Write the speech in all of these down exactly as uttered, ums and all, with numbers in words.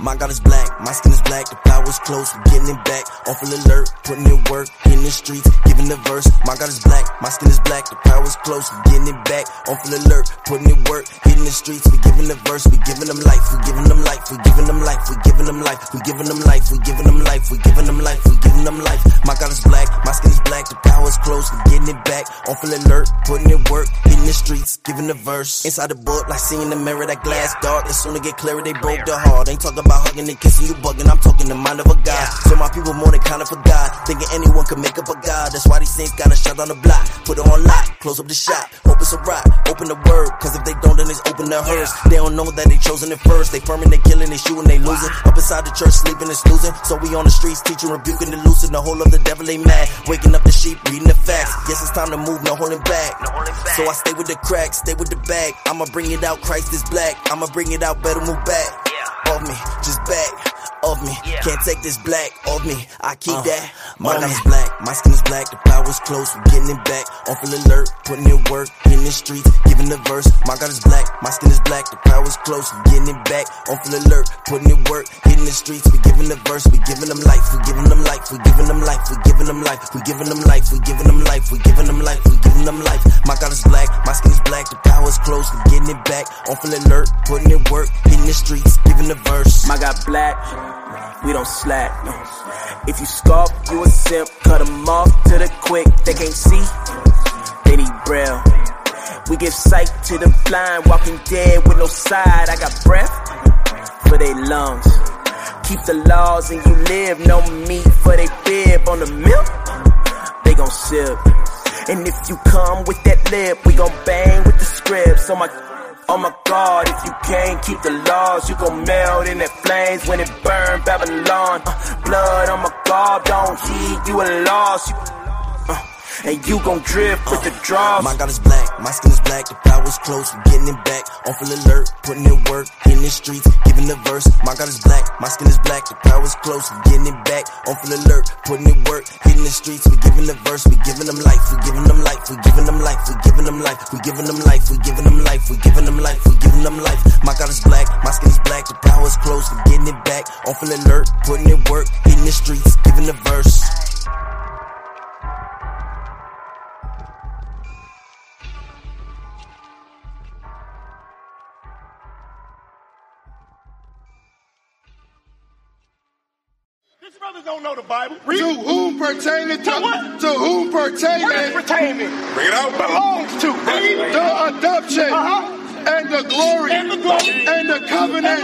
My God is black, my skin is black, the power's close, we're getting it back. Awful alert, putting in work, in the streets, giving the verse. My God is black, my skin is black, the power's close, we're getting it back. Awful alert, putting in work, in the streets, we giving the verse, we giving them life, we giving them life, we giving them life, we giving them life, we giving them life, we giving them life, we giving them life, we giving them life. My God is black, my skin is black, the power's close, we're getting it back. Awful alert, putting in work, in the streets, giving the verse. Inside the book, like seeing the mirror, that glass dark. As soon as get clearer, they broke the heart. Ain't talking about hugging and kissing, you bugging. I'm talking the mind of a God. So my people more than kind of forgot, thinking anyone could make up a God. That's why these saints got a shot on the block. Put it on lock, close up the shop. Hope it's a rock, open the word. Cause if they don't, then it's open to hers. They don't know that they chosen it first. They firming, they killing, they shooting, they losing. Up inside the church, sleeping and snoozing. So we on the streets, teaching, rebuking, and loosening. The whole of the devil ain't mad. Waking up the sheep, reading the facts. Yes, it's time to move, no holding back. So I stay with the crack, stay with the bag. I'ma bring it out, Christ is black. I'ma bring it out, better move back. Of me, just back of me, yeah. Can't take this black of me, I keep uh, that. My God is black, my skin is black, the power's close, we're getting it back. Awful alert, putting in work, in the streets, giving the verse. My God is black, my skin is black, the power's close, we're getting it back. Awful alert, putting in work, in the streets, we giving the verse, we giving them life, we giving them life, we giving them life, we giving them life, we giving them life, we giving them life, we giving them life, we giving them life. My God is black, my skin is black, the power's close, we're getting it back. Awful alert, putting in work, in the streets, giving the verse. My God black, we don't slack. If you scoff, you a simp. Cut them off to the quick. They can't see, they need braille. We give sight to the blind. Walking dead with no side. I got breath for they lungs. Keep the laws and you live. No meat for they bib. On the milk, they gon' sip. And if you come with that lip, we gon' bang with the script. So my Oh my God, if you can't keep the laws, you gon' melt in that flames when it burn Babylon. Uh, blood, oh my God, don't heed, you a loss. You, uh, and you gon' drift with the draws. My God is black, my skin is black, the power's close, we're getting it back. Awful alert, putting in work, in the streets, giving the verse. My God is black, my skin is black, the power's close, we're getting it back. Awful alert, putting in work, in the streets, we giving the verse, we giving them life, we giving them life, we giving them life, we giving them life, we giving them life, we giving them life, we giving them life, we giving them life. My God is black, my skin is black, the power's close, we're getting it back. Awful alert, putting in work, in the streets, giving the verse. These brothers don't know the Bible. Read. To whom pertaineth to, to what? To whom pertaineth pertaineth. Bring it out. Belongs to. Read the adoption uh-huh. and the glory and the glory and the covenant.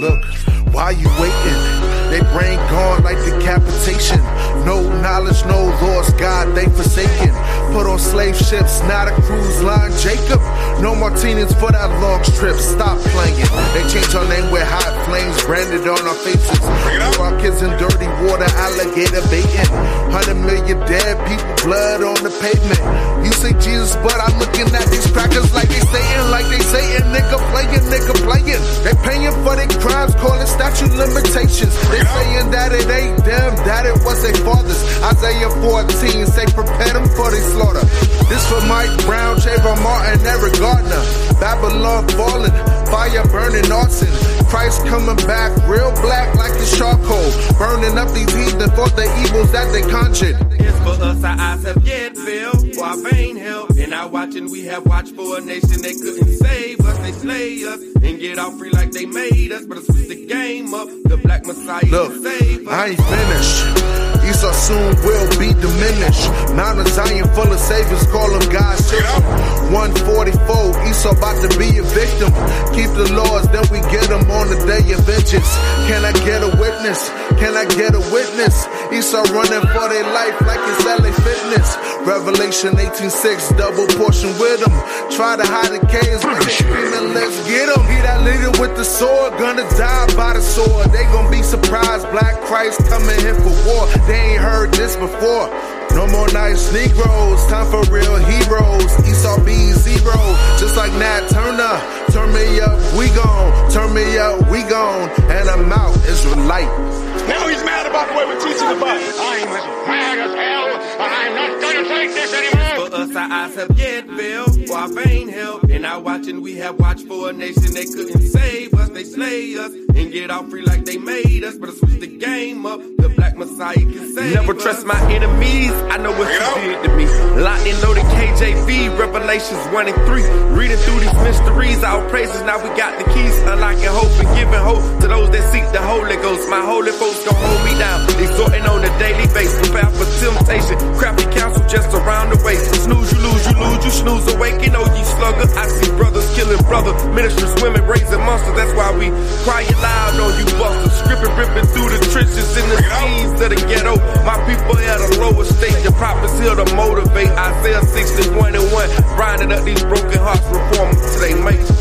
Look, why you waiting? They brain gone like decapitation. No knowledge, no laws, God, they forsaken. Put on slave ships, not a cruise line, Jacob. No martinis for that long trip, stop playing. They changed our name with hot flames, branded on our faces. Throw our kids in dirty water, alligator baiting. Hundred million dead people, blood on the pavement. You say Jesus, but I'm looking at these crackers like they Satan, like they Satan. Nigga playing, nigga playing. They paying for their crimes, calling statute limitations. They saying that it ain't them, that it was their fathers. Isaiah fourteen, say prepare them for their slaughter. This for Mike Brown, Trayvon Martin, Eric Gardner. Babylon falling, fire burning, arson. Christ coming back, real black like the charcoal. Burning up these heathen for the evils that they conjured. It's for us, our eyes have yet filled, for our vain help. In our watching, we have watched for a nation that couldn't save us. They slay us and get out free like they made us. But it's with the game up, the black Messiah. Look, I ain't finished. Esau soon will be diminished. Mount of Zion full of saviors, call them God's children. one forty-four, Esau about to be a victim. Keep the laws, then we get them on the day of vengeance. Can I get a witness? Can I get a witness? Esau running for their life like it's L A Fitness. Revelation eighteen six, double portion with them. Try to hide the caves, but let's get them. He that leader with the sword, gonna die by the sword. They gonna be surprised. Black Christ coming here for war. They ain't heard this before. No more nice Negroes, time for real heroes. Esau be zero, just like Nat Turner. Turn me up, we gone. Turn me up, we gone. And I'm out, Israelite. Now he's mad about Stop what we're teaching about. I'm as mad as hell, and I'm not going to take this anymore. For us, our eyes have yet failed, for our vain help. In our watching, we have watched for a nation that couldn't save us. They slay us and get out free like they made us. But I switched the game up. The black messiah can save Never us. Trust my enemies. I know what you did to me. Locked and loaded K J V, Revelations one and three. Reading through these mysteries, our praises, now we got the keys. Unlocking hope and giving hope to those that seek the Holy Ghost. My holy folks gon' hold me down, exhorting on a daily basis. Prepare for temptation, crappy counsel just around the waist. Snooze, you lose, you lose, you snooze. Awaken, oh ye slugger. I see brothers killing brother, ministers, women raising monsters. That's why we crying loud on you busters. Scripping, ripping through the trenches in the seas of the ghetto. My people at a lower state. The prophets here to motivate. Isaiah sixty-one and one. Grinding up these broken hearts, reform them till they make it.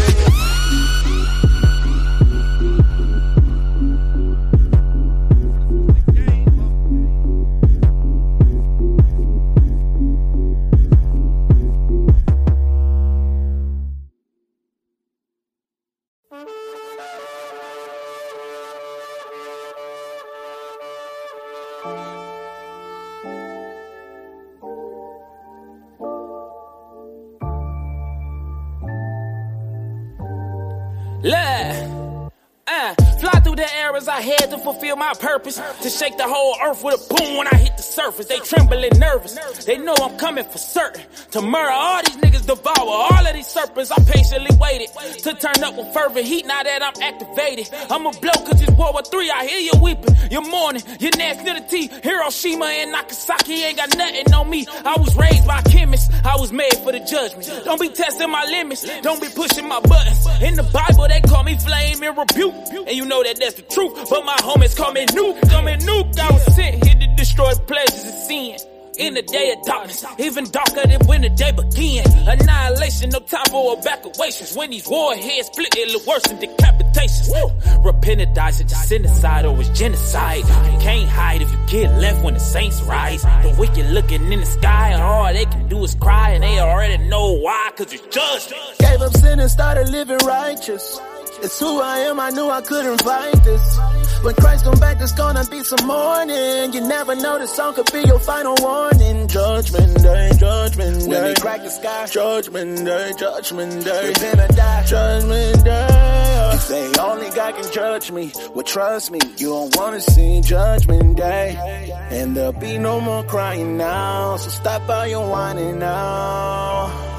Fulfill my purpose to shake the whole earth with a boom. When I hit the surface, they tremble and nervous. They know I'm coming for certain to murder all these niggas, devour all of these serpents. I patiently waited to turn up with fervent heat. Now that I'm activated, I'ma blow cause it's World War Three. I hear you weeping, you're mourning, you're nasty to the T. Hiroshima and Nagasaki ain't got nothing on me. I was raised by chemists, I was made for the judgment. Don't be testing my limits, don't be pushing my buttons. In the Bible they call me flame and rebuke, and you know that that's the truth. But my homies call me Nuke, call me Nuke. I was sent here to destroy pleasures and sin. In the day of darkness, even darker than when the day began. Annihilation, no time for evacuations. When these warheads split, it look worse than decapitations. Repented, dies, it's just genocide or it's genocide. You can't hide if you get left when the saints rise. The wicked looking in the sky, and all they can do is cry, and they already know why, cause it's judgment. Gave up sin and started living righteous. It's who I am, I knew I couldn't fight this. When Christ come back, there's gonna be some mourning. You never know, this song could be your final warning. Judgment Day, Judgment Day. When they crack the sky, Judgment Day, Judgment Day. We're gonna die, Judgment Day. You say only God can judge me, well trust me, you don't wanna see Judgment Day. And there'll be no more crying now, so stop all your whining now.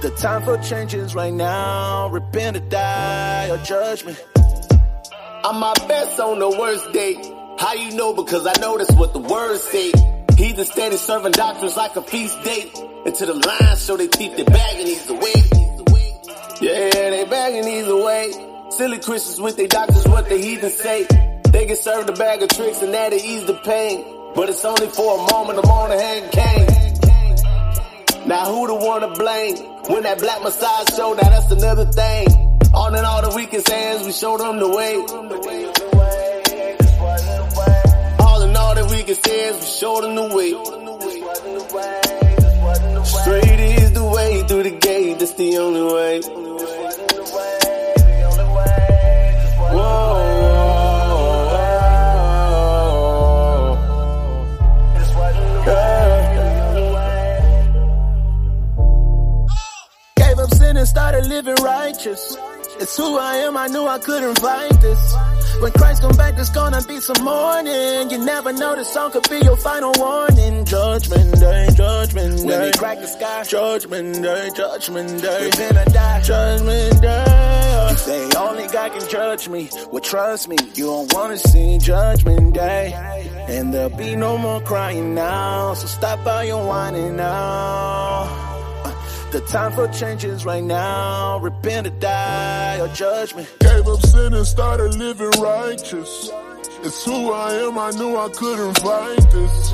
The time for changes right now. Repent or die or judgment. I'm my best on the worst day. How you know? Because I know that's what the words say. Heathen steady serving doctrines like a feast date. Into the line, so they keep their bagging these away. Yeah, they bagging these away. Silly Christians with their doctrines, what the heathen say. They can serve the bag of tricks and that'll ease the pain. But it's only for a moment, I'm on the hand cane. Now who the one to blame? When that black messiah showed, now that's another thing. On and all the weakest hands, we showed them the way. All in all the weakest hands, we showed them the way. Straight is the way through the gate, that's the only way. Whoa. And started living righteous. It's who I am, I knew I couldn't fight this. When Christ come back, there's gonna be some mourning. You never know, this song could be your final warning. Judgment Day, Judgment Day. When they crack the sky, Judgment Day, Judgment Day. We're gonna die, Judgment Day. You say only God can judge me, well trust me, you don't wanna see Judgment Day. And there'll be no more crying now, so stop all your whining now. The time for changes right now. Repent or die or judgment. Gave up sin and started living righteous. It's who I am, I knew I couldn't fight this.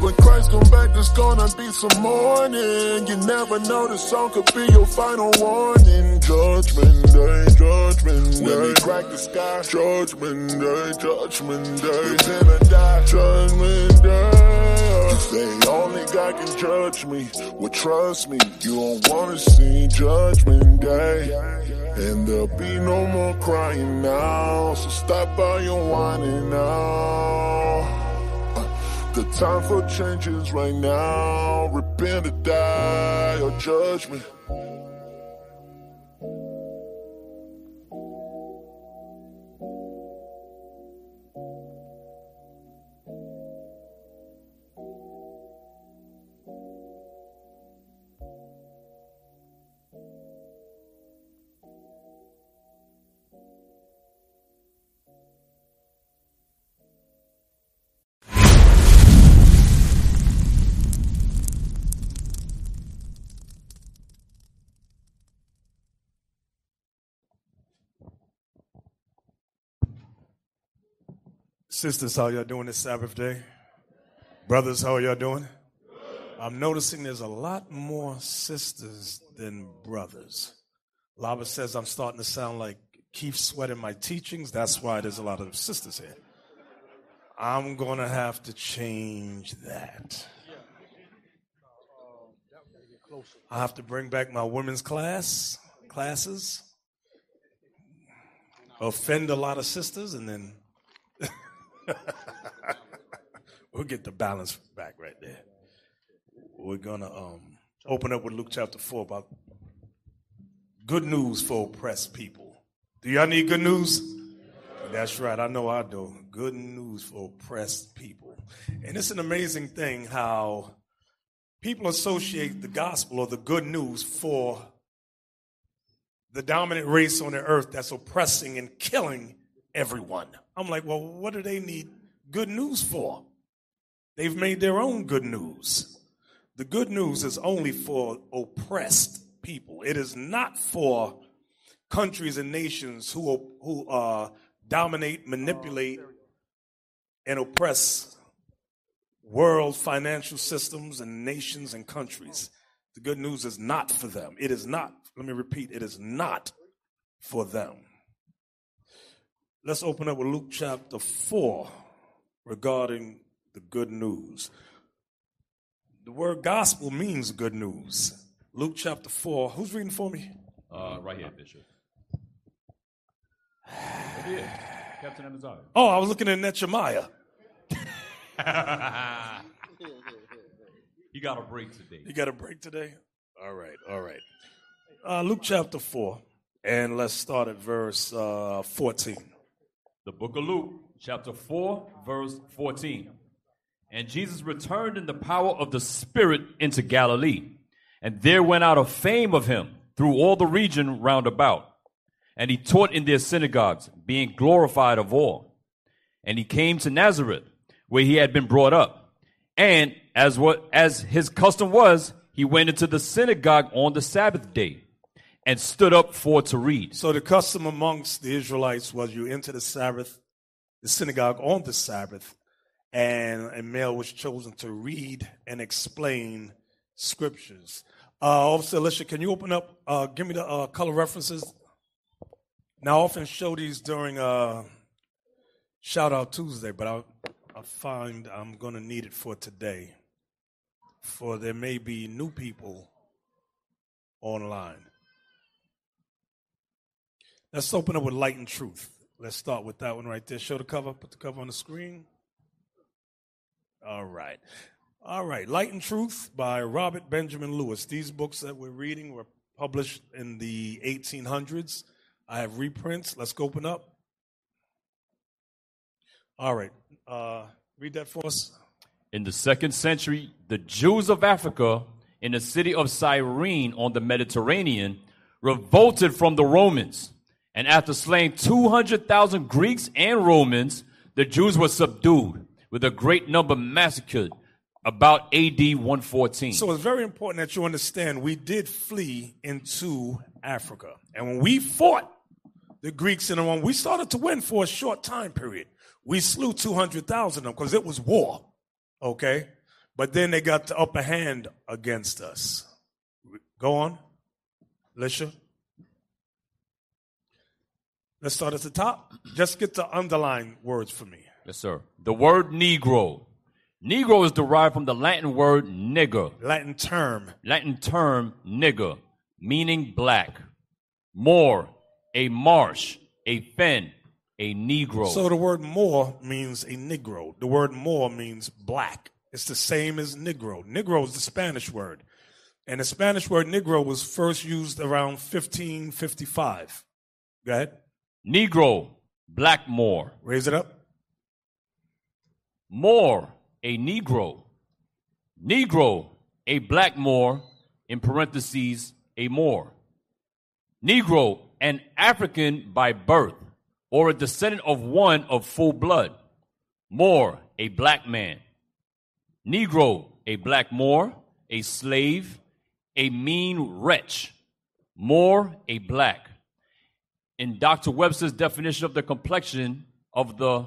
When Christ come back, there's gonna be some mourning. You never know, this song could be your final warning. Judgment Day, Judgment Day. When they crack the sky, Judgment Day, Judgment Day. We're gonna die, Judgment Day. Say only God can judge me, well trust me, you don't wanna see Judgment Day. And there'll be no more crying now, so stop all your whining now. The time for change is right now. Repent or die or judgment. Sisters, how y'all doing this Sabbath day? Brothers, how y'all doing? I'm noticing there's a lot more sisters than brothers. Lava says I'm starting to sound like Keith Sweat in my teachings. That's why there's a lot of sisters here. I'm going to have to change that. I have to bring back my women's class, classes, offend a lot of sisters, and then we'll get the balance back right there. We're going to um, open up with Luke chapter four about good news for oppressed people. Do y'all need good news? That's right. I know I do. Good news for oppressed people. And it's an amazing thing how people associate the gospel or the good news for the dominant race on the earth that's oppressing and killing everyone. I'm like, well, what do they need good news for? They've made their own good news. The good news is only for oppressed people. It is not for countries and nations who who uh, dominate, manipulate, and oppress world financial systems and nations and countries. The good news is not for them. It is not, let me repeat, it is not for them. Let's open up with Luke chapter four regarding the good news. The word gospel means good news. Luke chapter four. Who's reading for me? Uh, right here, Bishop. Right here. Captain Amaziah. Oh, I was looking at Nehemiah. You got a break today. You got a break today? All right, all right. Uh, Luke chapter four, and let's start at verse uh, fourteen. The book of Luke, chapter four, verse fourteen. And Jesus returned in the power of the Spirit into Galilee, and there went out a fame of him through all the region round about. And he taught in their synagogues, being glorified of all. And he came to Nazareth, where he had been brought up. And as what as his custom was, he went into the synagogue on the Sabbath day, and stood up for to read. So the custom amongst the Israelites was you enter the Sabbath, the synagogue on the Sabbath, and a male was chosen to read and explain scriptures. Uh, Officer Alicia, can you open up, uh, give me the uh, color references? Now, I often show these during uh, Shout Out Tuesday, but I, I find I'm going to need it for today, for there may be new people online. Let's open up with Light and Truth. Let's start with that one right there. Show the cover. Put the cover on the screen. All right. All right. Light and Truth by Robert Benjamin Lewis. These books that we're reading were published in the eighteen hundreds. I have reprints. Let's go open up. All right. Uh, read that for us. In the second century, the Jews of Africa in the city of Cyrene on the Mediterranean revolted from the Romans. And after slaying two hundred thousand Greeks and Romans, the Jews were subdued, with a great number massacred about A D one fourteen. So it's very important that you understand we did flee into Africa. And when we fought the Greeks and the Romans, we started to win for a short time period. We slew two hundred thousand of them because it was war, okay? But then they got the upper hand against us. Go on, Lisha. Let's start at the top. Just get the underlined words for me. Yes, sir. The word Negro. Negro is derived from the Latin word nigger. Latin term. Latin term nigger, meaning black. Moor, a marsh, a fen. a Negro. So the word "more" means a Negro. The word "more" means black. It's the same as Negro. Negro is the Spanish word. And the Spanish word Negro was first used around fifteen fifty-five. Go ahead. Negro, black Moor. Raise it up. Moor, a Negro. Negro, a black Moor, in parentheses, a Moor. Negro, an African by birth, or a descendant of one of full blood. Moor, a black man. Negro, a black Moor, a slave, a mean wretch. Moor, a black. In Doctor Webster's definition of the complexion of the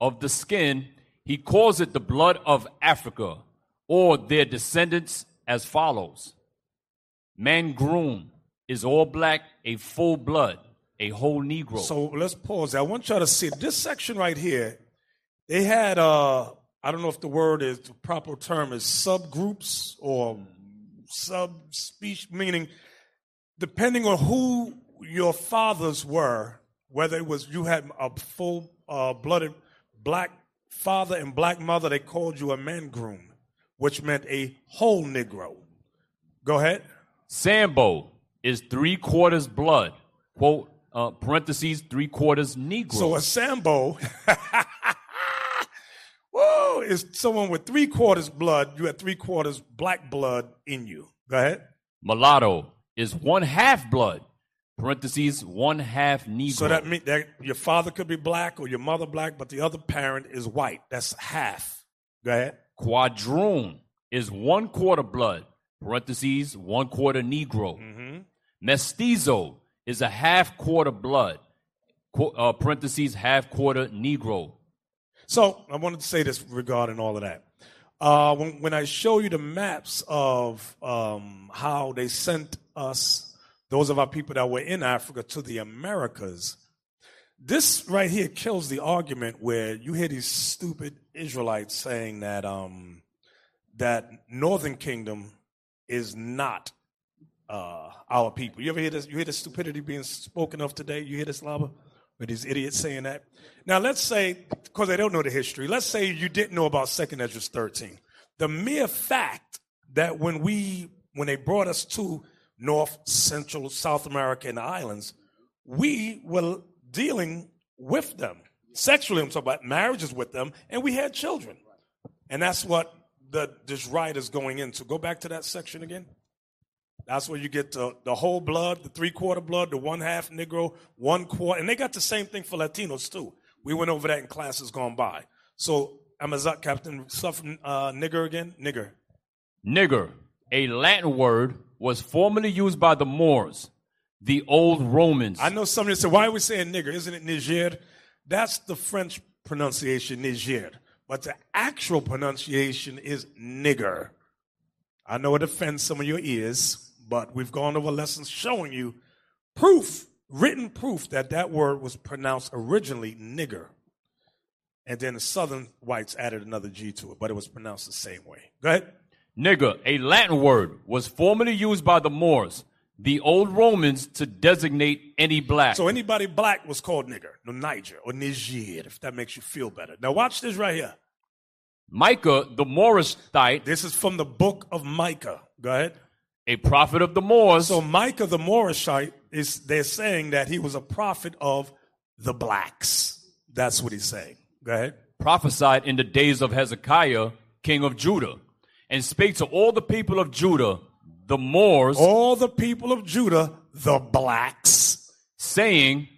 of the skin, he calls it the blood of Africa, or their descendants, as follows. Mangroon is all black, a full blood, a whole Negro. So let's pause. I want y'all to see this section right here. They had, uh, I don't know if the word is, the proper term is subgroups or subspecies, meaning depending on who your fathers were, whether it was you had a full uh, blooded black father and black mother, they called you a mangroon, which meant a whole Negro. Go ahead. Sambo is three quarters blood, quote, uh, parentheses, three quarters Negro. So a Sambo. Whoa, is someone with three quarters blood. You had three quarters black blood in you. Go ahead. Mulatto is one half blood, parentheses, one half Negro. So that means that your father could be black or your mother black, but the other parent is white. That's half. Go ahead. Quadroon is one quarter blood, parentheses, one quarter Negro. Mm-hmm. Mestizo is a half quarter blood, qu- uh, parentheses, half quarter Negro. So I wanted to say this regarding all of that. Uh, when, when I show you the maps of um, how they sent us, those of our people that were in Africa, to the Americas, this right here kills the argument where you hear these stupid Israelites saying that um, that Northern Kingdom is not uh, our people. You ever hear this? You hear this stupidity being spoken of today? You hear this, Lava? But these idiots saying that. Now, let's say, because they don't know the history, let's say you didn't know about Second Ezra thirteen. The mere fact that when we, when they brought us to North, Central, South America, and the islands, we were dealing with them. Sexually, I'm talking about marriages with them, and we had children. And that's what the, this rite is going into. Go back to that section again. That's where you get the, the whole blood, the three-quarter blood, the one-half Negro, one-quarter. And they got the same thing for Latinos, too. We went over that in classes gone by. So, Amazon Captain, suffering, uh, nigger again? Nigger. Nigger, a Latin word, was formerly used by the Moors, the old Romans. I know somebody said, why are we saying nigger? Isn't it Niger? That's the French pronunciation, Niger. But the actual pronunciation is nigger. I know it offends some of your ears, but we've gone over lessons showing you proof, written proof, that that word was pronounced originally nigger. And then the southern whites added another G to it, but it was pronounced the same way. Go ahead. Nigger, a Latin word, was formerly used by the Moors, the old Romans, to designate any black. So anybody black was called nigger, no Niger, or Niger, if that makes you feel better. Now watch this right here. Micah, the Moorishite. This is from the book of Micah. Go ahead. A prophet of the Moors. So Micah the Moorishite, is they're saying that he was a prophet of the blacks. That's what he's saying. Go ahead. Prophesied in the days of Hezekiah, king of Judah, and spake to all the people of Judah, the Moors. All the people of Judah, the blacks. Saying,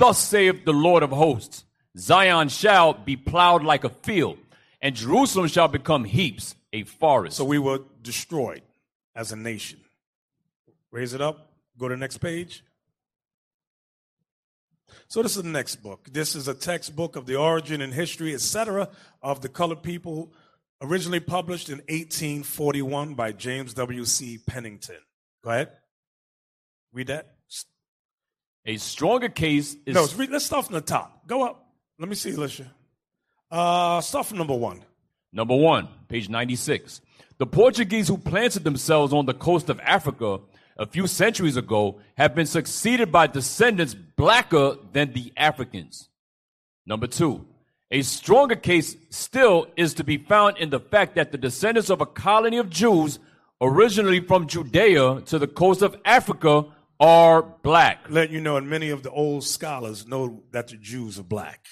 thus saith the Lord of hosts, Zion shall be plowed like a field, and Jerusalem shall become heaps, a forest. So we were destroyed as a nation. Raise it up. Go to the next page. So this is the next book. This is a textbook of the origin and history, et cetera, of the colored people, originally published in eighteen forty-one by James W C Pennington. Go ahead. Read that. A stronger case is... No, let's start from the top. Go up. Let me see, Alicia. Uh, start from number one. Number one, page ninety-six. The Portuguese who planted themselves on the coast of Africa a few centuries ago have been succeeded by descendants blacker than the Africans. Number two, a stronger case still is to be found in the fact that the descendants of a colony of Jews originally from Judea to the coast of Africa are black. Let you know, and many of the old scholars know that the Jews are black.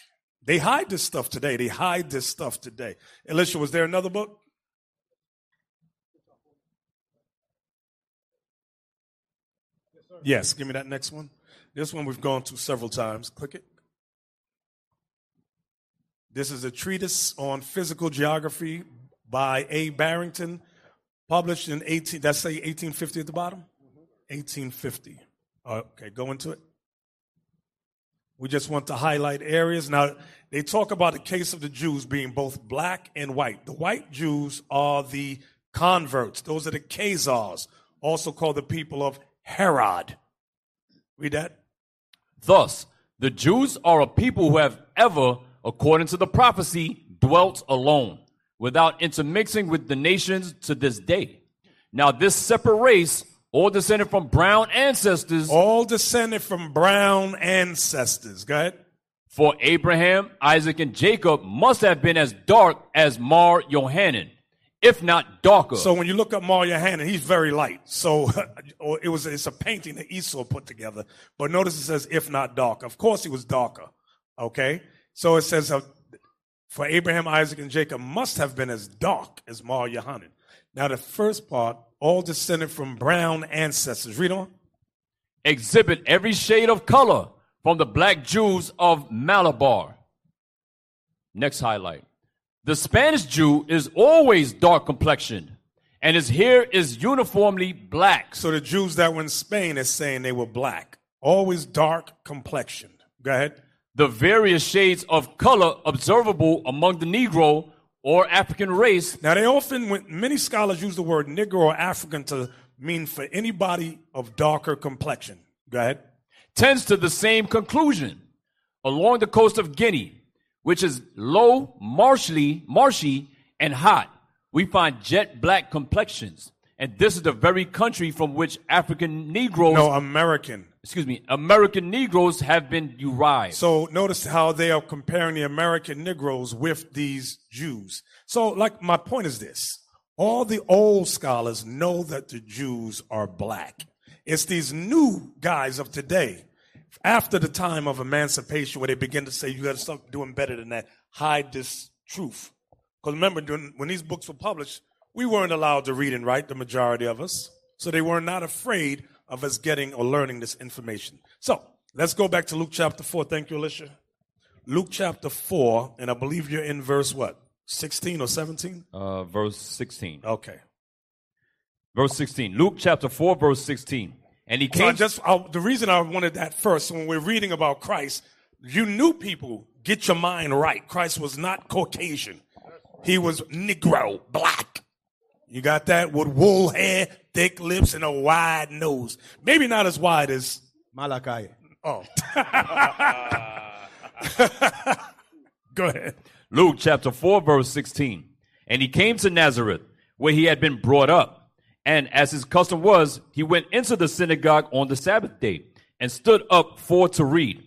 They hide this stuff today. They hide this stuff today. Alicia, was there another book? Yes, sir. Yes, give me that next one. This one we've gone to several times. Click it. This is a treatise on physical geography by A. Barrington, published in eighteen. That's say eighteen fifty at the bottom. eighteen fifty. Okay, go into it. We just want to highlight areas. Now, they talk about the case of the Jews being both black and white. The white Jews are the converts. Those are the Khazars, also called the people of Herod. Read that. Thus, the Jews are a people who have ever, according to the prophecy, dwelt alone, without intermixing with the nations to this day. Now, this separate race, all descended from brown ancestors. All descended from brown ancestors. Go ahead. For Abraham, Isaac, and Jacob must have been as dark as Mar Yohanan, if not darker. So when you look up Mar Yohanan, he's very light. So or it was it's a painting that Esau put together. But notice it says, if not darker. Of course he was darker. Okay? So it says, uh, for Abraham, Isaac, and Jacob must have been as dark as Mar Yohanan. Now the first part, all descended from brown ancestors. Read on. Exhibit every shade of color from the black Jews of Malabar. Next highlight. The Spanish Jew is always dark complexioned, and his hair is uniformly black. So the Jews that were in Spain is saying they were black, always dark complexioned. Go ahead. The various shades of color observable among the Negro or African race. Now, they often, when many scholars use the word Negro or African to mean for anybody of darker complexion. Go ahead. Tends to the same conclusion along the coast of Guinea, which is low, marshly, marshy, and hot. We find jet black complexions, and this is the very country from which African Negroes... No, American. Excuse me, American Negroes have been derived. So notice how they are comparing the American Negroes with these Jews. So, like, my point is this. All the old scholars know that the Jews are black. It's these new guys of today, after the time of emancipation, where they begin to say, you got to start doing better than that. Hide this truth. Because remember, when these books were published, we weren't allowed to read and write, the majority of us. So they were not afraid of us getting or learning this information. So let's go back to Luke chapter four. Thank you, Alicia. Luke chapter four, and I believe you're in verse what? sixteen or seventeen? Uh, verse sixteen. Okay. Verse sixteen. Luke chapter four, verse sixteen. And he came. So I just, I, the reason I wanted that first, when we're reading about Christ, you knew people, get your mind right. Christ was not Caucasian. He was Negro, black. You got that? With wool hair, thick lips, and a wide nose. Maybe not as wide as... Malachi. Oh. Go ahead. Luke chapter four, verse sixteen. And he came to Nazareth, where he had been brought up. And as his custom was, he went into the synagogue on the Sabbath day and stood up for to read.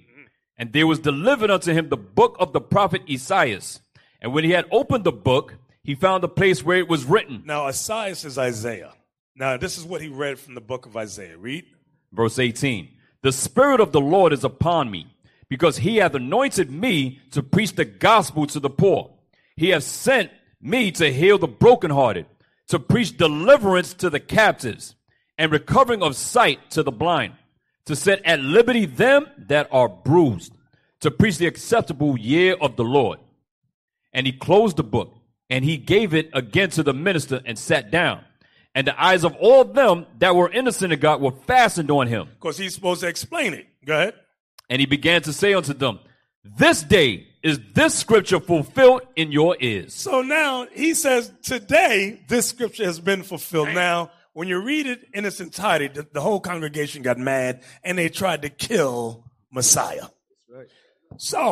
And there was delivered unto him the book of the prophet Isaiah. And when he had opened the book... he found the place where it was written. Now, Isaiah is Isaiah. Now, this is what he read from the book of Isaiah. Read. Verse eighteen. The Spirit of the Lord is upon me, because he hath anointed me to preach the gospel to the poor. He hath sent me to heal the brokenhearted, to preach deliverance to the captives, and recovering of sight to the blind, to set at liberty them that are bruised, to preach the acceptable year of the Lord. And he closed the book. And he gave it again to the minister and sat down. And the eyes of all them that were in the synagogue were fastened on him. Because he's supposed to explain it. Go ahead. And he began to say unto them, this day is this scripture fulfilled in your ears. So now he says, today this scripture has been fulfilled. Dang. Now, when you read it in its entirety, the, the whole congregation got mad and they tried to kill Messiah. That's right. So...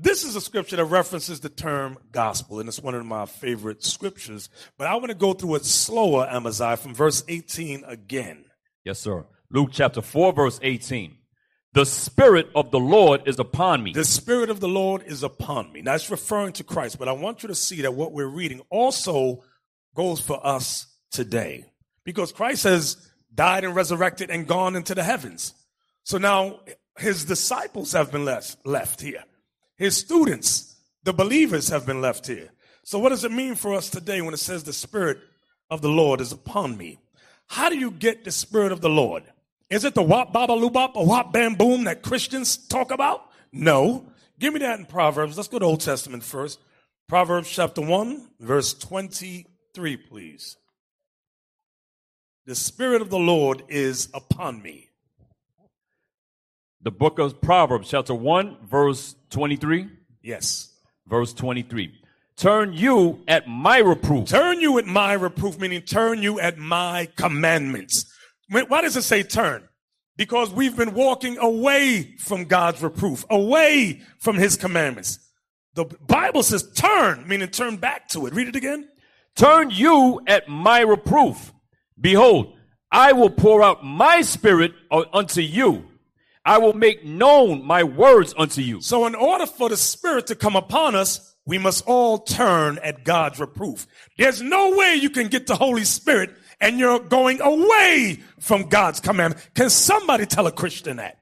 this is a scripture that references the term gospel, and it's one of my favorite scriptures. But I want to go through it slower, Amaziah, from verse eighteen again. Yes, sir. Luke chapter four, verse eighteen. The Spirit of the Lord is upon me. The Spirit of the Lord is upon me. Now, it's referring to Christ, but I want you to see that what we're reading also goes for us today, because Christ has died and resurrected and gone into the heavens. So now his disciples have been left, left here. His students, the believers, have been left here. So what does it mean for us today when it says the Spirit of the Lord is upon me? How do you get the Spirit of the Lord? Is it the wop, baba, lubop, or wop, bam, boom that Christians talk about? No. Give me that in Proverbs. Let's go to Old Testament first. Proverbs chapter one, verse twenty-three, please. The Spirit of the Lord is upon me. The book of Proverbs chapter one, verse twenty-three. Yes. Verse twenty-three. Turn you at my reproof. Turn you at my reproof, meaning turn you at my commandments. Why does it say turn? Because we've been walking away from God's reproof, away from his commandments. The Bible says turn, meaning turn back to it. Read it again. Turn you at my reproof. Behold, I will pour out my spirit unto you. I will make known my words unto you. So in order for the Spirit to come upon us, we must all turn at God's reproof. There's no way you can get the Holy Spirit and you're going away from God's commandment. Can somebody tell a Christian that?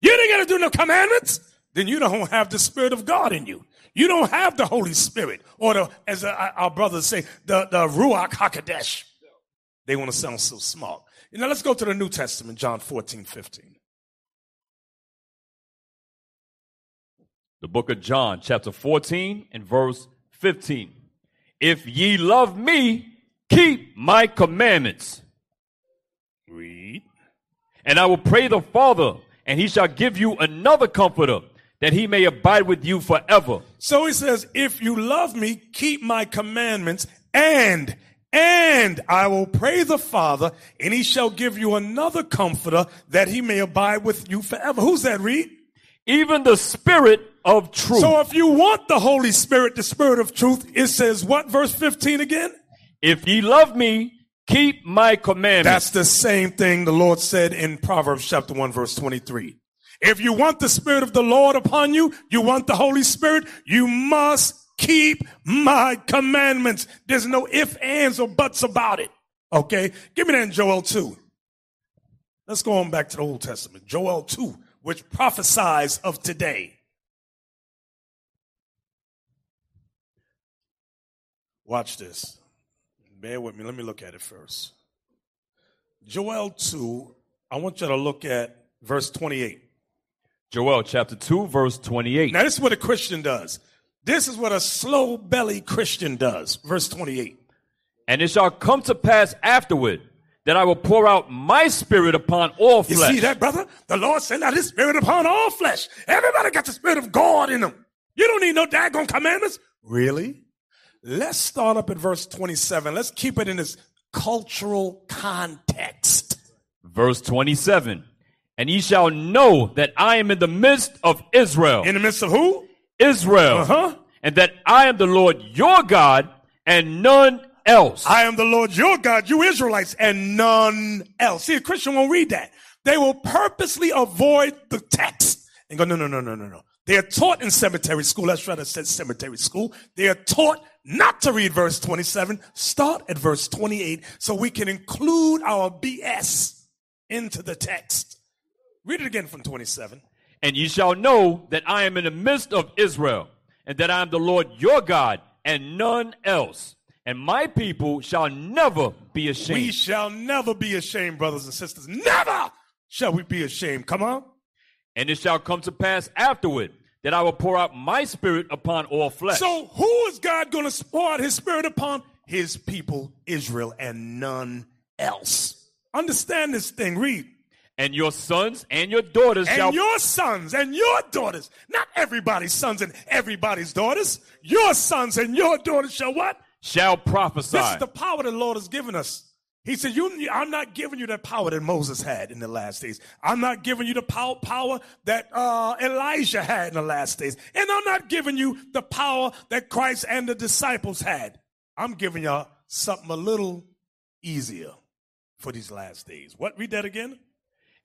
You didn't get to do no commandments? Then you don't have the Spirit of God in you. You don't have the Holy Spirit, or the, as our brothers say, the, the Ruach HaKodesh. They want to sound so smart. You know, let's go to the New Testament, John fourteen, fifteen. The book of John, chapter fourteen and verse fifteen. If ye love me, keep my commandments. Read. And I will pray the Father, and he shall give you another comforter, that he may abide with you forever. So he says, if you love me, keep my commandments, and, and I will pray the Father, and he shall give you another comforter, that he may abide with you forever. Who's that, read? Even the Spirit of truth. So if you want the Holy Spirit, the Spirit of truth, it says what? Verse fifteen again? If ye love me, keep my commandments. That's the same thing the Lord said in Proverbs chapter one, verse twenty-three. If you want the Spirit of the Lord upon you, you want the Holy Spirit, you must keep my commandments. There's no ifs, ands, or buts about it. Okay? Give me that in Joel two. Let's go on back to the Old Testament. Joel two. Which prophesies of today. Watch this. Bear with me. Let me look at it first. Joel two, I want you to look at verse twenty-eight. Joel chapter two, verse twenty-eight. Now, this is what a Christian does. This is what a slow-bellied Christian does. Verse twenty-eight. And it shall come to pass afterward, that I will pour out my spirit upon all flesh. You see that, brother? The Lord sent out his spirit upon all flesh. Everybody got the Spirit of God in them. You don't need no daggone commandments. Really? Let's start up at verse twenty-seven. Let's keep it in this cultural context. Verse twenty-seven. And ye shall know that I am in the midst of Israel. In the midst of who? Israel. Uh-huh. And that I am the Lord your God, and none else. I am the Lord your God, you Israelites, and none else. See, a Christian won't read that. They will purposely avoid the text and go, no, no, no, no, no, no. They are taught in cemetery school. That's right, I said cemetery school. They are taught not to read verse twenty-seven. Start at verse twenty-eight so we can include our B S into the text. Read it again from twenty-seven. And ye shall know that I am in the midst of Israel, and that I am the Lord your God, and none else. And my people shall never be ashamed. We shall never be ashamed, brothers and sisters. Never shall we be ashamed. Come on. And it shall come to pass afterward that I will pour out my spirit upon all flesh. So who is God going to pour out his spirit upon? His people, Israel, and none else. Understand this thing. Read. And your sons and your daughters and shall... And your sons and your daughters. Not everybody's sons and everybody's daughters. Your sons and your daughters shall what? Shall prophesy. This is the power the Lord has given us. He said, you, I'm not giving you that power that Moses had in the last days. I'm not giving you the pow- power that uh, Elijah had in the last days. And I'm not giving you the power that Christ and the disciples had. I'm giving y'all something a little easier. for these last days. What? Read that again.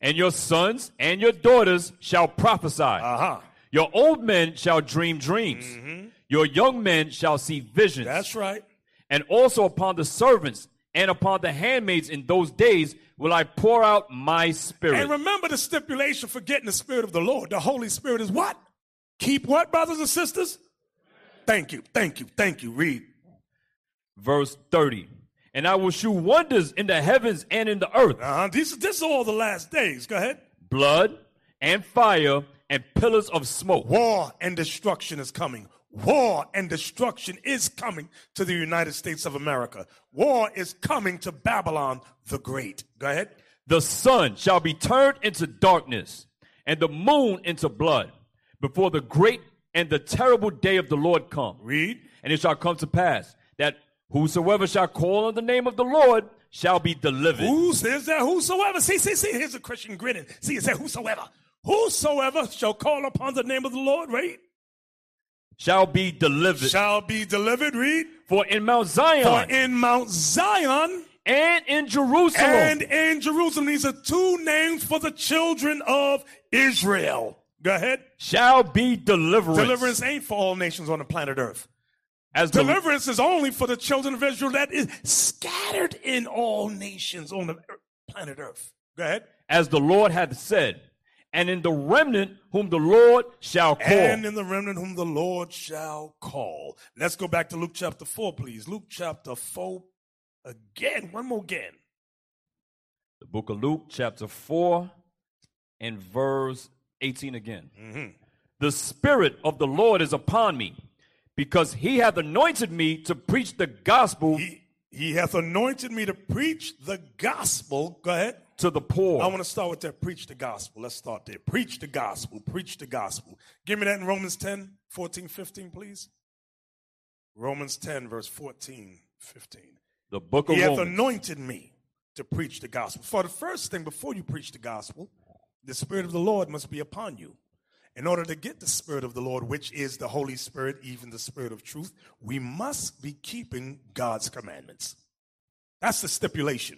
And your sons and your daughters shall prophesy. Uh-huh. Your old men shall dream dreams. Mm-hmm. Your young men shall see visions. That's right. And also upon the servants and upon the handmaids in those days will I pour out my spirit. And remember the stipulation for getting the spirit of the Lord. The Holy Spirit is what? Keep what, brothers and sisters? Thank you, thank you, thank you. Read. Verse thirty. And I will shew wonders in the heavens and in the earth. Uh-huh. This, this is all the last days. Go ahead. Blood and fire and pillars of smoke. War and destruction is coming. War and destruction is coming to the United States of America. War is coming to Babylon the Great. Go ahead. The sun shall be turned into darkness and the moon into blood before the great and the terrible day of the Lord come. Read. And it shall come to pass that whosoever shall call on the name of the Lord shall be delivered. Who says that? Whosoever. See, see, see. Here's a Christian grinning. See, it said whosoever. Whosoever shall call upon the name of the Lord, right? Shall be delivered. Shall be delivered, read. For in Mount Zion. For in Mount Zion. And in Jerusalem. And in Jerusalem. These are two names for the children of Israel. Go ahead. Shall be deliverance. Deliverance ain't for all nations on the planet Earth. As deliverance del- is only for the children of Israel that is scattered in all nations on the planet Earth. Go ahead. As the Lord hath said, and in the remnant whom the Lord shall call. And in the remnant whom the Lord shall call. Let's go back to Luke chapter four, please. Luke chapter four again. One more again. The book of Luke chapter four and verse eighteen again. Mm-hmm. The Spirit of the Lord is upon me, because he hath anointed me to preach the gospel. He, he hath anointed me to preach the gospel. Go ahead. To the poor. I want to start with that. Preach the gospel. Let's start there. Preach the gospel. Preach the gospel. Give me that in Romans ten, fourteen, fifteen, please. Romans ten, verse fourteen, fifteen. The book of Romans. He hath anointed me to preach the gospel. For the first thing, before you preach the gospel, the Spirit of the Lord must be upon you. In order to get the Spirit of the Lord, which is the Holy Spirit, even the Spirit of truth, we must be keeping God's commandments. That's the stipulation.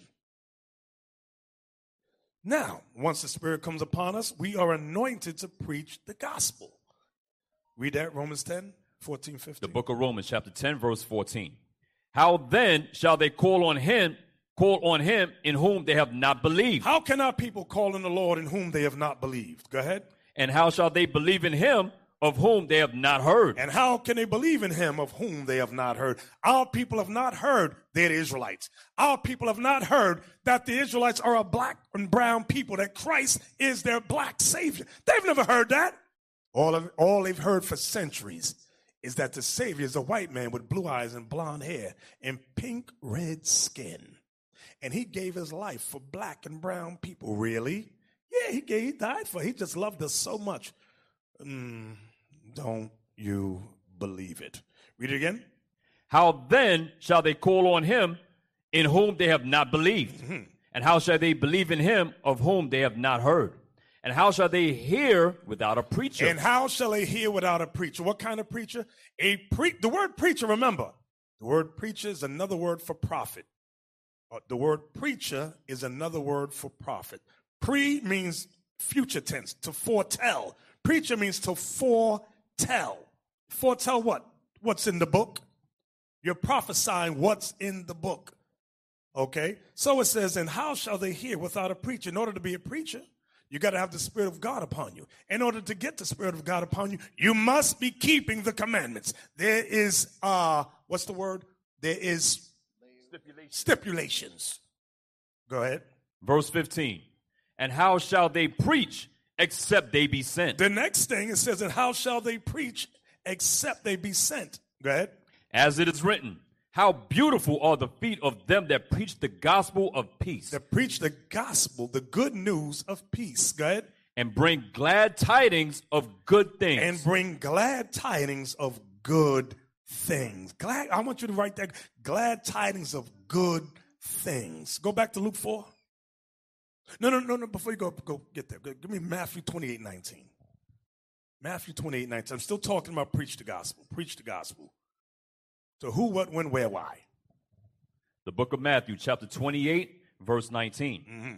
Now, once the Spirit comes upon us, we are anointed to preach the gospel. Read that, Romans ten, fourteen, fifteen. The book of Romans, chapter ten, verse fourteen. How then shall they call on him, call on him in whom they have not believed? How can our people call on the Lord in whom they have not believed? Go ahead. And how shall they believe in him of whom they have not heard? And how can they believe in him of whom they have not heard? Our people have not heard they're the Israelites. Our people have not heard that the Israelites are a black and brown people, that Christ is their black Savior. They've never heard that. All, of, all they've heard for centuries is that the Savior is a white man with blue eyes and blonde hair and pink red skin. And he gave his life for black and brown people, really? Yeah, he, gave, he died for it. He just loved us so much. Mm, don't you believe it? Read it again. How then shall they call on him in whom they have not believed? Mm-hmm. And how shall they believe in him of whom they have not heard? And how shall they hear without a preacher? And how shall they hear without a preacher? What kind of preacher? A pre- The word preacher, remember, the word preacher is another word for prophet. Uh, the word preacher is another word for prophet. Pre means future tense, to foretell. Preacher means to foretell. Foretell what? What's in the book? You're prophesying what's in the book. Okay? So it says, and how shall they hear without a preacher? In order to be a preacher, you got to have the Spirit of God upon you. In order to get the Spirit of God upon you, you must be keeping the commandments. There is, uh, what's the word? There is stipulations. stipulations. Go ahead. Verse fifteen. And how shall they preach except they be sent? The next thing it says, and how shall they preach except they be sent? Go ahead. As it is written, how beautiful are the feet of them that preach the gospel of peace. That preach the gospel, the good news of peace. Go ahead. And bring glad tidings of good things. And bring glad tidings of good things. Glad. I want you to write that. Glad tidings of good things. Go back to Luke four. No, no, no, no. Before you go, go get there. Give me Matthew twenty-eight, nineteen. Matthew twenty-eight, nineteen. I'm still talking about preach the gospel. Preach the gospel. To who, what, when, where, why. The book of Matthew, chapter twenty-eight, verse nineteen. Mm-hmm.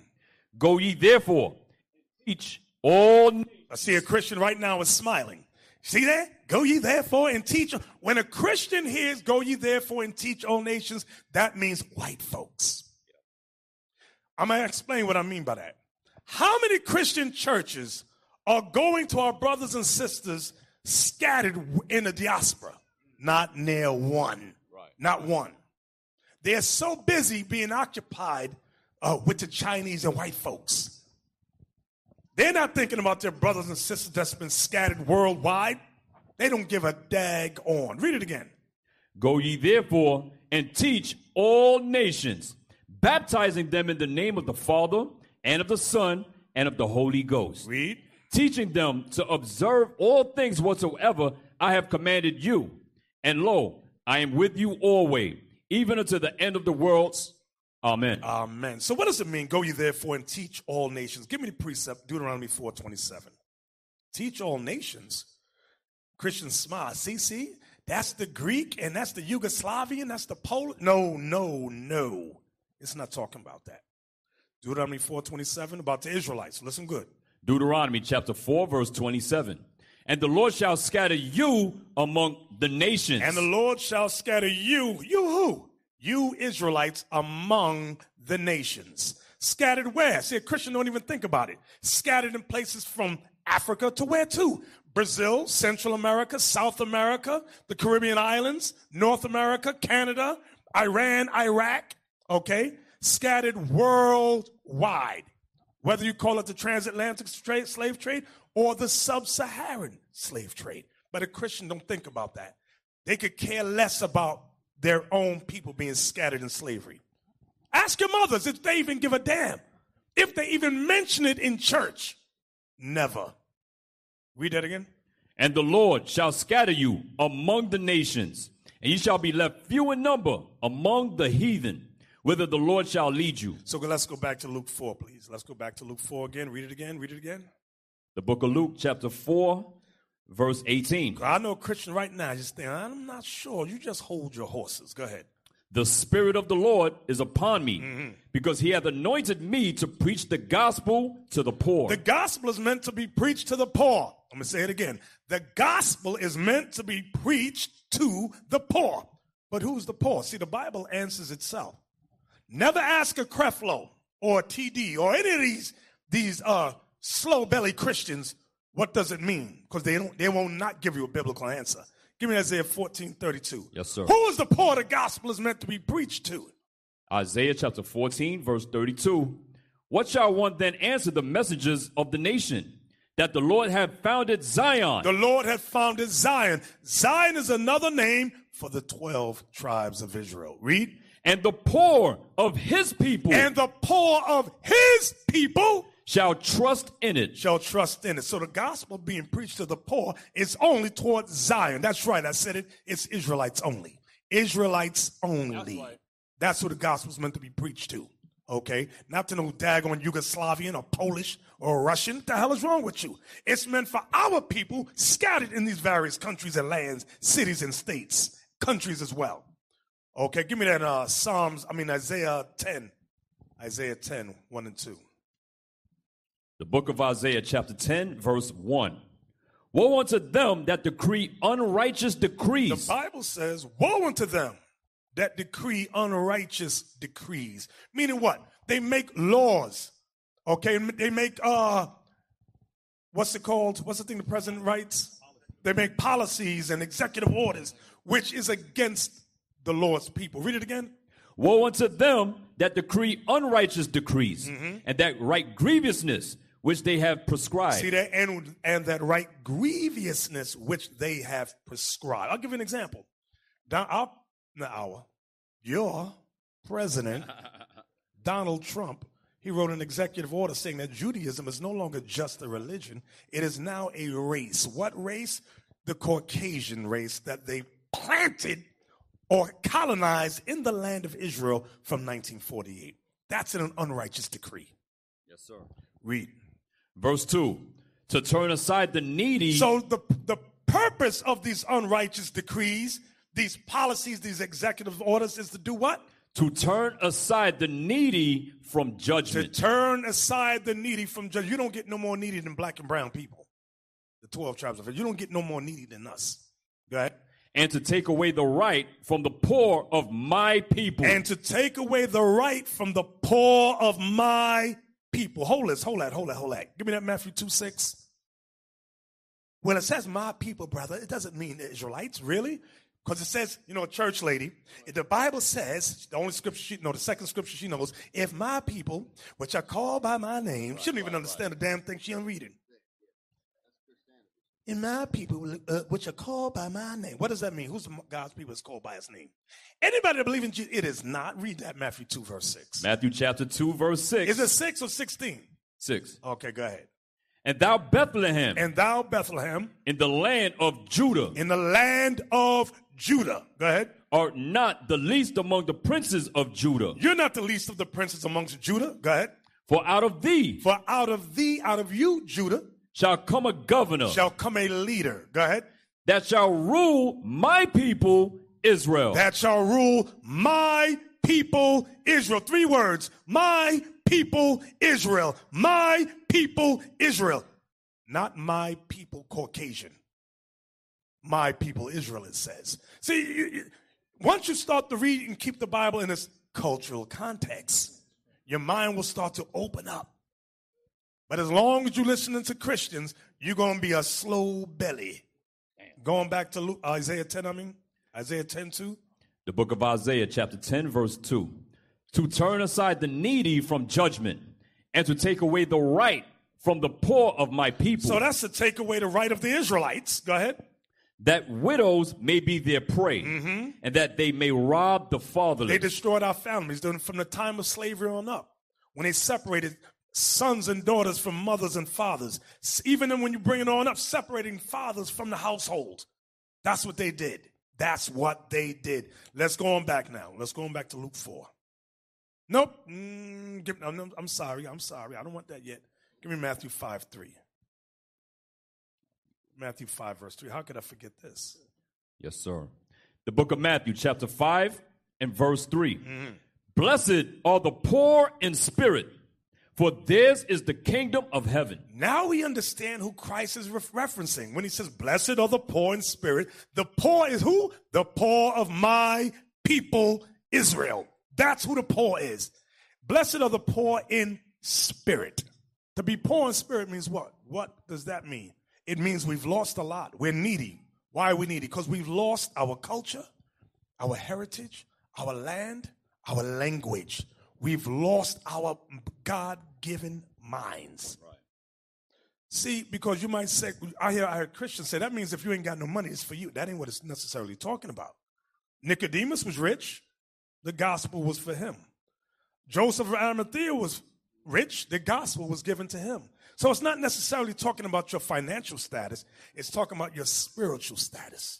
Go ye therefore, teach all nations. I see a Christian right now is smiling. See that? Go ye therefore and teach. When a Christian hears, go ye therefore and teach all nations, that means white folks. I'm going to explain what I mean by that. How many Christian churches are going to our brothers and sisters scattered in the diaspora? Not near one. Right. Not one. They're so busy being occupied uh, with the Chinese and white folks. They're not thinking about their brothers and sisters that's been scattered worldwide. They don't give a dag on. Read it again. Go ye therefore and teach all nations, baptizing them in the name of the Father and of the Son and of the Holy Ghost. Read. Teaching them to observe all things whatsoever I have commanded you. And lo, I am with you always, even unto the end of the world. Amen. Amen. So what does it mean? Go ye therefore and teach all nations. Give me the precept, Deuteronomy four twenty-seven. Teach all nations. Christians smile. See, see, that's the Greek and that's the Yugoslavian, that's the Polish. No, no, no. It's not talking about that. Deuteronomy four twenty-seven about the Israelites. Listen good. Deuteronomy chapter four, verse twenty-seven. And the Lord shall scatter you among the nations. And the Lord shall scatter you, you who? You Israelites among the nations. Scattered where? See, a Christian don't even think about it. Scattered in places from Africa to where to? Brazil, Central America, South America, the Caribbean islands, North America, Canada, Iran, Iraq, okay? Scattered worldwide. Whether you call it the transatlantic slave trade or the sub-Saharan slave trade. But a Christian don't think about that. They could care less about their own people being scattered in slavery. Ask your mothers if they even give a damn. If they even mention it in church. Never. Read that again. And the Lord shall scatter you among the nations, and you shall be left few in number among the heathen, whither the Lord shall lead you. So let's go back to Luke four, please. Let's go back to Luke four again. Read it again. Read it again. The book of Luke, chapter four, verse eighteen. I know a Christian right now just think, I'm not sure. You just hold your horses. Go ahead. The Spirit of the Lord is upon me, mm-hmm. because he hath anointed me to preach the gospel to the poor. The gospel is meant to be preached to the poor. I'm going to say it again. The gospel is meant to be preached to the poor. But who's the poor? See, the Bible answers itself. Never ask a Creflo or a T D or any of these, these uh, slow-belly Christians, what does it mean? Because they don't, they won't not give you a biblical answer. Give me Isaiah fourteen thirty-two. Yes, sir. Who is the poor the gospel is meant to be preached to? Isaiah chapter fourteen, verse thirty-two. What shall one then answer the messengers of the nation? That the Lord hath founded Zion. The Lord hath founded Zion. Zion is another name for the twelve tribes of Israel. Read. And the poor of his people. And the poor of his people. Shall trust in it. Shall trust in it. So the gospel being preached to the poor is only towards Zion. That's right. I said it. It's Israelites only. Israelites only. That's right. That's who the gospel is meant to be preached to. Okay? Not to no daggone Yugoslavian or Polish or Russian. What the hell is wrong with you? It's meant for our people scattered in these various countries and lands, cities and states, countries as well. Okay, give me that uh, Psalms, I mean Isaiah ten. Isaiah ten, one and two. The book of Isaiah, chapter ten, verse one. Woe unto them that decree unrighteous decrees. The Bible says, woe unto them that decree unrighteous decrees. Meaning what? They make laws. Okay, they make, uh, what's it called? What's the thing the president writes? They make policies and executive orders, which is against the Lord's people. Read it again. Woe unto them that decree unrighteous decrees, mm-hmm. and that right grievousness which they have prescribed. See that? And, and that right grievousness which they have prescribed. I'll give you an example. Don, our, not our, your president, Donald Trump, he wrote an executive order saying that Judaism is no longer just a religion. It is now a race. What race? The Caucasian race that they planted or colonized in the land of Israel from nineteen forty-eight. That's an unrighteous decree. Yes, sir. Read. Verse two, to turn aside the needy. So the, the purpose of these unrighteous decrees, these policies, these executive orders is to do what? To turn aside the needy from judgment. To turn aside the needy from judgment. You don't get no more needy than black and brown people. The twelve tribes of Israel. You don't get no more needy than us. Go ahead. And to take away the right from the poor of my people. And to take away the right from the poor of my people. Hold this, hold that, hold that, hold that. Give me that Matthew two six. When it says my people, brother, it doesn't mean the Israelites, really. Because it says, you know, a church lady, the Bible says, the only scripture she knows, the second scripture she knows, if my people, which are called by my name, right, she don't even right, understand right. the damn thing she's reading. In my people, uh, which are called by my name. What does that mean? Who's God's people is called by his name? Anybody that believes in Jesus, it is not. Read that Matthew two, verse six. Matthew chapter two, verse six. Is it six or sixteen? six. Okay, go ahead. And thou Bethlehem. And thou Bethlehem. In the land of Judah. In the land of Judah. Go ahead. Art not the least among the princes of Judah. You're not the least of the princes amongst Judah. Go ahead. For out of thee. For out of thee, out of you, Judah. Shall come a governor. Shall come a leader. Go ahead. That shall rule my people, Israel. That shall rule my people, Israel. Three words. My people, Israel. My people, Israel. Not my people, Caucasian. My people, Israel, it says. See, you, you, once you start to read and keep the Bible in its cultural context, your mind will start to open up. But as long as you're listening to Christians, you're going to be a slow belly. Damn. Going back to Luke, Isaiah ten, I mean, Isaiah ten, two. The book of Isaiah, chapter ten, verse two. To turn aside the needy from judgment and to take away the right from the poor of my people. So that's to take away the right of the Israelites. Go ahead. That widows may be their prey, mm-hmm. and that they may rob the fatherless. They destroyed our families from the time of slavery on up, when they separated sons and daughters from mothers and fathers. Even when you bring it on up, separating fathers from the household. That's what they did. That's what they did. Let's go on back now. Let's go on back to Luke four. Nope. Mm, give, I'm, I'm sorry. I'm sorry. I don't want that yet. Give me Matthew five, three. Matthew five, verse three. How could I forget this? Yes, sir. The book of Matthew, chapter five and verse three. Mm-hmm. Blessed are the poor in spirit, for theirs is the kingdom of heaven. Now we understand who Christ is re- referencing. When he says, blessed are the poor in spirit, the poor is who? The poor of my people, Israel. That's who the poor is. Blessed are the poor in spirit. To be poor in spirit means what? What does that mean? It means we've lost a lot. We're needy. Why are we needy? Because we've lost our culture, our heritage, our land, our language. We've lost our God-given minds. Right. See, because you might say, I hear, I heard Christians say, that means if you ain't got no money, it's for you. That ain't what it's necessarily talking about. Nicodemus was rich. The gospel was for him. Joseph of Arimathea was rich. The gospel was given to him. So it's not necessarily talking about your financial status. It's talking about your spiritual status.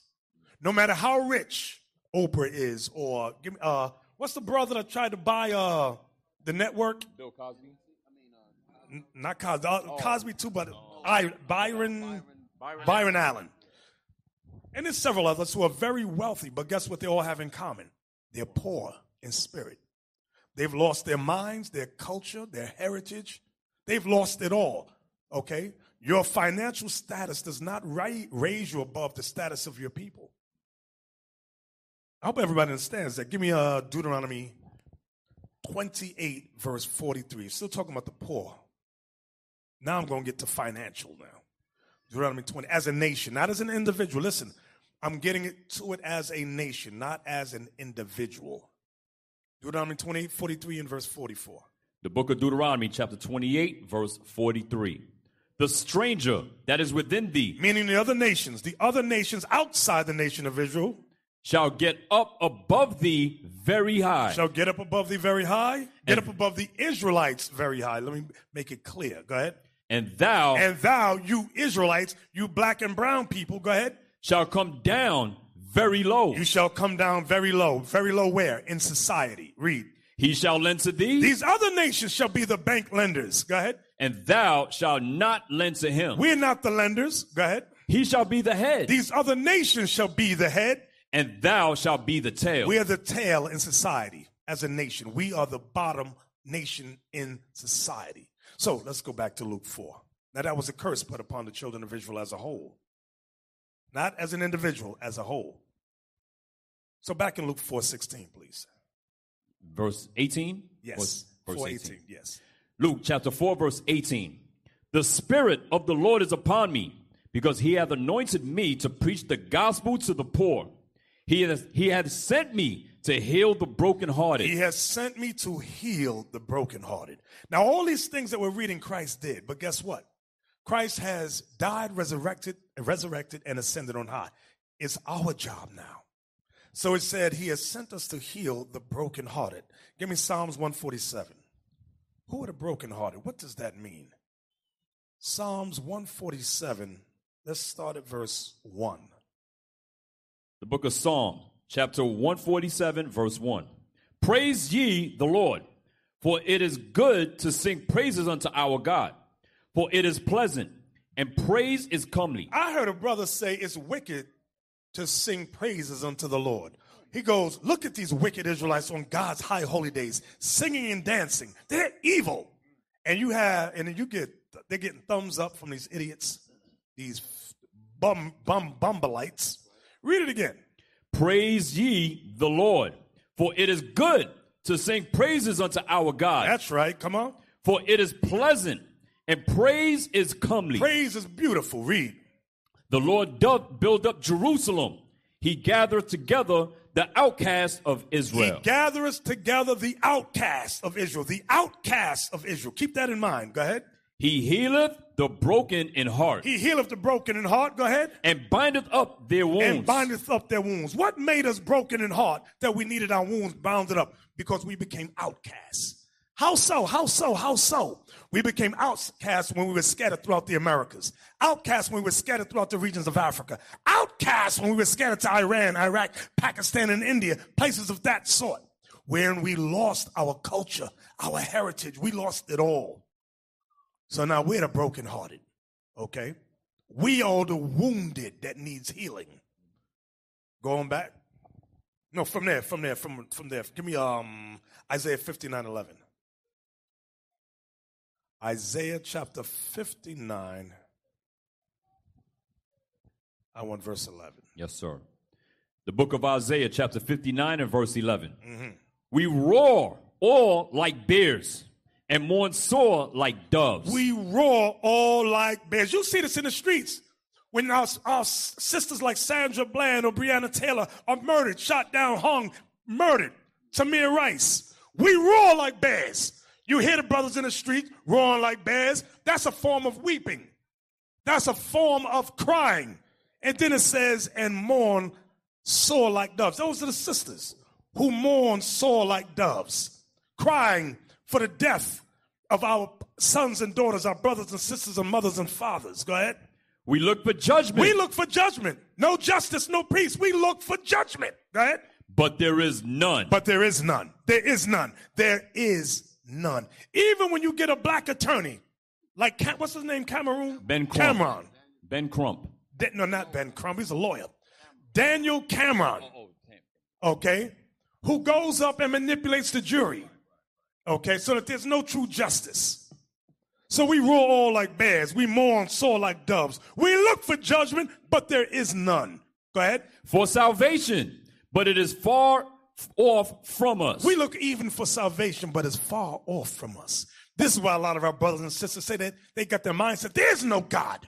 No matter how rich Oprah is or give me... Uh, What's the brother that tried to buy uh, the network? Bill Cosby. I mean, uh, N- not Cosby. Uh, oh. Cosby too, but oh. I, Byron, Byron, Byron, Byron Allen. And there's several others who are very wealthy, but guess what they all have in common? They're poor in spirit. They've lost their minds, their culture, their heritage. They've lost it all, okay? Your financial status does not ra- raise you above the status of your people. I hope everybody understands that. Give me uh, Deuteronomy twenty-eight, verse forty-three. Still talking about the poor. Now I'm going to get to financial now. Deuteronomy twenty, as a nation, not as an individual. Listen, I'm getting it to it as a nation, not as an individual. Deuteronomy twenty-eight, forty-three, and verse forty-four. The book of Deuteronomy, chapter twenty-eight, verse forty-three. The stranger that is within thee. Meaning the other nations, the other nations outside the nation of Israel. Shall get up above thee very high. Shall get up above thee very high. Get and up above the Israelites very high. Let me make it clear. Go ahead. And thou. And thou, you Israelites, you black and brown people, go ahead. Shall come down very low. You shall come down very low. Very low where? In society. Read. He shall lend to thee. These other nations shall be the bank lenders. Go ahead. And thou shalt not lend to him. We're not the lenders. Go ahead. He shall be the head. These other nations shall be the head. And thou shalt be the tail. We are the tail in society. as a nation. We are the bottom nation in society. So let's go back to Luke four. Now, that was a curse put upon the children of Israel as a whole. Not as an individual, as a whole. So back in Luke four sixteen, please. Verse eighteen? Yes. Verse four eighteen, yes. Luke chapter four, verse eighteen. The Spirit of the Lord is upon me, because he hath anointed me to preach the gospel to the poor. He has, he hath sent me to heal the brokenhearted. He has sent me to heal the brokenhearted. Now, all these things that we're reading Christ did, but guess what? Christ has died, resurrected, resurrected, and ascended on high. It's our job now. So it said he has sent us to heal the brokenhearted. Give me Psalms one forty-seven. Who are the brokenhearted? What does that mean? Psalms one forty-seven. Let's start at verse one. The book of Psalm, chapter one forty-seven, verse one. Praise ye the Lord, for it is good to sing praises unto our God, for it is pleasant, and praise is comely. I heard a brother say it's wicked to sing praises unto the Lord. He goes, look at these wicked Israelites on God's high holy days, singing and dancing. They're evil. And you have, and then you get, they're getting thumbs up from these idiots, these bum, bum, bumbleites. Read it again. Praise ye the Lord, for it is good to sing praises unto our God. That's right. Come on. For it is pleasant, and praise is comely. Praise is beautiful. Read. The Lord doth build up Jerusalem. He gathereth together the outcasts of Israel. He gathereth together the outcasts of Israel. The outcasts of Israel. Keep that in mind. Go ahead. He healeth the broken in heart. He healeth the broken in heart. Go ahead. And bindeth up their wounds. And bindeth up their wounds. What made us broken in heart that we needed our wounds bounded up? Because we became outcasts. How so? How so? How so? We became outcasts when we were scattered throughout the Americas. Outcasts when we were scattered throughout the regions of Africa. Outcasts when we were scattered to Iran, Iraq, Pakistan, and India, places of that sort, wherein we lost our culture, our heritage. We lost it all. So now we're the brokenhearted, okay? We are the wounded that needs healing. Going back? No, from there, from there, from from there. Give me um Isaiah fifty-nine eleven. Isaiah chapter fifty-nine. I want verse eleven. Yes, sir. The book of Isaiah chapter fifty-nine and verse eleven. Mm-hmm. We roar all like bears, and mourn sore like doves. We roar all like bears. You see this in the streets when our, our sisters like Sandra Bland or Breonna Taylor are murdered, shot down, hung, murdered. Tamir Rice. We roar like bears. You hear the brothers in the street roaring like bears. That's a form of weeping. That's a form of crying. And then it says, and mourn sore like doves. Those are the sisters who mourn sore like doves, crying for the death of our sons and daughters, our brothers and sisters and mothers and fathers. Go ahead. We look for judgment. We look for judgment. No justice, no peace. We look for judgment. Go ahead. But there is none. But there is none. There is none. There is none. Even when you get a black attorney, like, what's his name, Cameron? Ben Crump. Cameron. Ben Crump. De- no, not Ben Crump. He's a lawyer. Daniel Cameron. Okay. Who goes up and manipulates the jury. Okay, so that there's no true justice. So we roar all like bears. We mourn sore like doves. We look for judgment, but there is none. Go ahead. For salvation, but it is far off from us. We look even for salvation, but it's far off from us. This is why a lot of our brothers and sisters say that they got their mindset, there's no God.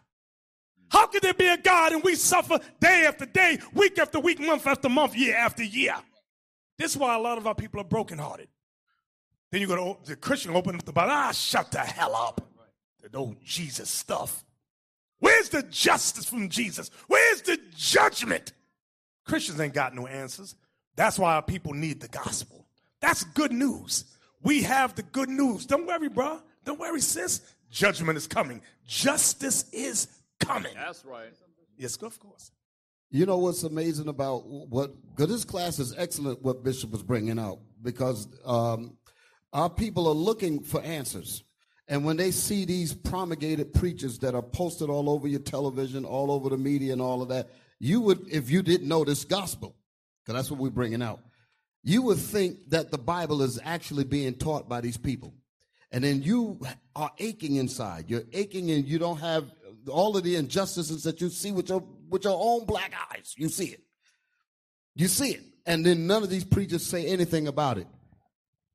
How could there be a God and we suffer day after day, week after week, month after month, year after year? This is why a lot of our people are brokenhearted. Then you go to the Christian, open up the Bible. Ah, shut the hell up. That old Jesus stuff. Where's the justice from Jesus? Where's the judgment? Christians ain't got no answers. That's why our people need the gospel. That's good news. We have the good news. Don't worry, bro. Don't worry, sis. Judgment is coming. Justice is coming. That's right. Yes, of course. You know what's amazing about what, because this class is excellent, what Bishop was bringing out, because um, our people are looking for answers. And when they see these promulgated preachers that are posted all over your television, all over the media and all of that, you would, if you didn't know this gospel, because that's what we're bringing out, you would think that the Bible is actually being taught by these people. And then you are aching inside. You're aching and you don't have all of the injustices that you see with your with your own black eyes. You see it. You see it. And then none of these preachers say anything about it.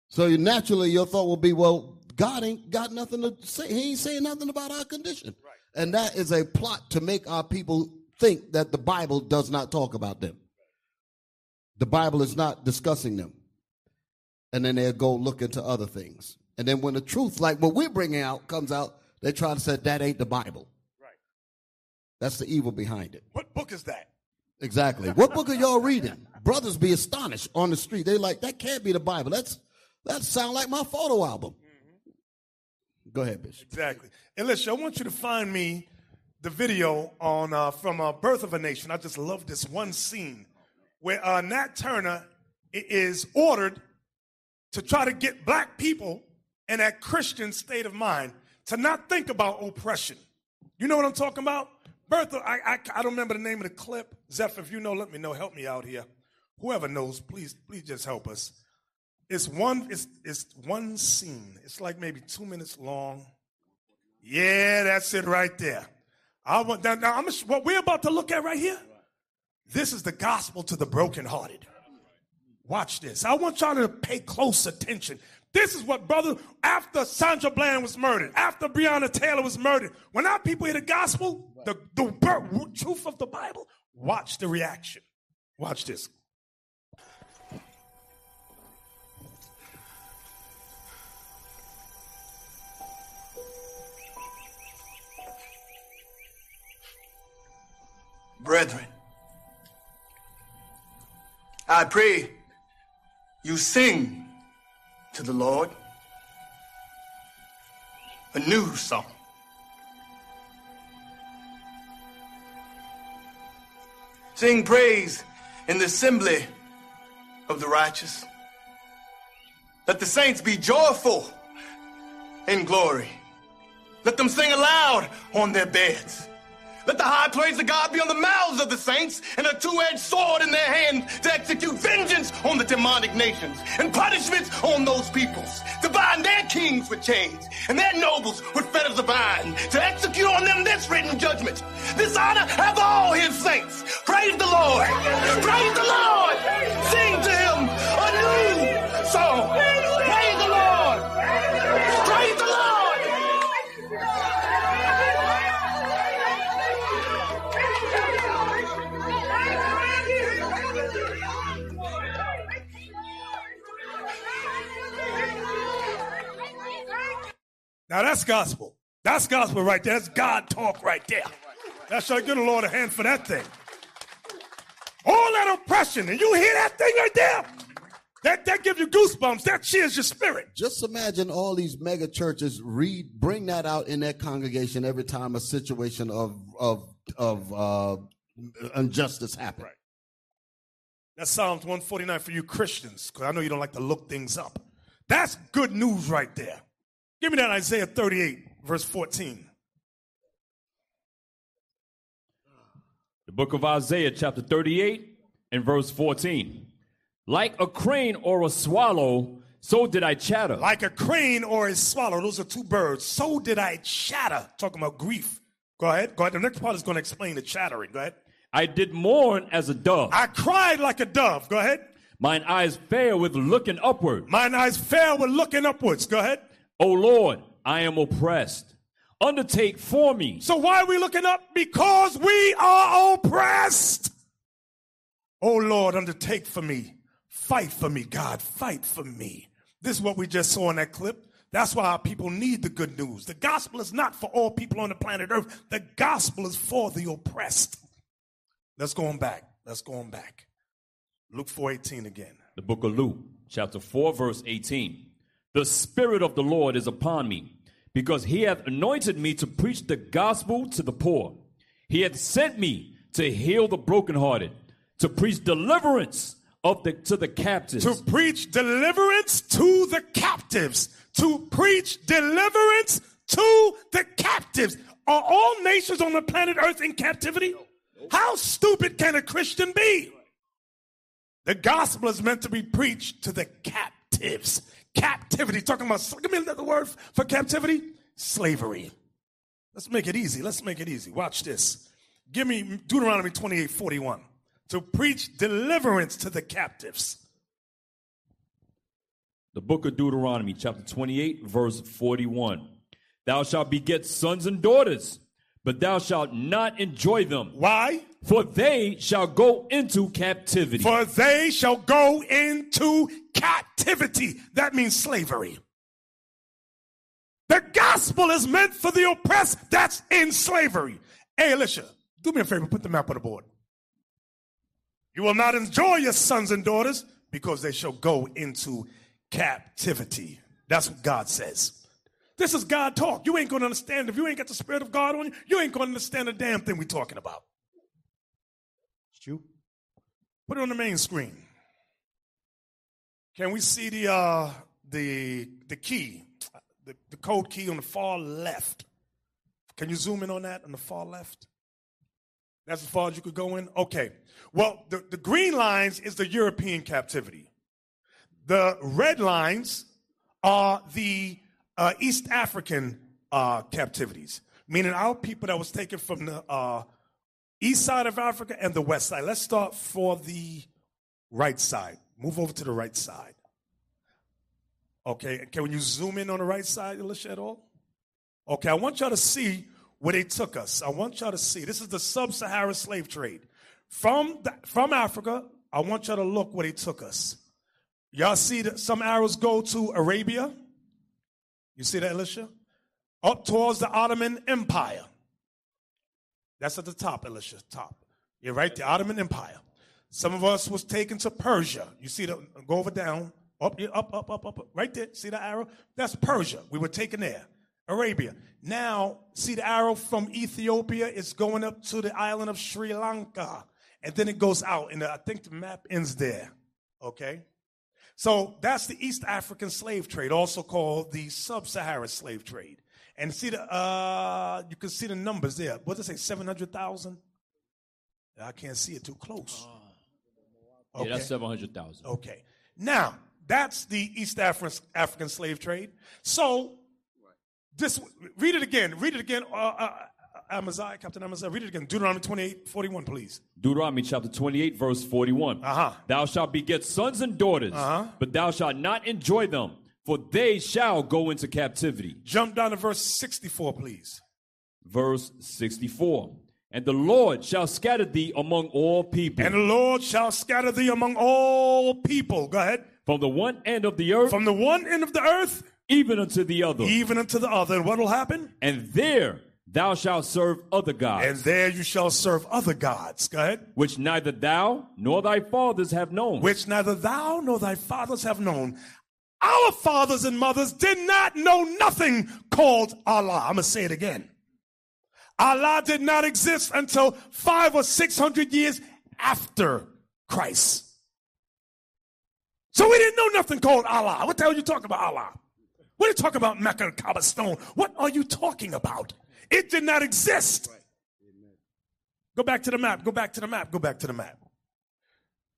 So you, naturally your thought will be, well, God ain't got nothing to say. He ain't saying nothing about our condition. Right. And that is a plot to make our people think that the Bible does not talk about them. The Bible is not discussing them. And then they'll go look into other things. And then when the truth, like what we're bringing out, comes out, they try to say that ain't the Bible. Right. That's the evil behind it. What book is that? Exactly. What book are y'all reading? Brothers be astonished on the street. They like, that can't be the Bible. That's that sound like my photo album. Mm-hmm. Go ahead, Bishop. Exactly. And listen, I want you to find me the video on uh, from uh, Birth of a Nation. I just love this one scene where uh, Nat Turner is ordered to try to get black people in that Christian state of mind to not think about oppression. You know what I'm talking about? Bertha, I, I, I don't remember the name of the clip. Zeph, if you know, let me know. Help me out here. Whoever knows, please, please just help us. It's one, it's, it's one scene. It's like maybe two minutes long. Yeah, that's it right there. I want now, now I'm a, what we're about to look at right here. This is the gospel to the brokenhearted. Watch this. I want y'all to pay close attention. This is what, brother, after Sandra Bland was murdered, after Breonna Taylor was murdered, when our people hear the gospel, the, the truth of the Bible, watch the reaction. Watch this. Brethren, I pray you sing to the Lord a new song. Sing praise in the assembly of the righteous. Let the saints be joyful in glory. Let them sing aloud on their beds. Let the high praise of God be on the mouths of the saints, and a two-edged sword in their hand to execute vengeance on the demonic nations and punishments on those peoples, to bind their kings with chains and their nobles with fetters of iron, to execute on them this written judgment. This honor have all his saints. Praise the Lord. Praise the Lord. Sing to him a new song. Praise the Lord. Praise the Lord. Now, that's gospel. That's gospel right there. That's God talk right there. That's how I give the Lord a hand for that thing. All that oppression, and you hear that thing right there? That that gives you goosebumps. That cheers your spirit. Just imagine all these mega churches read, bring that out in their congregation every time a situation of of of uh, injustice happens. Right. That's Psalms one forty-nine for you Christians, because I know you don't like to look things up. That's good news right there. Give me that Isaiah thirty-eight, verse fourteen. The book of Isaiah, chapter thirty-eight, and verse fourteen. Like a crane or a swallow, so did I chatter. Like a crane or a swallow. Those are two birds. So did I chatter. Talking about grief. Go ahead. Go ahead. The next part is going to explain the chattering. Go ahead. I did mourn as a dove. I cried like a dove. Go ahead. Mine eyes fail with looking upward. Mine eyes fail with looking upwards. Go ahead. O Lord, I am oppressed. Undertake for me. So why are we looking up? Because we are oppressed. O Lord, undertake for me. Fight for me, God. Fight for me. This is what we just saw in that clip. That's why our people need the good news. The gospel is not for all people on the planet Earth. The gospel is for the oppressed. Let's go on back. Let's go on back. Luke four eighteen again. The book of Luke, chapter four, verse eighteen. The Spirit of the Lord is upon me, because he hath anointed me to preach the gospel to the poor. He hath sent me to heal the brokenhearted, to preach deliverance of the, to the captives. To preach deliverance to the captives. To preach deliverance to the captives. Are all nations on the planet Earth in captivity? How stupid can a Christian be? The gospel is meant to be preached to the captives. Captivity. Talking about, give me another word for captivity. Slavery. Let's make it easy. Let's make it easy. Watch this. Give me Deuteronomy twenty-eight forty-one. To preach deliverance to the captives. The book of Deuteronomy, chapter twenty-eight, verse forty-one. Thou shalt beget sons and daughters, but thou shalt not enjoy them. Why? For they shall go into captivity. For they shall go into captivity. That means slavery. The gospel is meant for the oppressed that's in slavery. Hey, Alicia, do me a favor. Put the map on the board. You will not enjoy your sons and daughters because they shall go into captivity. That's what God says. This is God talk. You ain't going to understand. If you ain't got the Spirit of God on you, you ain't going to understand a damn thing we're talking about. It's you. Put it on the main screen. Can we see the uh, the the key, the, the code key on the far left? Can you zoom in on that on the far left? That's as far as you could go in? Okay. Well, the, the green lines is the European captivity. The red lines are the uh, East African uh, captivities, meaning our people that was taken from the uh, east side of Africa and the west side. Let's start for the right side. Move over to the right side. Okay, can you zoom in on the right side, Alicia, at all? Okay, I want y'all to see where they took us. I want y'all to see. This is the sub-Saharan slave trade. From the, from Africa, I want y'all to look where they took us. Y'all see that some arrows go to Arabia? You see that, Alicia? Up towards the Ottoman Empire. That's at the top, Alicia, top. You're right, the Ottoman Empire. Some of us was taken to Persia. You see the, go over down, up, up, up, up, up, right there. See the arrow? That's Persia. We were taken there. Arabia. Now, see the arrow from Ethiopia? It's going up to the island of Sri Lanka. And then it goes out, and I think the map ends there. Okay? So that's the East African slave trade, also called the Sub-Saharan slave trade. And see the, uh, you can see the numbers there. What does it say, seven hundred thousand? I can't see it too close. Uh, okay. Yeah, that's seven hundred thousand. Okay. Now, that's the East Afri- African slave trade. So, this, read it again. Read it again. Uh, uh, Amaziah, Captain Amaziah, read it again. Deuteronomy twenty-eight forty-one, please. Deuteronomy chapter twenty-eight, verse forty-one. Uh-huh. Thou shalt beget sons and daughters, uh-huh. but thou shalt not enjoy them, for they shall go into captivity. Jump down to verse sixty-four, please. Verse sixty-four. And the Lord shall scatter thee among all people. And the Lord shall scatter thee among all people. Go ahead. From the one end of the earth. From the one end of the earth. Even unto the other. Even unto the other. And what will happen? And there... Thou shalt serve other gods. And there you shall serve other gods. Go ahead. Which neither thou nor thy fathers have known. Which neither thou nor thy fathers have known. Our fathers and mothers did not know nothing called Allah. I'm going to say it again. Allah did not exist until five or six hundred years after Christ. So we didn't know nothing called Allah. What the hell are you talking about, Allah? What are you talking about, Mecca and Kaaba stone? What are you talking about? It did not exist. Right. Go back to the map. Go back to the map. Go back to the map.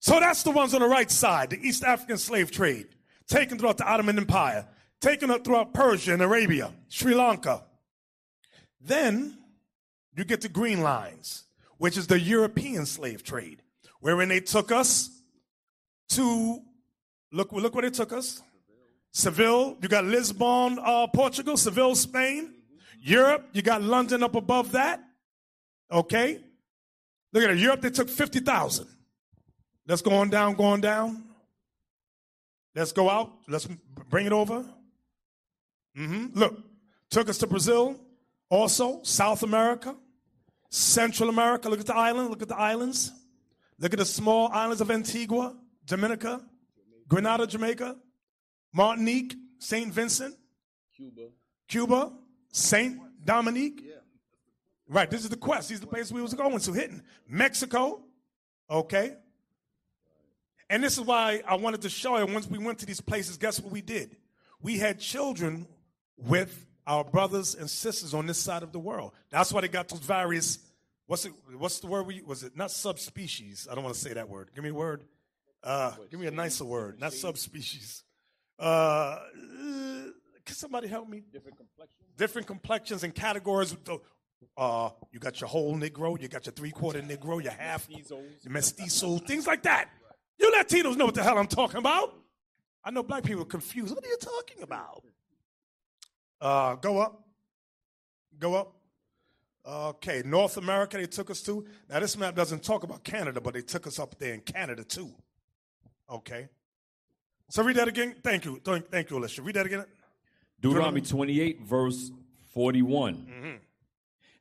So that's the ones on the right side, the East African slave trade, taken throughout the Ottoman Empire, taken up throughout Persia and Arabia, Sri Lanka. Then you get the green lines, which is the European slave trade, wherein they took us to, look, look where they took us. Seville. You got Lisbon, uh, Portugal, Seville, Spain. Europe, you got London up above that, okay? Look at it. Europe, they took fifty thousand. Let's go on down, go on down. Let's go out. Let's bring it over. Mm-hmm. Look, took us to Brazil, also South America, Central America. Look at the island. Look at the islands. Look at the small islands of Antigua, Dominica, Grenada, Jamaica, Martinique, Saint Vincent, Cuba, Cuba. Saint Dominique. Yeah. Right, this is the quest. These are the places we was going to, hitting. Mexico, okay. And this is why I wanted to show you, once we went to these places, guess what we did? We had children with our brothers and sisters on this side of the world. That's why they got those various, what's it? What's the word we, was it not subspecies? I don't want to say that word. Give me a word. Uh, give me a nicer word, not subspecies. Uh, can somebody help me? Different complexions. Different complexions and categories. Uh, you got your whole Negro, you got your three-quarter Negro, your half, your mestizo, things like that. You Latinos know what the hell I'm talking about. I know black people are confused. What are you talking about? Uh, go up. Go up. Okay, North America they took us to. Now, this map doesn't talk about Canada, but they took us up there in Canada, too. Okay. So read that again. Thank you. Thank you, Alicia. Read that again. Deuteronomy twenty-eight, verse forty-one. Mm-hmm.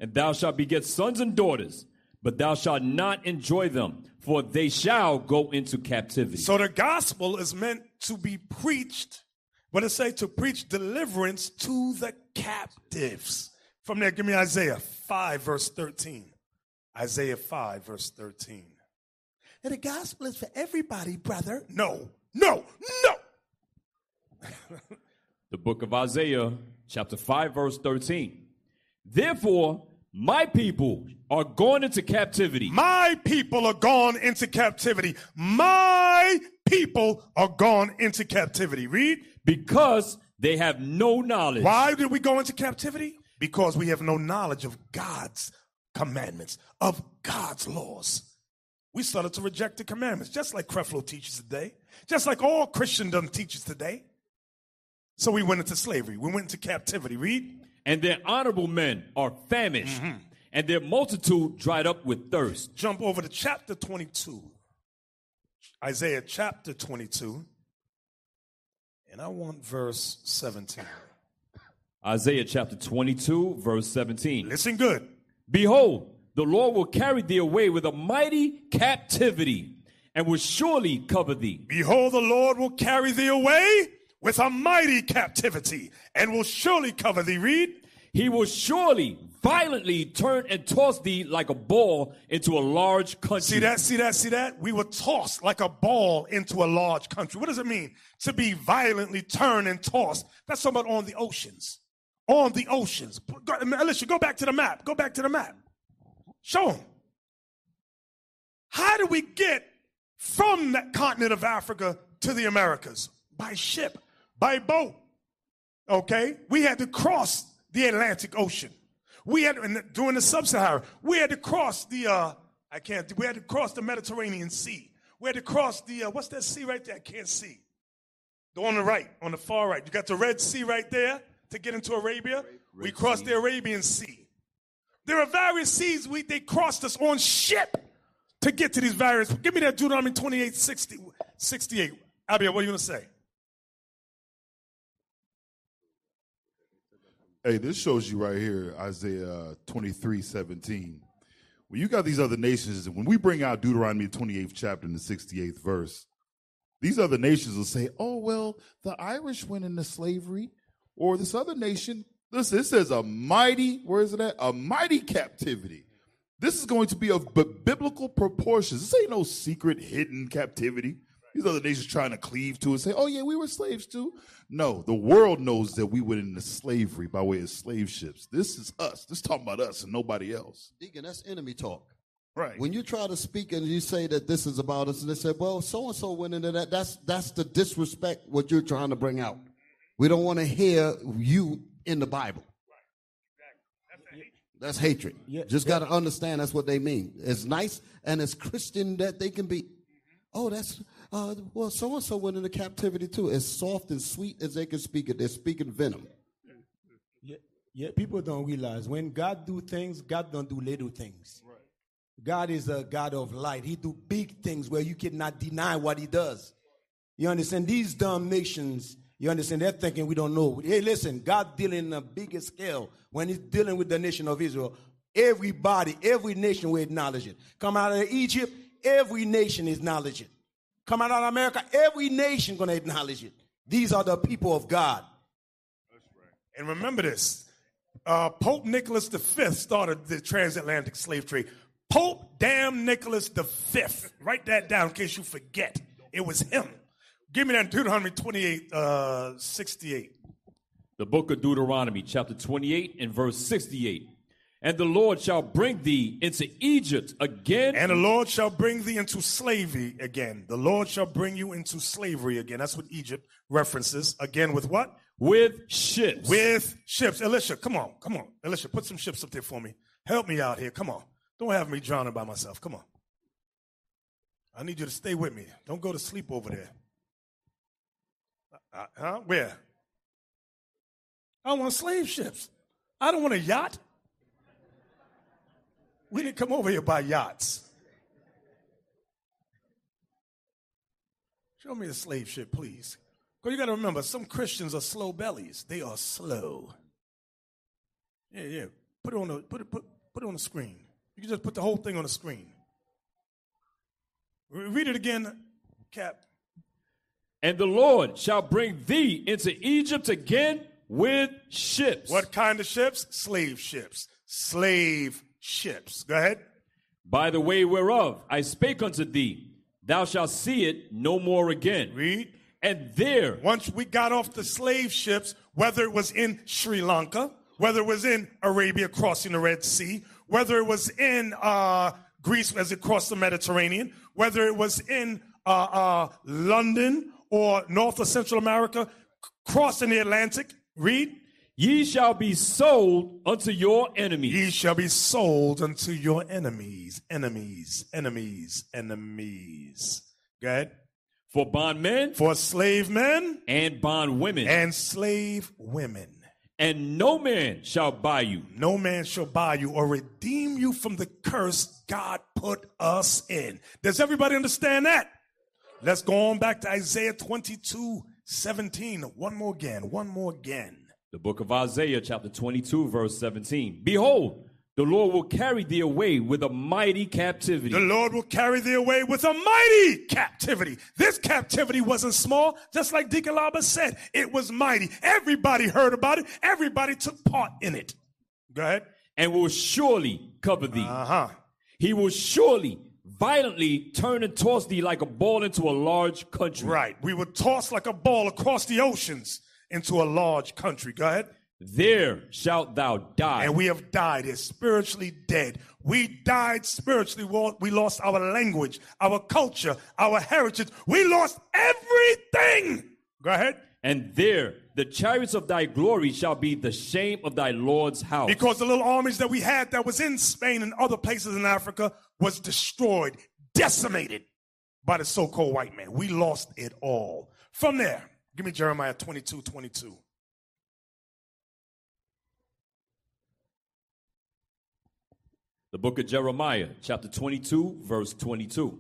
And thou shalt beget sons and daughters, but thou shalt not enjoy them, for they shall go into captivity. So the gospel is meant to be preached, but it says to preach deliverance to the captives. From there, give me Isaiah five, verse thirteen. Isaiah five, verse thirteen. And the gospel is for everybody, brother. No, no, no. The book of Isaiah, chapter five, verse thirteen. Therefore, my people are gone into captivity. My people are gone into captivity. My people are gone into captivity. Read. Because they have no knowledge. Why did we go into captivity? Because we have no knowledge of God's commandments, of God's laws. We started to reject the commandments, just like Creflo teaches today, just like all Christendom teaches today. So we went into slavery. We went into captivity. Read. And their honorable men are famished, mm-hmm. and their multitude dried up with thirst. Jump over to chapter twenty-two, Isaiah chapter twenty-two, and I want verse seventeen. Isaiah chapter twenty-two, verse seventeen. Listen good. Behold, the Lord will carry thee away with a mighty captivity, and will surely cover thee. Behold, the Lord will carry thee away with a mighty captivity, and will surely cover thee. Read. He will surely violently turn and toss thee like a ball into a large country. See that, see that, see that? We were tossed like a ball into a large country. What does it mean to be violently turned and tossed? That's talking about on the oceans. On the oceans. Go, Alicia, go back to the map. Go back to the map. Show them. How do we get from that continent of Africa to the Americas? By ship. By boat, okay? We had to cross the Atlantic Ocean. We had, and during the Sub-Sahara, we had to cross the, uh, I can't, we had to cross the Mediterranean Sea. We had to cross the, uh, what's that sea right there? I can't see. The on the right, on the far right. You got the Red Sea right there to get into Arabia. Red, Red we crossed sea. the Arabian Sea. There are various seas we, they crossed us on ship to get to these various, give me that Deuteronomy twenty-eight, sixty, sixty-eight. Abia, what are you going to say? Hey, this shows you right here, Isaiah twenty-three, seventeen. When you got these other nations, when we bring out Deuteronomy twenty-eighth chapter and the sixty-eighth verse, these other nations will say, oh, well, the Irish went into slavery, or this other nation. Listen, it says a mighty, where is it at? A mighty captivity. This is going to be of b- biblical proportions. This ain't no secret, hidden captivity. These other nations trying to cleave to it and say, oh, yeah, we were slaves too. No, the world knows that we went into slavery by way of slave ships. This is us. This is talking about us and nobody else. Deacon, that's enemy talk. Right. When you try to speak and you say that this is about us, and they say, well, so-and-so went into that, that's, that's the disrespect what you're trying to bring out. We don't want to hear you in the Bible. Right. Exactly. That's hatred. Yeah. That's hatred. Yeah. Just yeah. got to understand that's what they mean. As nice and as Christian that they can be. Oh, that's... Uh, well, so-and-so went into captivity, too. As soft and sweet as they can speak it, they're speaking venom. Yeah, yeah, people don't realize when God do things, God don't do little things. Right. God is a God of light. He do big things where you cannot deny what he does. You understand? These dumb nations, you understand, they're thinking we don't know. Hey, listen, God dealing in a bigger scale when he's dealing with the nation of Israel. Everybody, every nation will acknowledge it. Come out of Egypt, every nation acknowledge it. Come out of America, every nation going to acknowledge it. These are the people of God. That's right. And remember this. Uh, Pope Nicholas the Fifth started the transatlantic slave trade. Pope damn Nicholas the Fifth. Write that down in case you forget. It was him. Give me that Deuteronomy twenty-eight, uh, sixty-eight. The book of Deuteronomy, chapter twenty-eight and verse sixty-eight. And the Lord shall bring thee into Egypt again. And the Lord shall bring thee into slavery again. The Lord shall bring you into slavery again. That's what Egypt references. Again with what? With ships. With ships. Elisha, come on. Come on. Elisha, put some ships up there for me. Help me out here. Come on. Don't have me drowning by myself. Come on. I need you to stay with me. Don't go to sleep over there. Uh, huh? Where? I want slave ships. I don't want a yacht. We didn't come over here by yachts. Show me a slave ship, please. Because you got to remember, some Christians are slow bellies. They are slow. Yeah, yeah. Put it on the put it put put it on the screen. You can just put the whole thing on the screen. Read it again, Cap. And the Lord shall bring thee into Egypt again with ships. What kind of ships? Slave ships. Slave ships. Ships. Go ahead. By the way whereof I spake unto thee, thou shalt see it no more again. Read. And there. Once we got off the slave ships, whether it was in Sri Lanka, whether it was in Arabia crossing the Red Sea, whether it was in uh, Greece as it crossed the Mediterranean, whether it was in uh, uh, London or North or Central America, crossing the Atlantic. Read. Ye shall be sold unto your enemies. Ye shall be sold unto your enemies, enemies, enemies, enemies. Go ahead. For bondmen. For slave men. And bondwomen. And slave women. And no man shall buy you. No man shall buy you or redeem you from the curse God put us in. Does everybody understand that? Let's go on back to Isaiah twenty-two seventeen. One more again, one more again. The book of Isaiah, chapter twenty-two, verse seventeen. Behold, the Lord will carry thee away with a mighty captivity. The Lord will carry thee away with a mighty captivity. This captivity wasn't small, just like Deacon Laba said. It was mighty. Everybody heard about it. Everybody took part in it. Go ahead. And will surely cover thee. Uh-huh. He will surely violently turn and toss thee like a ball into a large country. Right. We were tossed like a ball across the oceans. Into a large country. Go ahead. There shalt thou die. And we have died. It's spiritually dead. We died spiritually. We lost our language, our culture, our heritage. We lost everything. Go ahead. And there the chariots of thy glory shall be the shame of thy Lord's house. Because the little armies that we had that was in Spain and other places in Africa was destroyed, decimated by the so-called white man. We lost it all. From there. Give me Jeremiah twenty-two twenty-two. The book of Jeremiah, chapter twenty-two, verse twenty-two.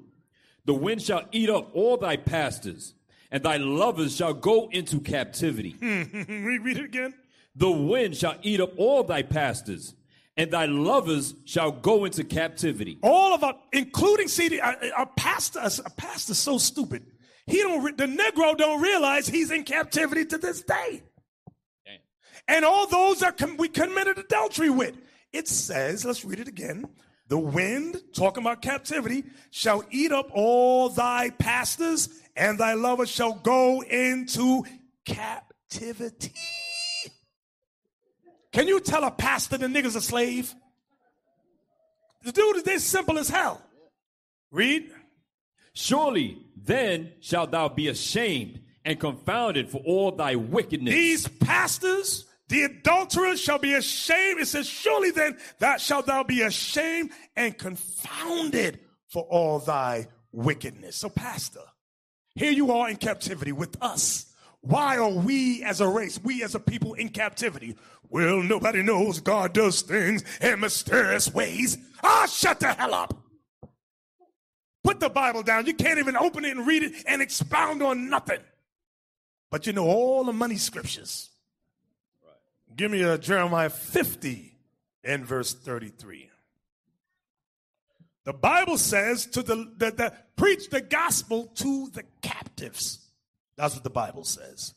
The wind shall eat up all thy pastors, and thy lovers shall go into captivity. Read it again. The wind shall eat up all thy pastors, and thy lovers shall go into captivity. All of our, including, see, a pastor, a pastor's so stupid. He don't. Re- the Negro don't realize he's in captivity to this day. Damn. And all those are com- we committed adultery with. It says, let's read it again. The wind, talking about captivity, shall eat up all thy pastors, and thy lovers shall go into captivity. Can you tell a pastor the nigga's a slave? The dude is simple as hell. Read. Surely then shalt thou be ashamed and confounded for all thy wickedness. These pastors, the adulterers, shall be ashamed. It says, surely then that shalt thou be ashamed and confounded for all thy wickedness. So, pastor, here you are in captivity with us. Why are we as a race, we as a people in captivity? Well, nobody knows. God does things in mysterious ways. Ah, shut the hell up. Put the Bible down. You can't even open it and read it and expound on nothing. But you know all the money scriptures. Right. Give me a Jeremiah fifty and verse thirty-three. The Bible says to the, the, the preach the gospel to the captives. That's what the Bible says.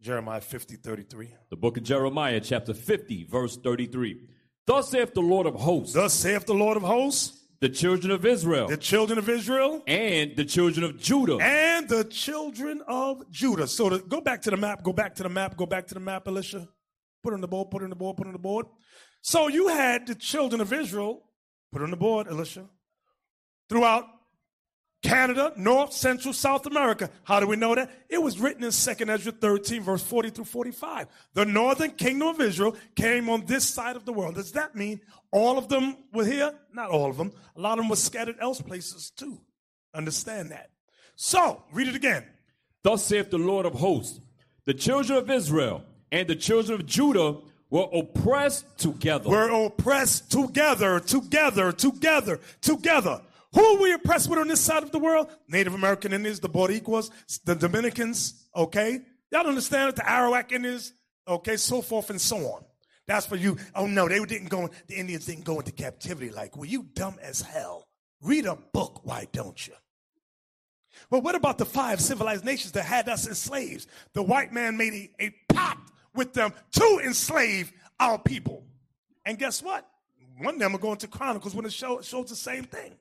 Jeremiah fifty, thirty-three. The book of Jeremiah, chapter fifty, verse thirty-three. Thus saith the Lord of hosts. Thus saith the Lord of hosts. The children of Israel. The children of Israel. And the children of Judah. And the children of Judah. So to go back to the map, go back to the map, go back to the map, Elisha. Put it on the board, put it on the board, put it on the board. So you had the children of Israel, put on the board, Elisha, throughout Canada, North, Central, South America. How do we know that? It was written in Second Ezra thirteen, verse forty through forty-five. The northern kingdom of Israel came on this side of the world. Does that mean all of them were here? Not all of them. A lot of them were scattered else places too. Understand that. So, read it again. Thus saith the Lord of hosts, the children of Israel and the children of Judah were oppressed together. We're oppressed together, together, together, together. Who are we oppressed with on this side of the world? Native American Indians, the Boricuas, the Dominicans, okay? Y'all understand it? The Arawak Indians, okay, so forth and so on. That's for you. Oh, no, they didn't go, the Indians didn't go into captivity. Like, well, you dumb as hell. Read a book, why don't you? Well, what about the five civilized nations that had us as slaves? The white man made a, a pact with them to enslave our people. And guess what? One of them will go into Chronicles when it show, shows the same thing.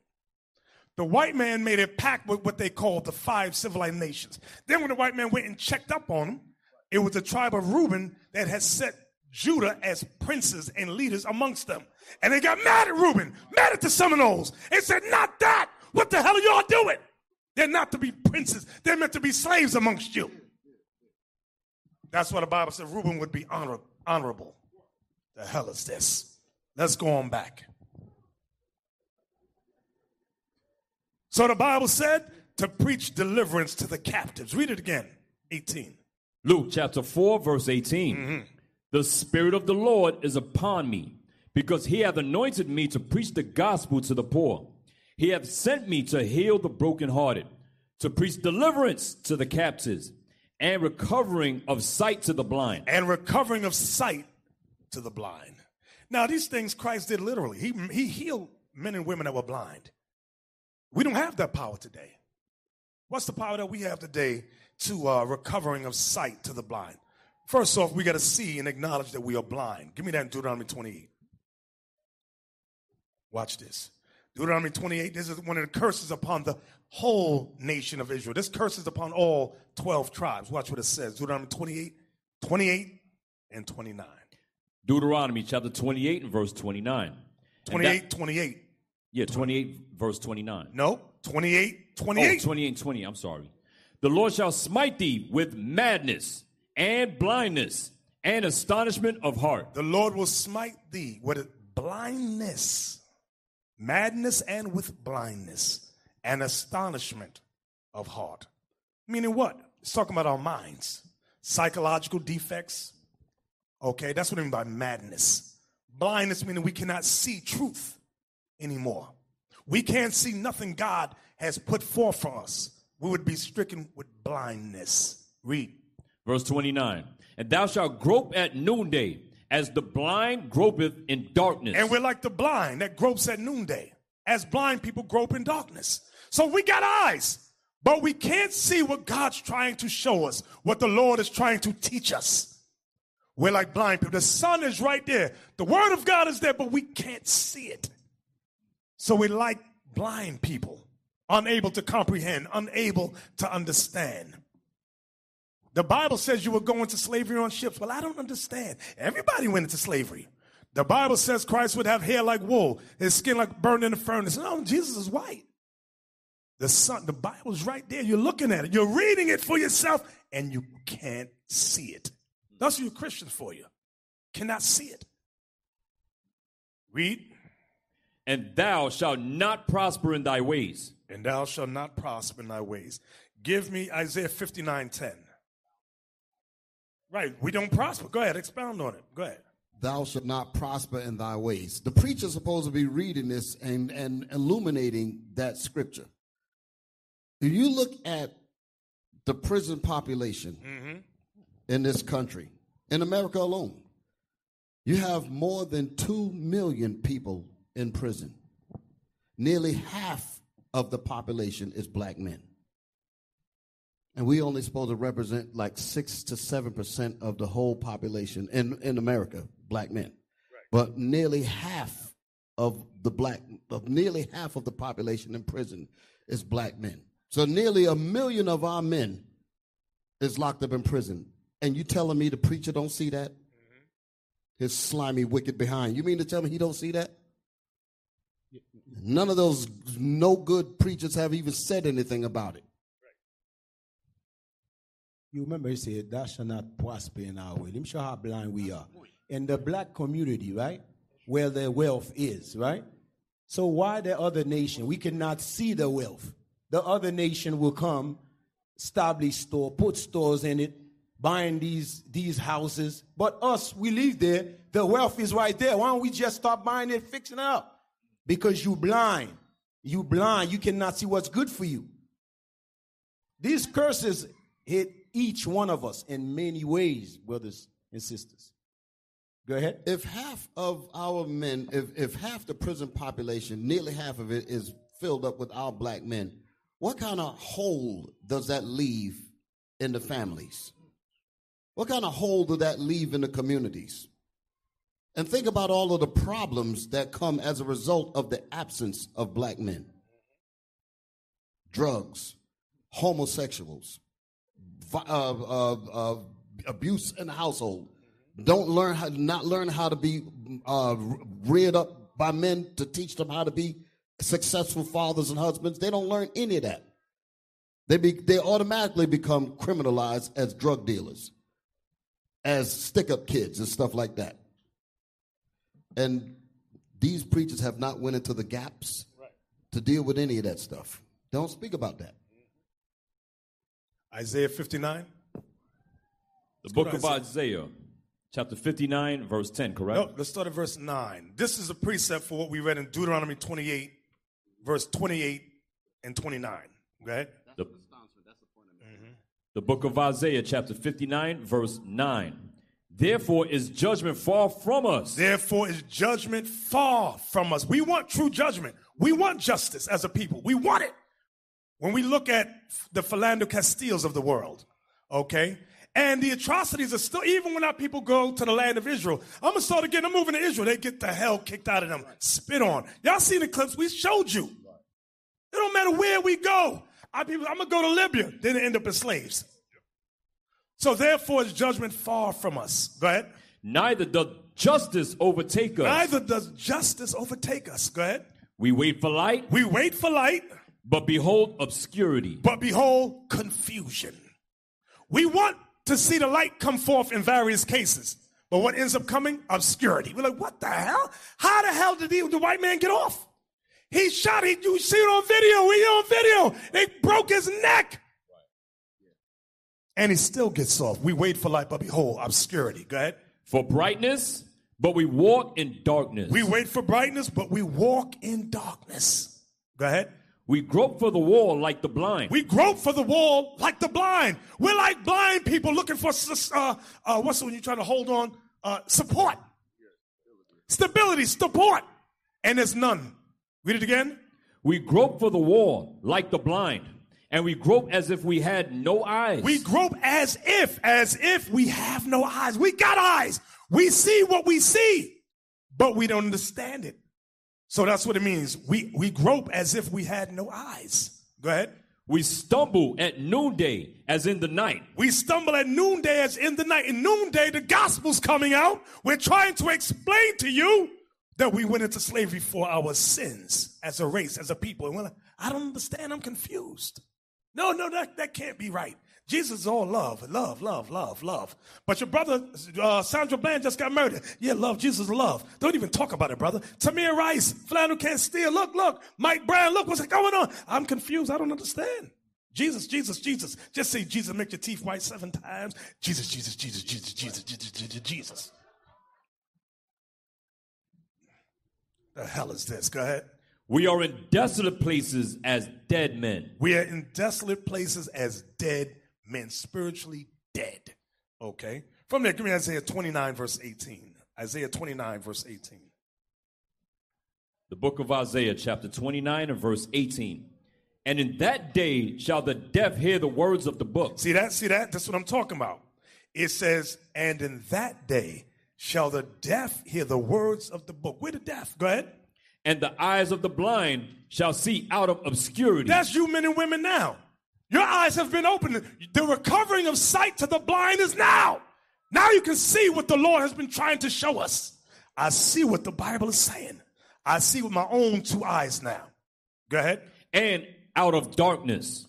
The white man made a pact with what they called the five civilized nations. Then when the white man went and checked up on them, it was the tribe of Reuben that had set Judah as princes and leaders amongst them. And they got mad at Reuben, mad at the Seminoles, and said, not that. What the hell are y'all doing? They're not to be princes. They're meant to be slaves amongst you. That's why the Bible said Reuben would be honor- honorable. The hell is this? Let's go on back. So the Bible said to preach deliverance to the captives. Read it again, eighteen. Luke chapter four, verse eighteen. Mm-hmm. The Spirit of the Lord is upon me, because he hath anointed me to preach the gospel to the poor. He hath sent me to heal the brokenhearted, to preach deliverance to the captives, and recovering of sight to the blind. And recovering of sight to the blind. Now, these things Christ did literally. He, he healed men and women that were blind. We don't have that power today. What's the power that we have today to uh, recovering of sight to the blind? First off, we got to see and acknowledge that we are blind. Give me that in Deuteronomy twenty-eight. Watch this. Deuteronomy twenty-eight, this is one of the curses upon the whole nation of Israel. This curse is upon all twelve tribes. Watch what it says. Deuteronomy twenty-eight, twenty-eight, and twenty-nine. Deuteronomy chapter twenty-eight and verse twenty-nine. twenty-eight, that, twenty-eight. Yeah, twenty-eight, verse twenty-nine. No, twenty-eight, twenty-eight. Oh, twenty-eight, twenty, I'm sorry. The Lord shall smite thee with madness and blindness and astonishment of heart. The Lord will smite thee with blindness, madness, and with blindness and astonishment of heart. Meaning what? It's talking about our minds, psychological defects. Okay, that's what I mean by madness. Blindness meaning we cannot see truth anymore. We can't see nothing God has put forth for us. We would be stricken with blindness. Read. Verse twenty-nine, and thou shalt grope at noonday, as the blind gropeth in darkness. And we're like the blind that gropes at noonday, as blind people grope in darkness. So we got eyes, but we can't see what God's trying to show us, what the Lord is trying to teach us. We're like blind people. The sun is right there. The word of God is there, but we can't see it. So we're like blind people, unable to comprehend, unable to understand. The Bible says you will go into slavery on ships. Well, I don't understand. Everybody went into slavery. The Bible says Christ would have hair like wool, his skin like burned in the furnace. No, Jesus is white. The sun, the Bible's right there. You're looking at it. You're reading it for yourself, and you can't see it. That's what you're Christians for you. Cannot see it. Read. And thou shalt not prosper in thy ways. And thou shalt not prosper in thy ways. Give me Isaiah fifty-nine ten. Right, we don't prosper. Go ahead, expound on it. Go ahead. Thou shalt not prosper in thy ways. The preacher's supposed to be reading this and, and illuminating that scripture. If you look at the prison population mm-hmm. in this country, in America alone, you have more than two million people in prison. Nearly half of the population is black men. And we only supposed to represent like six to seven percent of the whole population in, in America, black men. Right. But nearly half of the black, of nearly half of the population in prison is black men. So nearly a million of our men is locked up in prison. And you telling me the preacher don't see that? Mm-hmm. his slimy wicked behind. You mean to tell me he don't see that? None of those no good preachers have even said anything about it. You remember he said, "Thou shalt not prosper in our way." Let me show how blind we are. In the black community, right, where their wealth is, right? So why the other nation? We cannot see the wealth. The other nation will come, establish store, put stores in it, buying these, these houses. But us, we live there. The wealth is right there. Why don't we just stop buying it, fixing it up? Because you blind. You blind. You cannot see what's good for you. These curses hit each one of us in many ways, brothers and sisters. Go ahead. If half of our men, if, if half the prison population, nearly half of it is filled up with our black men, what kind of hole does that leave in the families? What kind of hole does that leave in the communities? And think about all of the problems that come as a result of the absence of black men. Drugs, homosexuals, Uh, uh, uh, abuse in the household. Don't learn how, not learn how to be uh, reared up by men to teach them how to be successful fathers and husbands. They don't learn any of that. They be, they automatically become criminalized as drug dealers, as stick-up kids and stuff like that. And these preachers have not went into the gaps right to deal with any of that stuff. Don't speak about that. Isaiah fifty-nine. The let's book of Isaiah. Isaiah, chapter fifty-nine, verse ten, correct? No, let's start at verse nine. This is a precept for what we read in Deuteronomy twenty-eight, verse twenty-eight and twenty-nine. Okay? That's the, the, that's the, point I'm mm-hmm. the book of Isaiah, chapter fifty-nine, verse nine. Therefore is judgment far from us. Therefore is judgment far from us. We want true judgment. We want justice as a people. We want it. When we look at the Philando Castiles of the world, okay, and the atrocities are still, even when our people go to the land of Israel, I'm going to start again, I'm moving to Israel, they get the hell kicked out of them, spit on. Y'all seen the clips we showed you. It don't matter where we go. Our people, I'm going to go to Libya, then they end up as slaves. So therefore is judgment far from us. Go ahead. Neither does justice overtake us. Neither does justice overtake us. Go ahead. We wait for light. We wait for light. But behold obscurity. But behold confusion. We want to see the light come forth in various cases. But what ends up coming? Obscurity. We're like, what the hell? How the hell did the, the white man get off? He shot. He, you see it on video. We on video. They broke his neck. And he still gets off. We wait for light, but behold obscurity. Go ahead. For brightness, but we walk in darkness. We wait for brightness, but we walk in darkness. Go ahead. We grope for the wall like the blind. We grope for the wall like the blind. We're like blind people looking for, uh, uh, what's it when you're trying to hold on? Uh, support. Stability, support. And there's none. Read it again. We grope for the wall like the blind, and we grope as if we had no eyes. We grope as if, as if we have no eyes. We got eyes. We see what we see, but we don't understand it. So that's what it means. We we grope as if we had no eyes. Go ahead. We stumble at noonday as in the night. We stumble at noonday as in the night. In noonday, the gospel's coming out. We're trying to explain to you that we went into slavery for our sins as a race, as a people. And we're like, I don't understand. I'm confused. No, no, that, that can't be right. Jesus is all love, love, love, love, love. But your brother, uh, Sandra Bland, just got murdered. Yeah, love, Jesus, love. Don't even talk about it, brother. Tamir Rice, Philando Castile, look, look. Mike Brown, look, what's going on? I'm confused. I don't understand. Jesus, Jesus, Jesus. Just say Jesus, make your teeth white seven times. Jesus, Jesus, Jesus, Jesus, Jesus, Jesus, Jesus, Jesus. The hell is this? Go ahead. We are in desolate places as dead men. We are in desolate places as dead men. Men spiritually dead. Okay? From there, give me Isaiah twenty-nine, verse eighteen. Isaiah twenty-nine, verse eighteen. The book of Isaiah, chapter twenty-nine, and verse eighteen. And in that day shall the deaf hear the words of the book. See that? See that? That's what I'm talking about. It says, and in that day shall the deaf hear the words of the book. We're the deaf. Go ahead. And the eyes of the blind shall see out of obscurity. That's you men and women now. Your eyes have been opened. The recovering of sight to the blind is now. Now you can see what the Lord has been trying to show us. I see what the Bible is saying. I see with my own two eyes now. Go ahead. And out of darkness.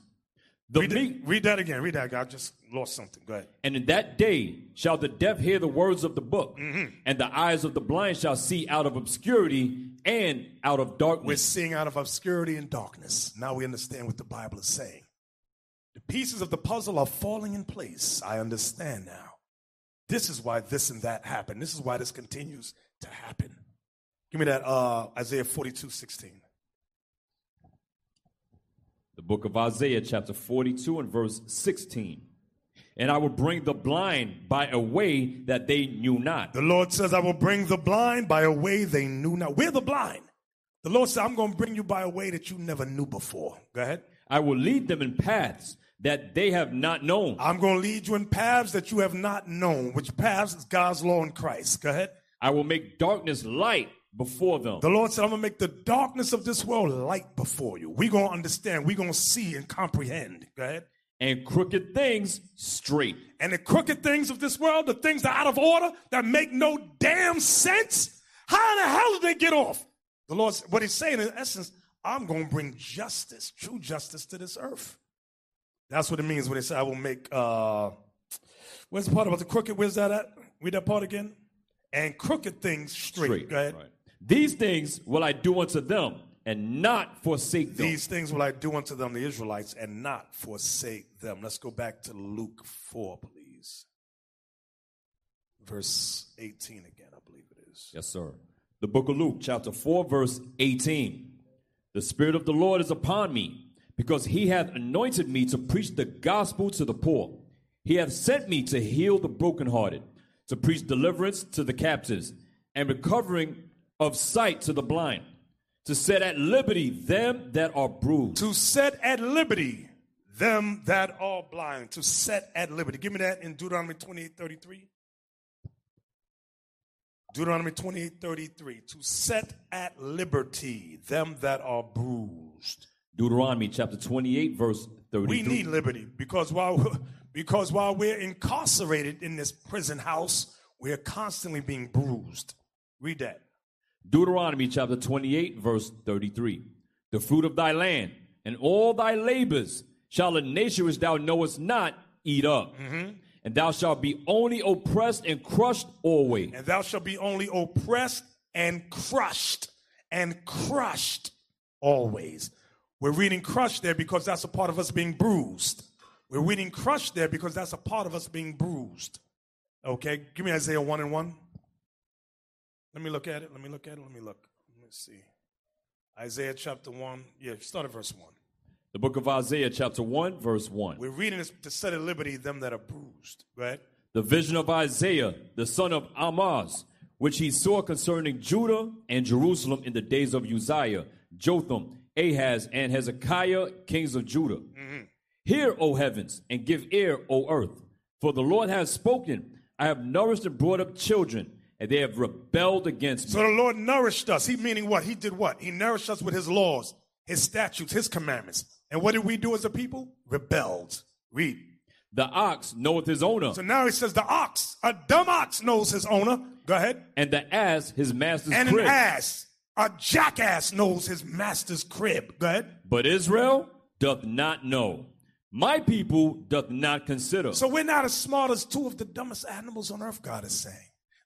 The read, meek, read that again. Read that. I just lost something. Go ahead. And in that day shall the deaf hear the words of the book, mm-hmm. and the eyes of the blind shall see out of obscurity and out of darkness. We're seeing out of obscurity and darkness. Now we understand what the Bible is saying. The pieces of the puzzle are falling in place. I understand now. This is why this and that happened. This is why this continues to happen. Give me that uh, Isaiah forty-two sixteen. The book of Isaiah, chapter forty-two and verse sixteen. And I will bring the blind by a way that they knew not. The Lord says, I will bring the blind by a way they knew not. We're the blind. The Lord said, I'm going to bring you by a way that you never knew before. Go ahead. I will lead them in paths that they have not known. I'm going to lead you in paths that you have not known, which paths is God's law in Christ. Go ahead. I will make darkness light before them. The Lord said, I'm going to make the darkness of this world light before you. We're going to understand. We're going to see and comprehend. Go ahead. And crooked things straight. And the crooked things of this world, the things that are out of order, that make no damn sense, how in the hell did they get off? The Lord, what he's saying in essence, I'm going to bring justice, true justice to this earth. That's what it means when they say, I will make, uh, where's the part about the crooked? Where's that at? Read that part again. And crooked things straight. straight Go ahead. Right. These things will I do unto them and not forsake them. These things will I do unto them, the Israelites, and not forsake them. Let's go back to Luke four, please. Verse eighteen again, I believe it is. Yes, sir. The book of Luke, chapter four, verse eighteen. The Spirit of the Lord is upon me, because he hath anointed me to preach the gospel to the poor. He hath sent me to heal the brokenhearted, to preach deliverance to the captives, and recovering of sight to the blind, to set at liberty them that are bruised. To set at liberty them that are blind. To set at liberty. Give me that in Deuteronomy twenty-eight thirty-three. Deuteronomy twenty-eight thirty-three. To set at liberty them that are bruised. Deuteronomy chapter twenty-eight, verse thirty-three. We need liberty because while we're, because while we're incarcerated in this prison house, we're constantly being bruised. Read that. Deuteronomy chapter twenty-eight, verse thirty-three. The fruit of thy land and all thy labors shall a nation which thou knowest not eat up. Mm-hmm. And thou shalt be only oppressed and crushed always. And thou shalt be only oppressed and crushed and crushed always. We're reading crushed there because that's a part of us being bruised. We're reading crushed there because that's a part of us being bruised. Okay, give me Isaiah one and one. Let me look at it. Let me look at it. Let me look. Let me see. Isaiah chapter one. Yeah, start at verse one. The book of Isaiah chapter one, verse one. We're reading this to set at liberty them that are bruised, right? The vision of Isaiah, the son of Amoz, which he saw concerning Judah and Jerusalem in the days of Uzziah, Jotham, Ahaz, and Hezekiah, kings of Judah. Mm-hmm. Hear, O heavens, and give ear, O earth. For the Lord has spoken. I have nourished and brought up children, and they have rebelled against me. So the Lord nourished us. He meaning what? He did what? He nourished us with his laws, his statutes, his commandments. And what did we do as a people? Rebelled. Read. The ox knoweth his owner. So now he says the ox, a dumb ox knows his owner. Go ahead. And the ass, his master's crib. And an ass, a jackass knows his master's crib. Go ahead. But Israel doth not know. My people doth not consider. So we're not as smart as two of the dumbest animals on earth, God is saying.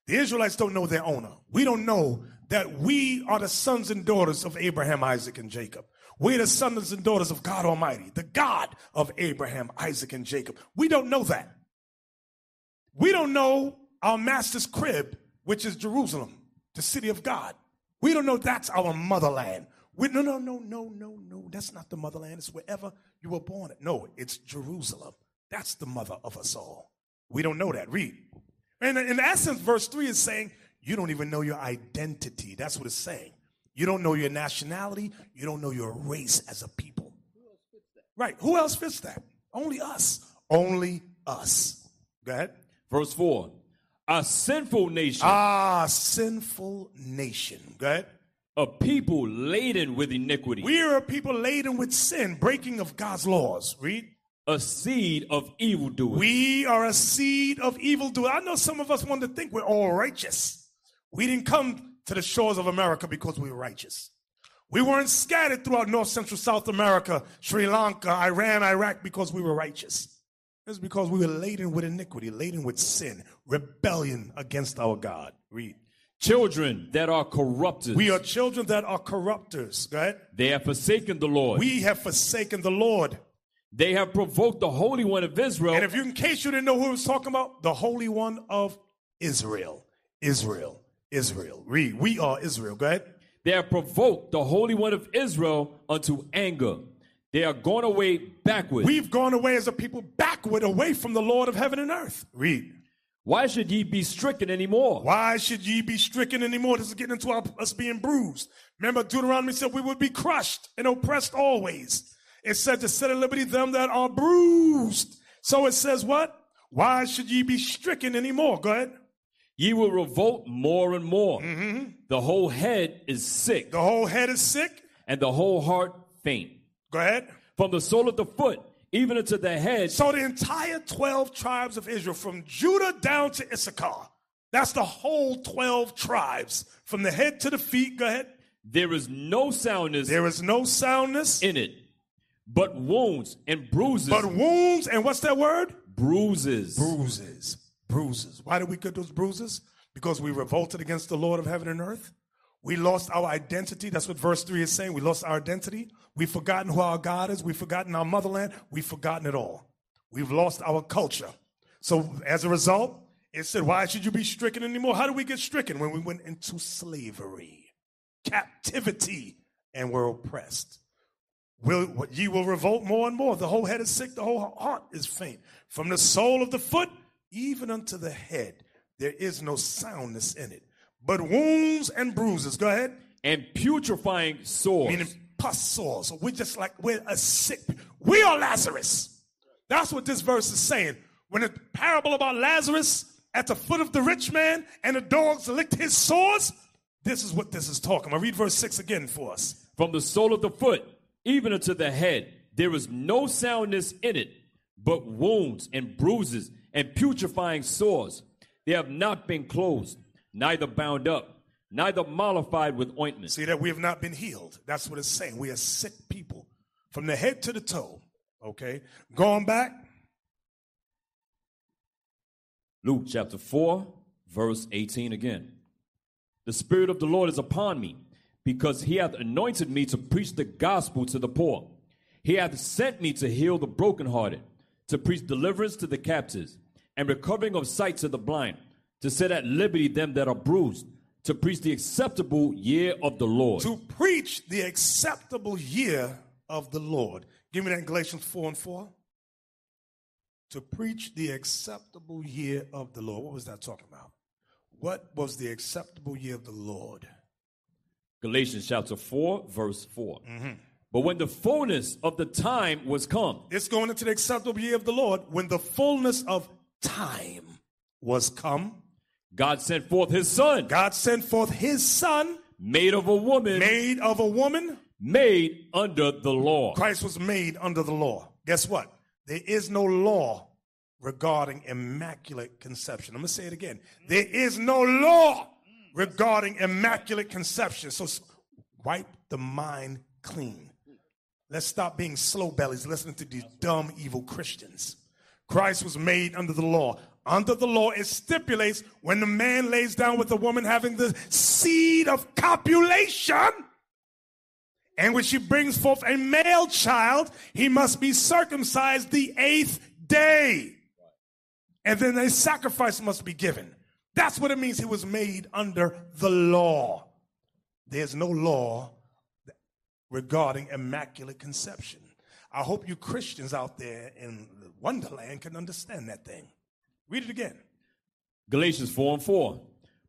The Israelites don't know their owner. We don't know that we are the sons and daughters of Abraham, Isaac, and Jacob. We're the sons and daughters of God Almighty, the God of Abraham, Isaac, and Jacob. We don't know that. We don't know our master's crib, which is Jerusalem, the city of God. We don't know that's our motherland. We, no, no, no, no, no, no. That's not the motherland. It's wherever you were born. No, it's Jerusalem. That's the mother of us all. We don't know that. Read. And in essence, verse three is saying, you don't even know your identity. That's what it's saying. You don't know your nationality. You don't know your race as a people. Who else fits that? Right. Who else fits that? Only us. Only us. Go ahead. Verse four. A sinful nation. Ah, sinful nation. Go ahead. A people laden with iniquity. We are a people laden with sin, breaking of God's laws. Read. a seed of evildoers. We are a seed of evildoers. I know some of us want to think we're all righteous. We didn't come to the shores of America because we were righteous. We weren't scattered throughout North, Central, South America, Sri Lanka, Iran, Iraq, because we were righteous. It's because we were laden with iniquity, laden with sin, rebellion against our God. Read. Children that are corrupters. We are children that are corrupters, right? They have forsaken the Lord. We have forsaken the Lord. They have provoked the Holy One of Israel. And if you, in case you didn't know who I was talking about, the Holy One of Israel. Israel. Israel. Read. We are Israel. Go ahead. They have provoked the Holy One of Israel unto anger. They are gone away backward. We've gone away as a people backward, away from the Lord of heaven and earth. Read. Why should ye be stricken anymore? Why should ye be stricken anymore? This is getting into our, us being bruised. Remember, Deuteronomy said we would be crushed and oppressed always. It said to set at liberty them that are bruised. So it says what? Why should ye be stricken anymore? Go ahead. Ye will revolt more and more. Mm-hmm. The whole head is sick. The whole head is sick. And the whole heart faint. Go ahead. From the sole of the foot, even unto the head. So the entire twelve tribes of Israel, from Judah down to Issachar, that's the whole twelve tribes, from the head to the feet. Go ahead. There is no soundness. There is no soundness in it, but wounds and bruises. But wounds and what's that word? Bruises. Bruises. Bruises. Why did we get those bruises? Because we revolted against the Lord of heaven and earth. We lost our identity. That's what verse three is saying. We lost our identity. We've forgotten who our God is. We've forgotten our motherland. We've forgotten it all. We've lost our culture. So as a result, it said, why should you be stricken anymore? How do we get stricken? When we went into slavery, captivity, and were oppressed. Will, ye will revolt more and more. The whole head is sick. The whole heart is faint. From the sole of the foot, even unto the head, there is no soundness in it. But wounds and bruises, go ahead. And putrefying sores. Meaning pus sores. So we're just like, we're a sick. We are Lazarus. That's what this verse is saying. When the parable about Lazarus at the foot of the rich man and the dogs licked his sores, this is what this is talking about. Read verse six again for us. From the sole of the foot, even unto the head, there is no soundness in it, but wounds and bruises and putrefying sores. They have not been closed, neither bound up, neither mollified with ointment. See that we have not been healed. That's what it's saying. We are sick people from the head to the toe. Okay. Going back. Luke chapter four, verse eighteen again. The Spirit of the Lord is upon me, because he hath anointed me to preach the gospel to the poor. He hath sent me to heal the brokenhearted, to preach deliverance to the captives, and recovering of sight to the blind, to set at liberty them that are bruised, to preach the acceptable year of the Lord. To preach the acceptable year of the Lord. Give me that in Galatians four and four. To preach the acceptable year of the Lord. What was that talking about? What was the acceptable year of the Lord? Galatians chapter four, verse four. Mm-hmm. But when the fullness of the time was come. It's going into the acceptable year of the Lord. When the fullness of time was come. God sent forth his son. God sent forth his son. Made of a woman. Made of a woman. Made under the law. Christ was made under the law. Guess what? There is no law regarding immaculate conception. I'm going to say it again. There is no law regarding immaculate conception. So wipe the mind clean. Let's stop being slow bellies listening to these dumb, evil Christians. Christ was made under the law. Under the law, it stipulates when the man lays down with a woman having the seed of copulation, and when she brings forth a male child, he must be circumcised the eighth day. And then a sacrifice must be given. That's what it means he was made under the law. There's no law regarding immaculate conception. I hope you Christians out there in Wonderland can understand that thing. Read it again. Galatians four and four.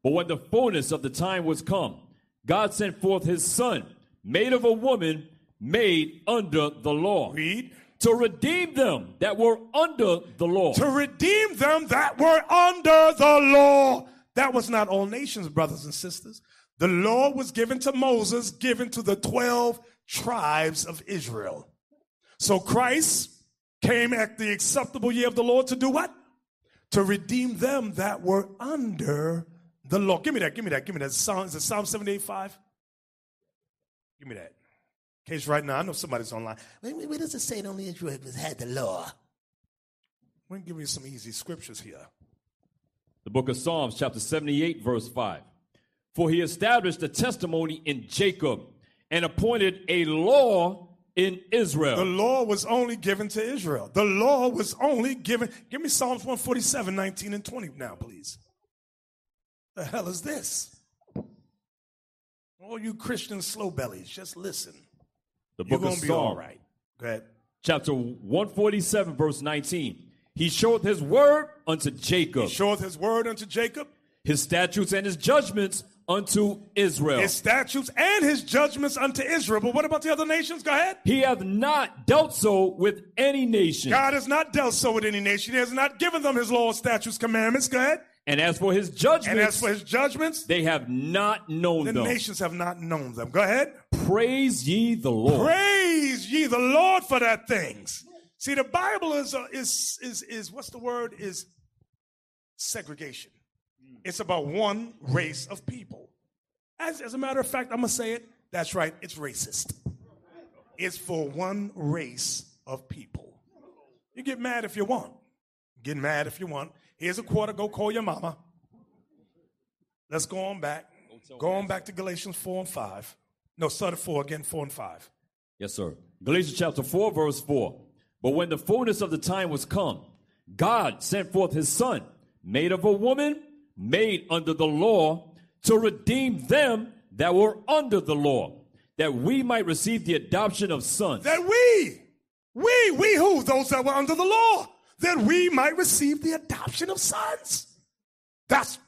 But when the fullness of the time was come, God sent forth his son, made of a woman, made under the law. Read. To redeem them that were under the law. To redeem them that were under the law. That was not all nations, brothers and sisters. The law was given to Moses, given to the twelve tribes of Israel. So Christ came at the acceptable year of the Lord to do what? To redeem them that were under the law. Give me that, give me that, give me that. Psalm, is it Psalm seventy-eight five? Give me that. In case right now, I know somebody's online. Wait, wait, where does it say that only Israel had the law? We're going to give you some easy scriptures here. The book of Psalms, chapter seventy-eight, verse five. For he established the testimony in Jacob and appointed a law in Israel. The law was only given to Israel. The law was only given. Give me Psalms one forty-seven, nineteen and twenty now, please. The hell is this? All you Christian slow bellies, just listen. The book of Psalms. You're going to be all right. Go ahead. Chapter one forty-seven, verse nineteen. He showed his word unto Jacob. He showed his word unto Jacob. His statutes and his judgments unto Israel. His statutes and his judgments unto Israel. But what about the other nations? Go ahead. He hath not dealt so with any nation. God has not dealt so with any nation. He has not given them his laws, statutes, commandments. Go ahead. And as for his judgments. And as for his judgments. They have not known them. The nations have not known them. Go ahead. Praise ye the Lord. Praise ye the Lord for that things. See, the Bible is, uh, is, is, is, what's the word, is segregation. It's about one race of people. As, as a matter of fact, I'm going to say it. That's right. It's racist. It's for one race of people. You get mad if you want. Get mad if you want. Here's a quarter. Go call your mama. Let's go on back. Go on back to Galatians four and five. No, start at four again, four and five. Yes, sir. Galatians chapter four, verse four. But when the fullness of the time was come, God sent forth his son, made of a woman, made under the law, to redeem them that were under the law, that we might receive the adoption of sons. That we, we, we who? Those that were under the law. That we might receive the adoption of sons. That's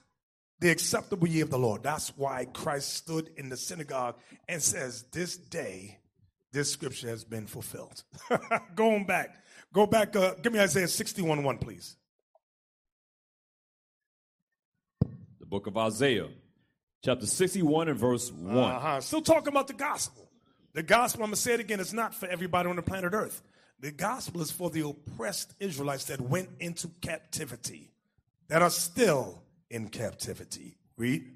the acceptable year of the Lord. That's why Christ stood in the synagogue and says, this day this scripture has been fulfilled. Go on back. Go back. Uh, give me Isaiah sixty-one one, please. The book of Isaiah, chapter sixty-one and verse one. Uh-huh. Still talking about the gospel. The gospel, I'm going to say it again, it's not for everybody on the planet Earth. The gospel is for the oppressed Israelites that went into captivity, that are still in captivity. Read.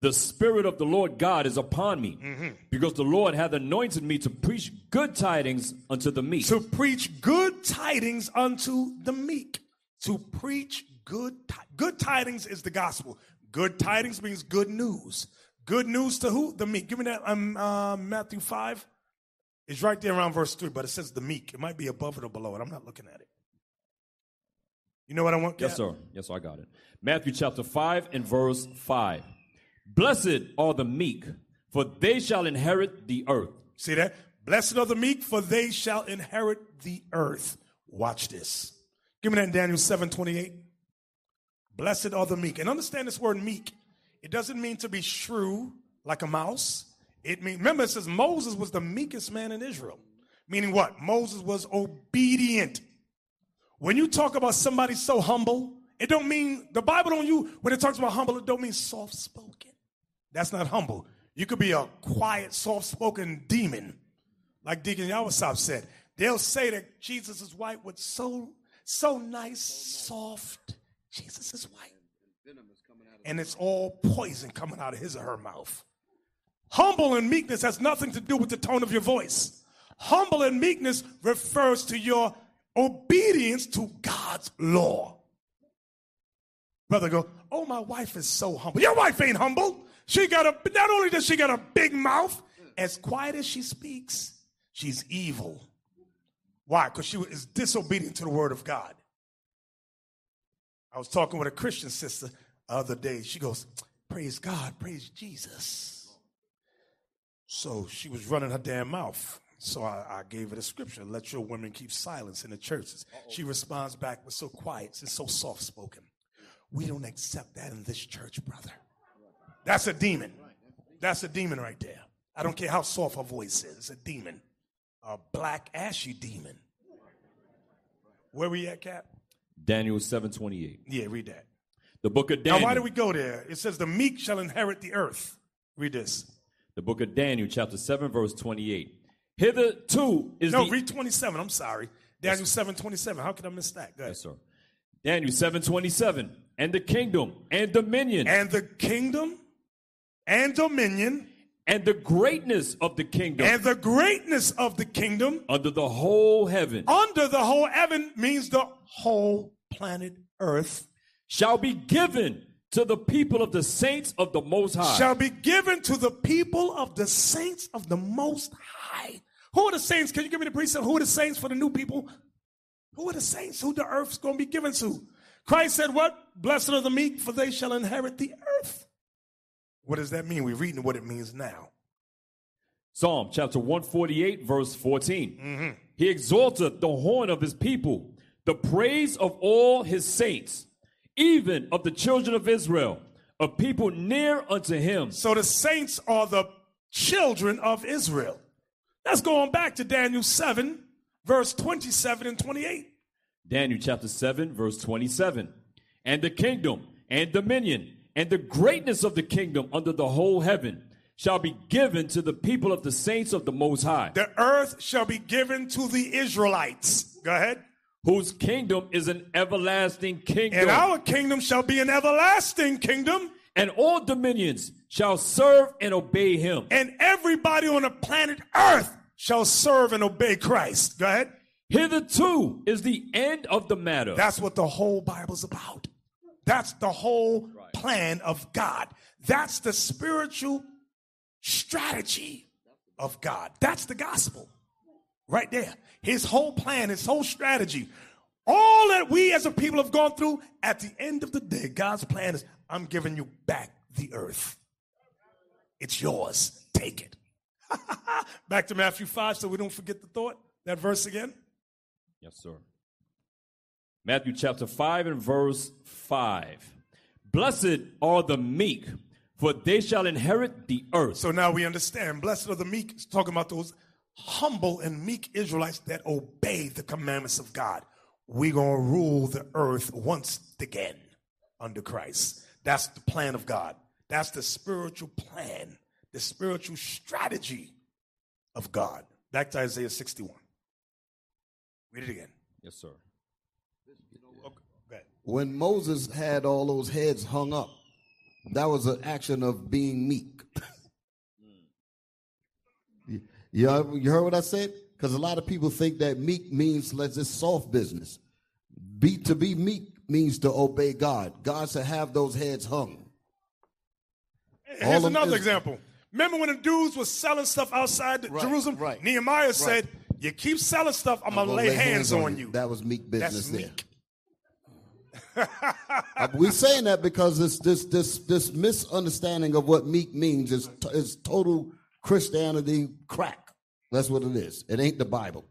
The Spirit of the Lord God is upon me, mm-hmm. because the Lord hath anointed me to preach good tidings unto the meek. To preach good tidings unto the meek. To preach good good tidings is the gospel. Good tidings means good news. Good news to who? The meek. Give me that. Um, uh, Matthew five. It's right there around verse three, but it says the meek. It might be above it or below it. I'm not looking at it. You know what I want, Kat? Yes, sir. Yes, sir, I got it. Matthew chapter five and verse five. Blessed are the meek, for they shall inherit the earth. See that? Blessed are the meek, for they shall inherit the earth. Watch this. Give me that in Daniel seven twenty-eight. Blessed are the meek. And understand this word meek. It doesn't mean to be shrew like a mouse. It means, remember, it says Moses was the meekest man in Israel. Meaning what? Moses was obedient. When you talk about somebody so humble, it don't mean, the Bible don't use, when it talks about humble, it don't mean soft-spoken. That's not humble. You could be a quiet, soft-spoken demon. Like Deacon Yawasop said, they'll say that Jesus' wife was so, so nice, soft. Jesus is white. And it's all poison coming out of his or her mouth. Humble and meekness has nothing to do with the tone of your voice. Humble and meekness refers to your obedience to God's law. Brother go, oh, my wife is so humble. Your wife ain't humble. She got a, not only does she got a big mouth, as quiet as she speaks, she's evil. Why? Because she is disobedient to the word of God. I was talking with a Christian sister the other day. She goes, praise God, praise Jesus. So she was running her damn mouth. So I, I gave her the scripture, let your women keep silence in the churches. Uh-oh. She responds back with so quiet and so soft-spoken. We don't accept that in this church, brother. That's a demon. That's a demon right there. I don't care how soft her voice is. It's a demon. A black, ashy demon. Where we at, Cap? Daniel seven twenty-eight. Yeah, read that. The book of Daniel. Now, why do we go there? It says the meek shall inherit the earth. Read this. The book of Daniel, chapter seven, verse twenty-eight. Hitherto is no, the... No, read twenty-seven, I'm sorry. Daniel seven twenty-seven. How could I miss that? Go ahead. Yes, sir. Daniel seven twenty-seven. And the kingdom and dominion. And the kingdom and dominion. And the greatness of the kingdom. And the greatness of the kingdom. Under the whole heaven. Under the whole heaven means the whole planet earth. Shall be given to the people of the saints of the Most High. Shall be given to the people of the saints of the Most High. Who are the saints? Can you give me the precept? Who are the saints for the new people? Who are the saints? Who the earth's going to be given to? Christ said what? Blessed are the meek, for they shall inherit the earth. What does that mean? We're reading what it means now. Psalm chapter one forty-eight, verse fourteen. Mm-hmm. He exalteth the horn of his people, the praise of all his saints, even of the children of Israel, a people near unto him. So the saints are the children of Israel. That's going back to Daniel seven, verse twenty-seven and twenty-eight. Daniel chapter seven, verse twenty-seven. And the kingdom and dominion and the greatness of the kingdom under the whole heaven shall be given to the people of the saints of the Most High. The earth shall be given to the Israelites. Go ahead. Whose kingdom is an everlasting kingdom. And our kingdom shall be an everlasting kingdom. And all dominions shall serve and obey him. And everybody on the planet earth shall serve and obey Christ. Go ahead. Hitherto is the end of the matter. That's what the whole Bible's about. That's the whole right. plan of God. That's the spiritual strategy of God. That's the gospel. Right there. His whole plan, his whole strategy. All that we as a people have gone through, at the end of the day, God's plan is, I'm giving you back the earth. It's yours. Take it. Back to Matthew five, so we don't forget the thought. That verse again. Yes, sir. Matthew chapter five and verse five. Blessed are the meek, for they shall inherit the earth. So now we understand. Blessed are the meek. It's talking about those humble and meek Israelites that obey the commandments of God. We're going to rule the earth once again under Christ. That's the plan of God. That's the spiritual plan, the spiritual strategy of God. Back to Isaiah sixty-one. Read it again. Yes, sir. Okay. When Moses had all those heads hung up, that was an action of being meek. You heard what I said? Because a lot of people think that meek means, let's just soft business. Be to be meek means to obey God. God should have those heads hung. Here's another example. Remember when the dudes were selling stuff outside right, Jerusalem? Right, Nehemiah right. said, you keep selling stuff, I'm, I'm going to lay, lay hands, hands on, on you. you. That was meek business. That's meek. There. We're saying that because this, this, this, this misunderstanding of what meek means is, is total Christianity crap. That's what it is. It ain't the Bible.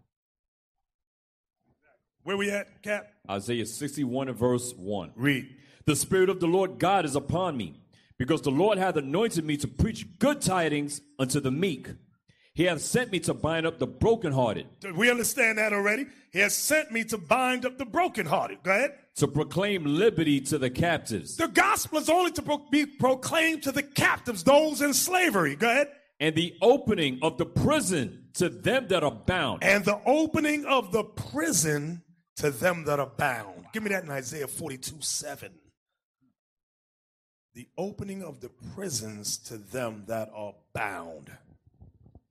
Where we at, Cap? Isaiah sixty-one and verse one. Read. The Spirit of the Lord God is upon me, because the Lord hath anointed me to preach good tidings unto the meek. He hath sent me to bind up the brokenhearted. We understand that already. He has sent me to bind up the brokenhearted. Go ahead. To proclaim liberty to the captives. The gospel is only to be proclaimed to the captives, those in slavery. Go ahead. And the opening of the prison to them that are bound. And the opening of the prison to them that are bound. Give me that in Isaiah forty-two seven. The opening of the prisons to them that are bound.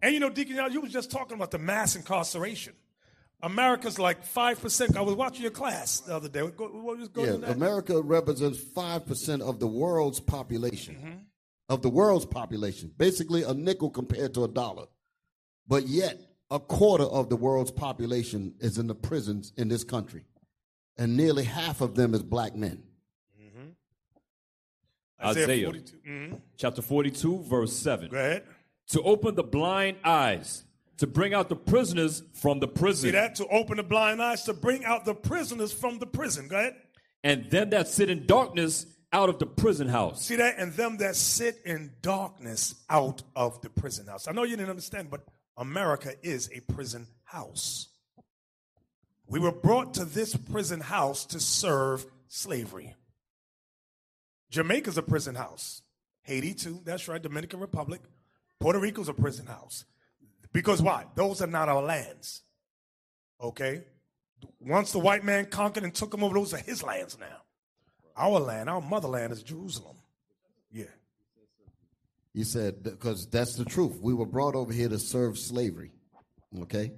And you know, Deacon, you were just talking about the mass incarceration. America's like five percent. I was watching your class the other day. Go, we'll just go yeah, to that. America represents five percent of the world's population. Mm-hmm. Of the world's population, basically a nickel compared to a dollar. But yet, a quarter of the world's population is in the prisons in this country. And nearly half of them is black men. Mm-hmm. Isaiah, Isaiah forty-two. Mm-hmm. Chapter forty-two, verse seven. Go ahead. To open the blind eyes, to bring out the prisoners from the prison. See that? To open the blind eyes, to bring out the prisoners from the prison. Go ahead. And them that sit in darkness, out of the prison house. See that? And them that sit in darkness out of the prison house. I know you didn't understand, but America is a prison house. We were brought to this prison house to serve slavery. Jamaica's a prison house. Haiti too, that's right, Dominican Republic. Puerto Rico's a prison house. Because why? Those are not our lands. Okay? Once the white man conquered and took them over, those are his lands now. Our land, our motherland is Jerusalem. Yeah. He said, because that's the truth. We were brought over here to serve slavery, okay?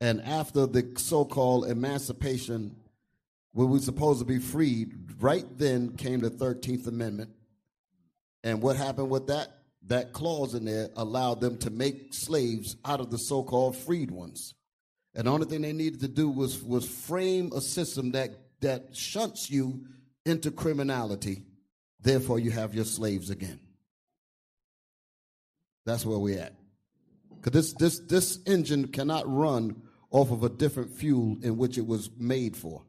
And after the so-called emancipation, where we were supposed to be freed, right then came the thirteenth Amendment. And what happened with that? That clause in there allowed them to make slaves out of the so-called freed ones. And the only thing they needed to do was, was frame a system that, that shunts you into criminality. Therefore, you have your slaves again. That's where we're at. Because this, this, this engine cannot run off of a different fuel in which it was made for.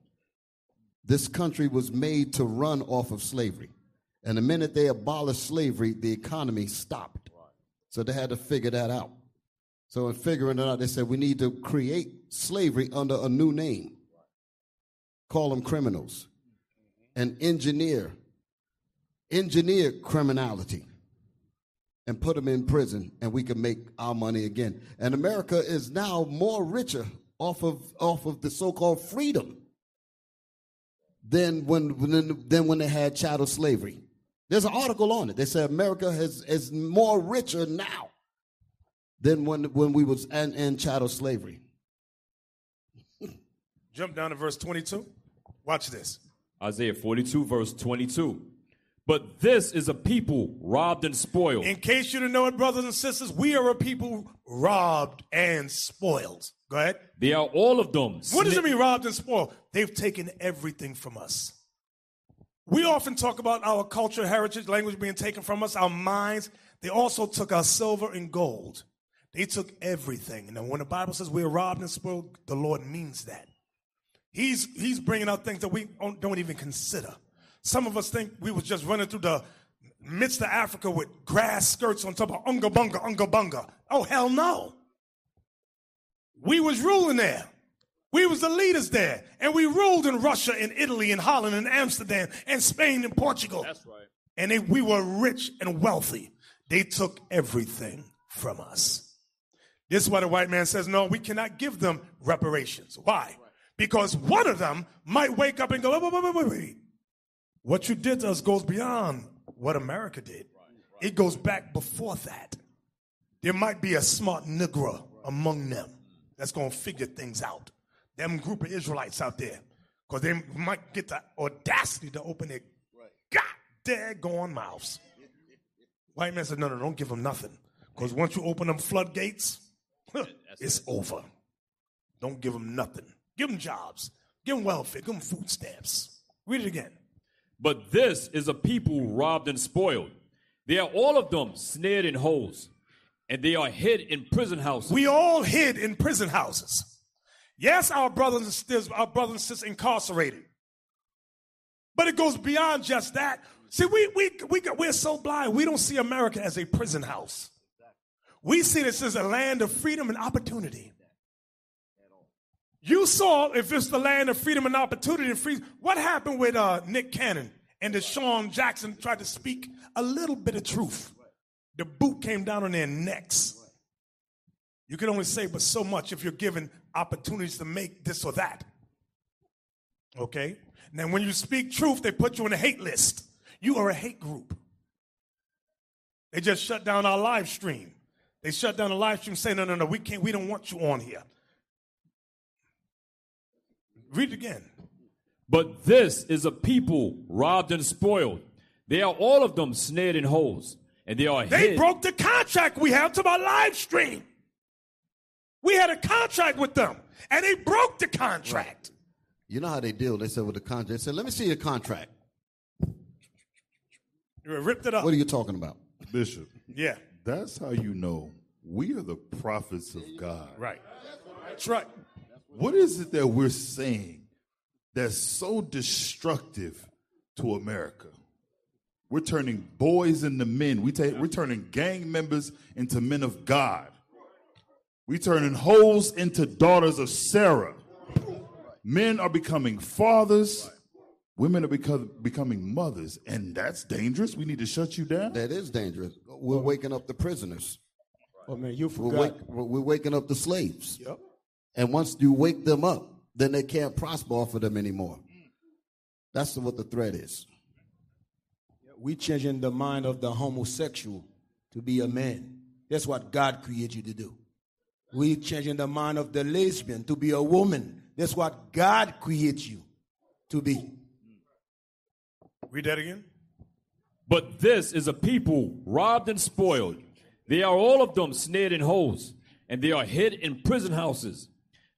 This country was made to run off of slavery. And the minute they abolished slavery, the economy stopped. So they had to figure that out. So in figuring it out, they said, we need to create slavery under a new name. Call them criminals. And engineer, engineer criminality. And put them in prison, and we can make our money again. And America is now more richer off of off of the so-called freedom than when than when they had chattel slavery. There's an article on it. They said America has is more richer now than when when we was in, in chattel slavery. Jump down to verse twenty-two. Watch this. Isaiah forty-two, verse twenty-two. But this is a people robbed and spoiled. In case you didn't know it, brothers and sisters, we are a people robbed and spoiled. Go ahead. They are all of them. What does it mean, robbed and spoiled? They've taken everything from us. We often talk about our culture, heritage, language being taken from us, our minds. They also took our silver and gold. They took everything. And when the Bible says we're robbed and spoiled, the Lord means that. He's, he's bringing out things that we don't even consider. Some of us think we was just running through the midst of Africa with grass skirts on top of unga bunga, unga bunga. Oh, hell no. We was ruling there. We was the leaders there. And we ruled in Russia and Italy and Holland and Amsterdam and Spain and Portugal. That's right. And they, we were rich and wealthy. They took everything from us. This is why the white man says, no, we cannot give them reparations. Why? Because one of them might wake up and go, wait, wait, wait, wait, wait. What you did to us goes beyond what America did. It goes back before that. There might be a smart Negro among them that's going to figure things out. Them group of Israelites out there, because they might get the audacity to open their god-daggone mouths. White man said, no, no, don't give them nothing, because once you open them floodgates, it's over. Don't give them nothing. Give them jobs. Give them welfare. Give them food stamps. Read it again. But this is a people robbed and spoiled. They are all of them snared in holes, and they are hid in prison houses. We all hid in prison houses. Yes, our brothers and sisters, our brothers and sisters incarcerated. But it goes beyond just that. See, we, we, we, we're so blind. We don't see America as a prison house. We see this as a land of freedom and opportunity. You saw, if it's the land of freedom and opportunity and freedom, what happened with uh, Nick Cannon and Deshaun Jackson tried to speak a little bit of truth. The boot came down on their necks. You can only say but so much if you're given opportunities to make this or that. Okay? Now, when you speak truth, they put you on a hate list. You are a hate group. They just shut down our live stream. They shut down the live stream saying, no, no, no, we can't, we don't want you on here. Read it again. But this is a people robbed and spoiled. They are all of them snared in holes, and they are They hid. Broke the contract we have to our live stream. We had a contract with them, and they broke the contract. Right. You know how they deal. They said with the contract. They said, let me see your contract. You ripped it up. What are you talking about? Bishop. Yeah. That's how you know we are the prophets of God. Right. That's right. What is it that we're saying that's so destructive to America? We're turning boys into men. We take, we're turning gang members into men of God. We're turning hoes into daughters of Sarah. Men are becoming fathers. Women are become, becoming mothers. And that's dangerous. We need to shut you down. That is dangerous. We're waking up the prisoners. Oh, man, you forgot. We're, wake, we're waking up the slaves. Yep. And once you wake them up, then they can't prosper off of them anymore. That's what the threat is. We changing the mind of the homosexual to be a man. That's what God created you to do. We changing the mind of the lesbian to be a woman. That's what God creates you to be. Read that again. But this is a people robbed and spoiled. They are all of them snared in holes, and they are hid in prison houses.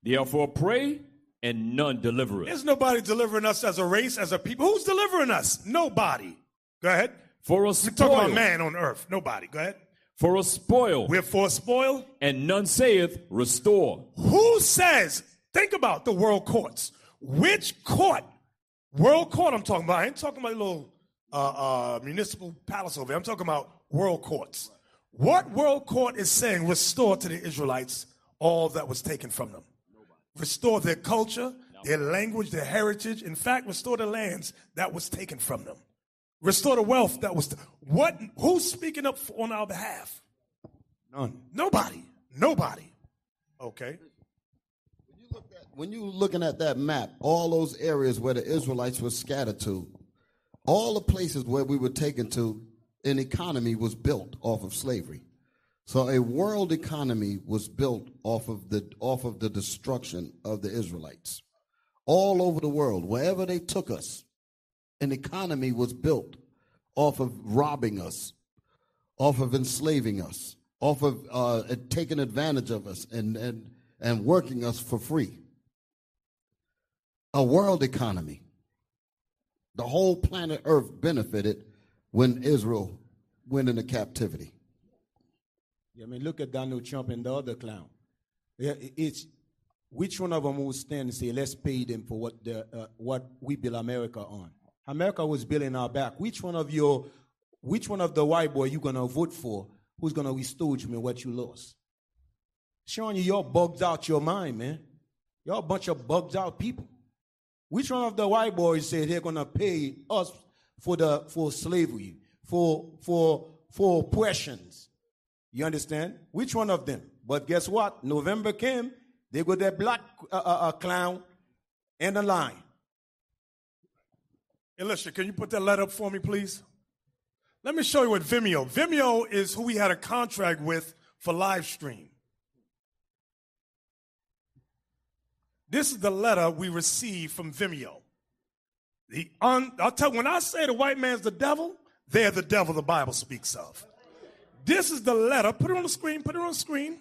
They are for a prey, and none deliver us. There's nobody delivering us as a race, as a people. Who's delivering us? Nobody. Go ahead. For a spoil. We're talking about man on earth. Nobody. Go ahead. For a spoil. We're for a spoil. And none saith, restore. Who says? Think about the world courts. Which court? World court I'm talking about. I ain't talking about a little uh, uh, municipal palace over there. I'm talking about world courts. What world court is saying restore to the Israelites all that was taken from them? Restore their culture, their language, their heritage. In fact, restore the lands that was taken from them. Restore the wealth that was... T- what? Who's speaking up on our behalf? None. Nobody. Nobody. Okay. When you look at, when you're looking at that map, all those areas where the Israelites were scattered to, all the places where we were taken to, an economy was built off of slavery. So a world economy was built off of the off of the destruction of the Israelites. All over the world, wherever they took us, an economy was built off of robbing us, off of enslaving us, off of uh, taking advantage of us and, and, and working us for free. A world economy. The whole planet Earth benefited when Israel went into captivity. Yeah, I mean, look at Donald Trump and the other clown. It's, which one of them will stand and say, let's pay them for what, the, uh, what we build America on? America was building our back. Which one of your, which one of the white boy you gonna vote for? Who's gonna restore you, man, what you lost? Showing you, y'all bugged out your mind, man. Y'all a bunch of bugged out people. Which one of the white boys said they're gonna pay us for the for slavery, for for for oppressions? You understand? Which one of them? But guess what? November came. They got that black uh, uh, clown and the lion. Alicia, can you put that letter up for me, please? Let me show you what Vimeo. Vimeo is who we had a contract with for live stream. This is the letter we received from Vimeo. The un, I'll tell you, when I say the white man's the devil, they're the devil the Bible speaks of. This is the letter. Put it on the screen. Put it on the screen.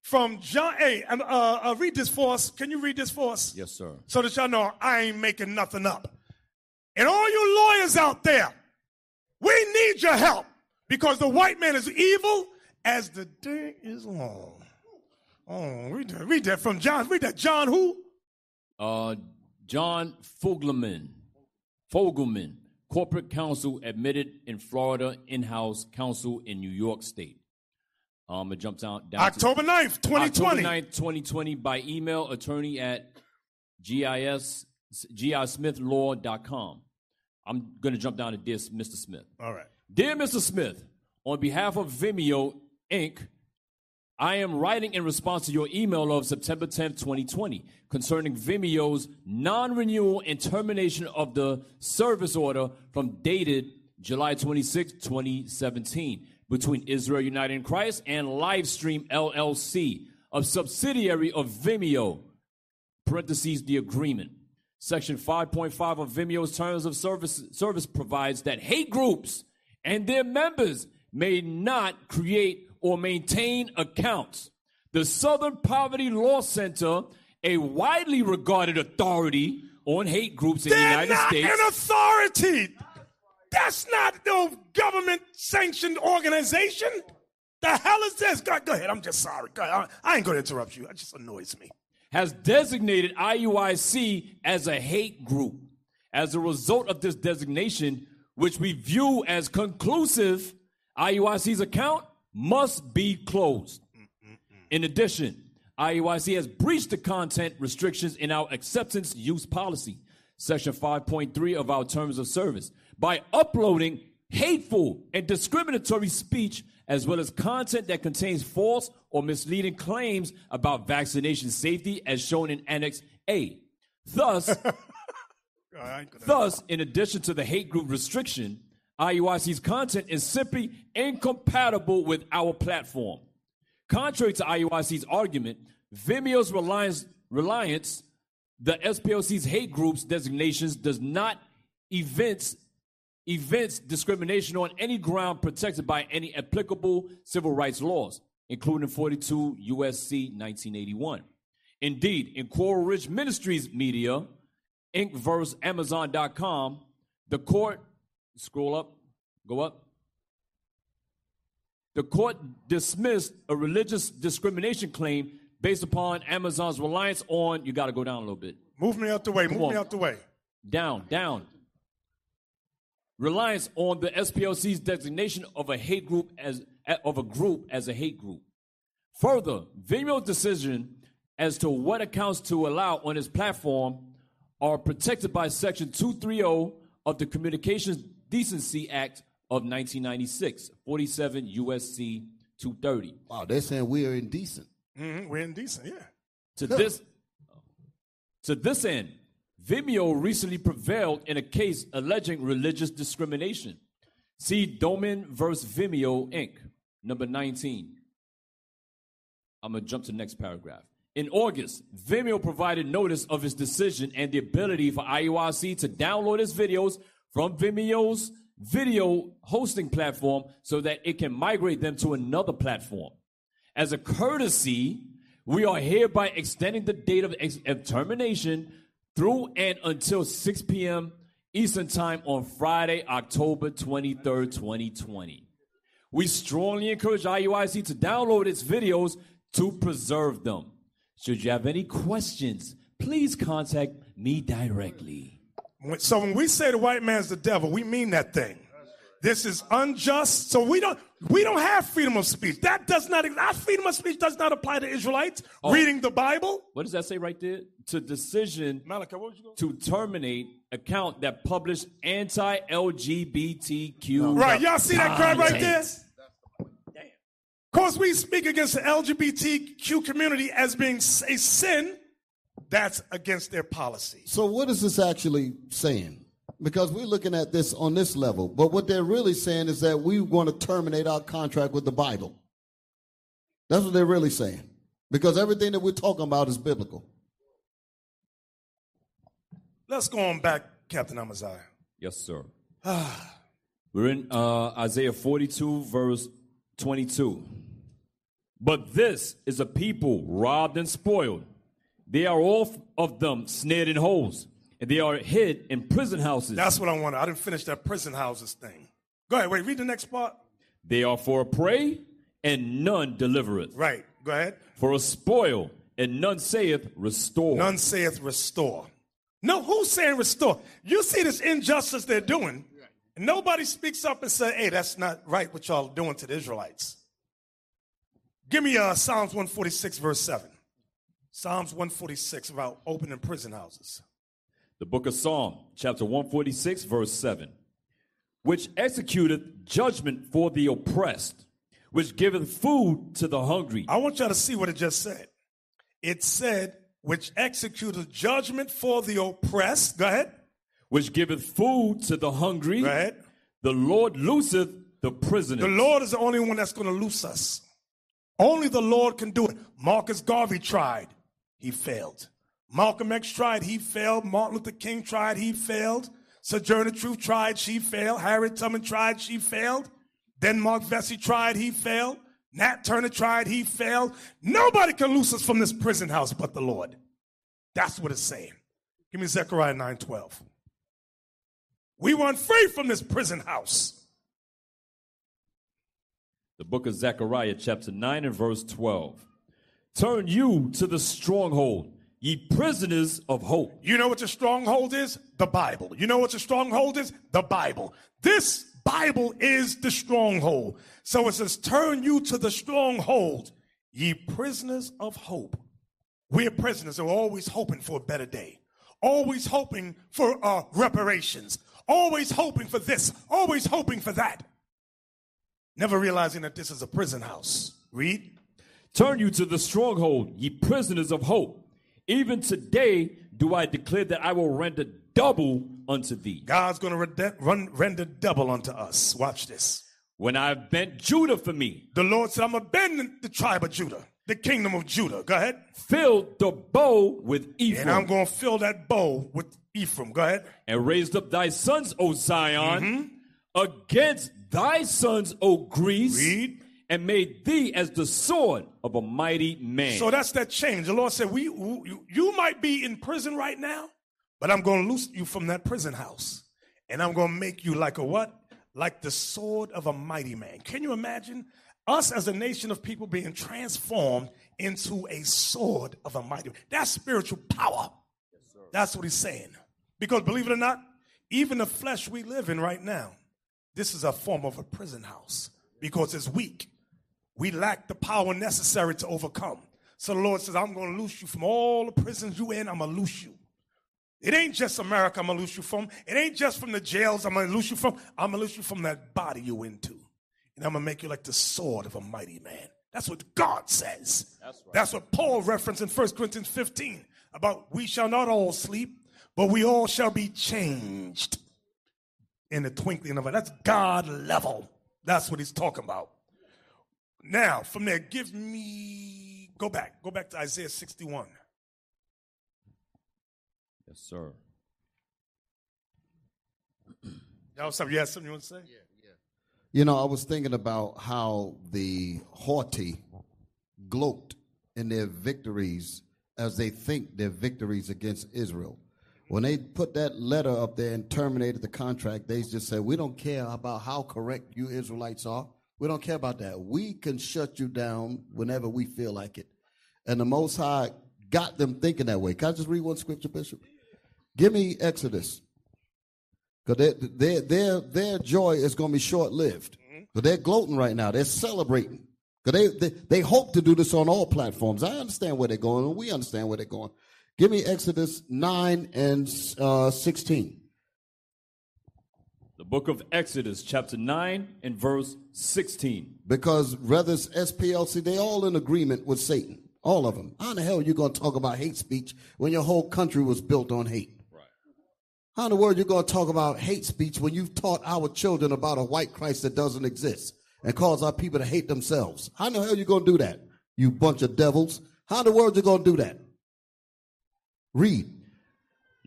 From John, hey, uh, uh, read this for us. Can you read this for us? Yes, sir. So that y'all know I ain't making nothing up. And all you lawyers out there, we need your help because the white man is evil as the day is long. Oh, read that, read that from John. Read that. John who? Uh, John Fogelman. Fogelman, corporate counsel admitted in Florida, in-house counsel in New York State. Um, it jumps out down October ninth, twenty twenty. October ninth, twenty twenty, by email, attorney at G I S G I Smith Law dot com. I'm going to jump down to this, Mister Smith. All right. Dear Mister Smith, on behalf of Vimeo, Incorporated, I am writing in response to your email of September tenth, twenty twenty, concerning Vimeo's non-renewal and termination of the service order from dated July twenty-sixth, twenty seventeen, between Israel United in Christ and Livestream L L C, a subsidiary of Vimeo, parentheses, the agreement. Section five point five of Vimeo's Terms of Service service provides that hate groups and their members may not create or maintain accounts. The Southern Poverty Law Center, a widely regarded authority on hate groups in They're the United not States. An authority. That's not no government-sanctioned organization. The hell is this? Go, go ahead. I'm just sorry. Go ahead. I ain't going to interrupt you. It just annoys me. Has designated I U I C as a hate group. As a result of this designation, which we view as conclusive, I U I C's account must be closed. Mm-mm-mm. In addition, I U I C has breached the content restrictions in our acceptance use policy, Section five point three of our Terms of Service, by uploading hateful and discriminatory speech, as well as content that contains false or misleading claims about vaccination safety, as shown in Annex A. Thus, thus, in addition to the hate group restriction, I U I C's content is simply incompatible with our platform. Contrary to I U I C's argument, Vimeo's reliance, reliance, the S P L C's hate groups designations does not evince events discrimination on any ground protected by any applicable civil rights laws, including forty-two U S C nineteen eighty-one. Indeed, in Coral Ridge Ministries Media, Incorporated versus Amazon dot com, the court, scroll up, go up, the court dismissed a religious discrimination claim based upon Amazon's reliance on, you got to go down a little bit. Move me out the way, Come move on. me out the way. Down, down. Reliance on the S P L C's designation of a hate group as of a group as a hate group. Further, Vimeo's decision as to what accounts to allow on its platform are protected by Section two thirty of the Communications Decency Act of nineteen ninety-six, forty-seven U S C two thirty. Wow, they're saying we are indecent. Mm-hmm, we're indecent, yeah. To this, to this end, Vimeo recently prevailed in a case alleging religious discrimination. See Domin versus Vimeo, Incorporated, number nineteen. I'm going to jump to the next paragraph. In August, Vimeo provided notice of its decision and the ability for I U I C to download its videos from Vimeo's video hosting platform so that it can migrate them to another platform. As a courtesy, we are hereby extending the date of, ex- of termination through and until six p.m. Eastern Time on Friday, October twenty-third, twenty twenty. We strongly encourage I U I C to download its videos to preserve them. Should you have any questions, please contact me directly. So when we say the white man's the devil, we mean that thing. This is unjust. So we don't we don't have freedom of speech. That does not our freedom of speech does not apply to Israelites oh. reading the Bible. What does that say right there? To decision Malachi, what would you go? to terminate account that published anti-L G B T Q. Right, y'all see that crowd right there? Of course, we speak against the L G B T Q community as being a sin. That's against their policy. So what is this actually saying? Because we're looking at this on this level. But what they're really saying is that we want to terminate our contract with the Bible. That's what they're really saying. Because everything that we're talking about is biblical. Let's go on back, Captain Amaziah. Yes, sir. We're in uh, Isaiah forty-two, verse twenty-two. But this is a people robbed and spoiled. They are all of them snared in holes. And they are hid in prison houses. That's what I wanted. I didn't finish that prison houses thing. Go ahead. Wait, read the next part. They are for a prey, and none delivereth. Right. Go ahead. For a spoil, and none saith restore. None saith restore. No, who's saying restore? You see this injustice they're doing. And nobody speaks up and says, hey, that's not right what y'all are doing to the Israelites. Give me uh, Psalms one forty-six, verse seven. Psalms one forty-six about opening prison houses. The book of Psalm, chapter one forty-six, verse seven, which executeth judgment for the oppressed, which giveth food to the hungry. I want y'all to see what it just said. It said, which executeth judgment for the oppressed. Go ahead. Which giveth food to the hungry. Go ahead. The Lord looseth the prisoners. The Lord is the only one that's going to loose us. Only the Lord can do it. Marcus Garvey tried. He failed. Malcolm X tried, he failed. Martin Luther King tried, he failed. Sojourner Truth tried, she failed. Harriet Tubman tried, she failed. Then Mark Vesey tried, he failed. Nat Turner tried, he failed. Nobody can loose us from this prison house but the Lord. That's what it's saying. Give me Zechariah nine twelve. We weren't free from this prison house. The book of Zechariah, chapter nine and verse twelve. Turn you to the stronghold, ye prisoners of hope. You know what the stronghold is? The Bible. You know what the stronghold is? The Bible. This Bible is the stronghold. So it says, turn you to the stronghold, ye prisoners of hope. We're prisoners. We're always hoping for a better day. always hoping for uh, reparations, always hoping for this, always hoping for that, never realizing that this is a prison house. Read. Turn you to the stronghold, ye prisoners of hope. Even today do I declare that I will render double unto thee. God's going to rend- render double unto us. Watch this. When I have bent Judah for me. The Lord said, I'm going to bend the tribe of Judah, the kingdom of Judah. Go ahead. Fill the bow with Ephraim. And I'm going to fill that bow with Ephraim. Go ahead. And raised up thy sons, O Zion, mm-hmm. against thy sons, O Greece. Read. And made thee as the sword of a mighty man. So that's that change. The Lord said, "We, you, you might be in prison right now, but I'm going to loose you from that prison house. And I'm going to make you like a what? Like the sword of a mighty man." Can you imagine us as a nation of people being transformed into a sword of a mighty man? That's spiritual power. Yes, sir. That's what he's saying. Because believe it or not, even the flesh we live in right now, this is a form of a prison house because it's weak. We lack the power necessary to overcome. So the Lord says, I'm going to loose you from all the prisons you in. I'm going to loose you. It ain't just America I'm going to loose you from. It ain't just from the jails I'm going to loose you from. I'm going to loose you from that body you into. And I'm going to make you like the sword of a mighty man. That's what God says. That's right. That's what Paul referenced in First Corinthians fifteen about we shall not all sleep, but we all shall be changed in the twinkling of an eye. That's God level. That's what he's talking about. Now, from there, give me, go back. Go back to Isaiah sixty-one. Yes, sir. Y'all, something, you had something you want to say? Yeah, yeah. You know, I was thinking about how the haughty gloat in their victories as they think their victories against Israel. When they put that letter up there and terminated the contract, they just said, we don't care about how correct you Israelites are. We don't care about that. We can shut you down whenever we feel like it. And the Most High got them thinking that way. Can I just read one scripture, Bishop? Give me Exodus. Because their, their, their joy is going to be short-lived. Because they're gloating right now. They're celebrating. Because they, they, they hope to do this on all platforms. I understand where they're going, and we understand where they're going. Give me Exodus nine and sixteen. The book of Exodus, chapter nine and verse sixteen. Because brothers, S P L C, they all in agreement with Satan. All of them. How in the hell are you going to talk about hate speech when your whole country was built on hate? Right. How in the world are you going to talk about hate speech when you've taught our children about a white Christ that doesn't exist and cause our people to hate themselves? How in the hell are you going to do that, you bunch of devils? How in the world are you going to do that? Read.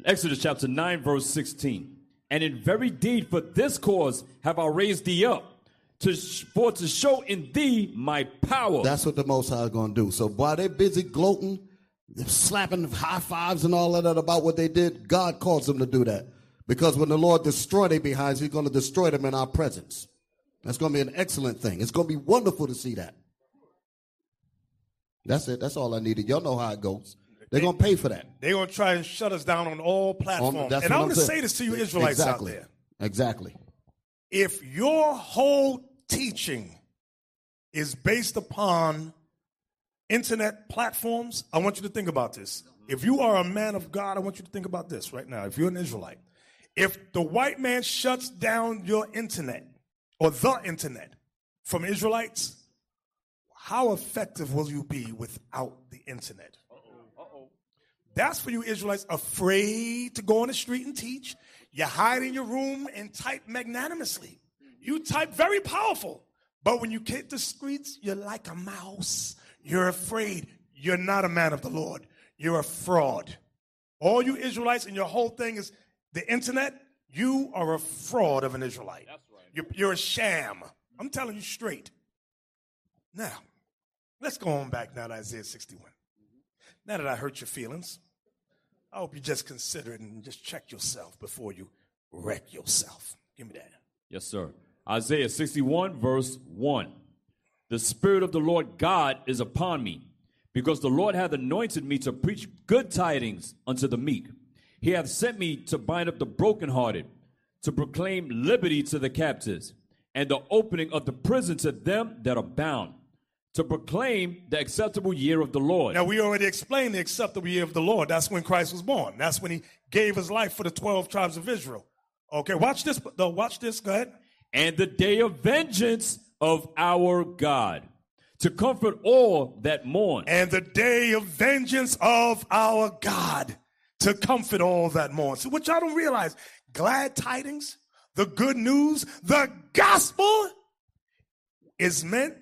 Exodus chapter nine, verse sixteen. And in very deed for this cause have I raised thee up, to sh- for to show in thee my power. That's what the Most High is going to do. So while they're busy gloating, slapping high fives and all of that about what they did, God calls them to do that. Because when the Lord destroys their behinds, he's going to destroy them in our presence. That's going to be an excellent thing. It's going to be wonderful to see that. That's it. That's all I needed. Y'all know how it goes. They're going to pay for that. They're going to try and shut us down on all platforms. Um, and I want to say this to you Israelites exactly. out there. Exactly. If your whole teaching is based upon internet platforms, I want you to think about this. If you are a man of God, I want you to think about this right now. If you're an Israelite, if the white man shuts down your internet or the internet from Israelites, how effective will you be without the internet? That's for you Israelites afraid to go on the street and teach. You hide in your room and type magnanimously. You type very powerful. But when you hit the streets, you're like a mouse. You're afraid. You're not a man of the Lord. You're a fraud. All you Israelites and your whole thing is the internet, you are a fraud of an Israelite. That's right. You're, you're a sham. I'm telling you straight. Now, let's go on back now to Isaiah sixty-one. Now that I hurt your feelings, I hope you just consider it and just check yourself before you wreck yourself. Give me that. Yes, sir. Isaiah sixty-one, verse one. The Spirit of the Lord God is upon me, because the Lord hath anointed me to preach good tidings unto the meek. He hath sent me to bind up the brokenhearted, to proclaim liberty to the captives, and the opening of the prison to them that are bound, to proclaim the acceptable year of the Lord. Now, we already explained the acceptable year of the Lord. That's when Christ was born. That's when he gave his life for the twelve tribes of Israel. Okay, watch this. No, watch this. Go ahead. And the day of vengeance of our God, to comfort all that mourn. And the day of vengeance of our God, to comfort all that mourn. So what y'all don't realize, glad tidings, the good news, the gospel is meant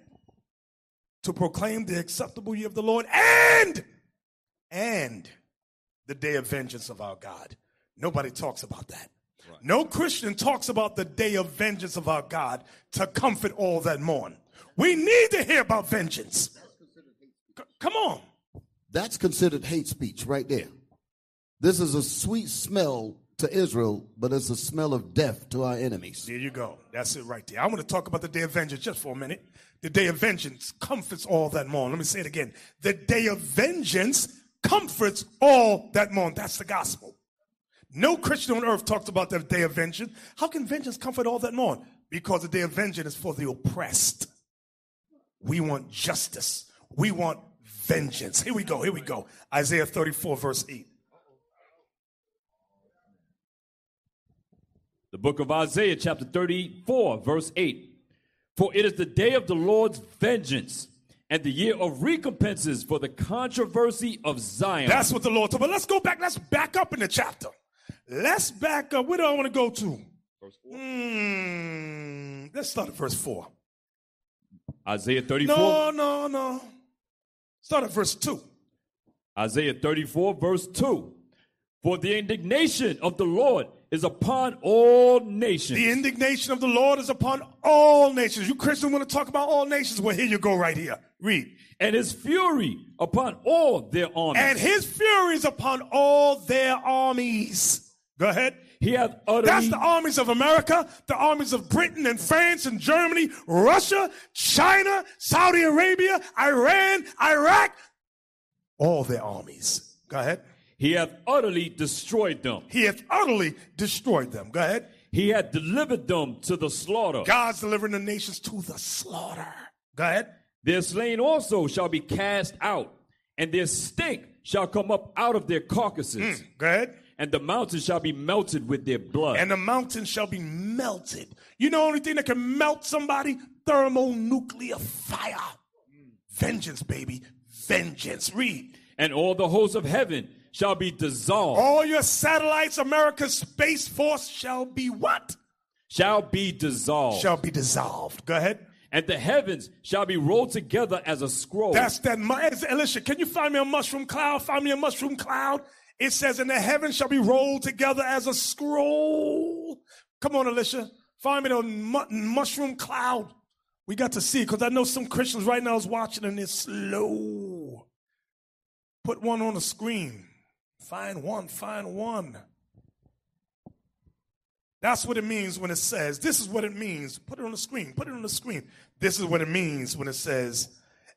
to proclaim the acceptable year of the Lord and, and the day of vengeance of our God. Nobody talks about that. Right. No Christian talks about the day of vengeance of our God to comfort all that mourn. We need to hear about vengeance. That's considered hate speech. C- come on. That's considered hate speech right there. This is a sweet smell to Israel, but it's a smell of death to our enemies. There you go. That's it right there. I want to talk about the day of vengeance just for a minute. The day of vengeance comforts all that mourn. Let me say it again. The day of vengeance comforts all that mourn. That's the gospel. No Christian on earth talks about the day of vengeance. How can vengeance comfort all that mourn? Because the day of vengeance is for the oppressed. We want justice. We want vengeance. Here we go. Here we go. Isaiah thirty-four, verse eight. The book of Isaiah, chapter thirty-four, verse eight. For it is the day of the Lord's vengeance and the year of recompenses for the controversy of Zion. That's what the Lord told. But let's go back. Let's back up in the chapter. Let's back up. Where do I want to go to? Verse four. Mm, let's start at verse four. Isaiah thirty-four. No, no, no. Start at verse two. Isaiah thirty-four, verse two. For the indignation of the Lord is upon all nations. The indignation of the Lord is upon all nations. You Christians want to talk about all nations? Well, here you go right here. Read. And his fury upon all their armies. And his fury is upon all their armies. Go ahead. He hath utterly... That's the armies of America, the armies of Britain and France and Germany, Russia, China, Saudi Arabia, Iran, Iraq. All their armies. Go ahead. He hath utterly destroyed them. He hath utterly destroyed them. Go ahead. He hath delivered them to the slaughter. God's delivering the nations to the slaughter. Go ahead. Their slain also shall be cast out, and their stink shall come up out of their carcasses. Mm, go ahead. And the mountains shall be melted with their blood. And the mountains shall be melted. You know the only thing that can melt somebody? Thermonuclear fire. Vengeance, baby. Vengeance. Read. And all the hosts of heaven shall be dissolved. All your satellites, America's Space Force shall be what? Shall be dissolved. Shall be dissolved. Go ahead. And the heavens shall be rolled together as a scroll. That's that. Elisha, can you find me a mushroom cloud? Find me a mushroom cloud. It says, and the heavens shall be rolled together as a scroll. Come on, Alicia. Find me the mushroom cloud. We got to see it, because I know some Christians right now is watching and they're slow. Put one on the screen. Find one, find one. That's what it means when it says, this is what it means. Put it on the screen, put it on the screen. This is what it means when it says,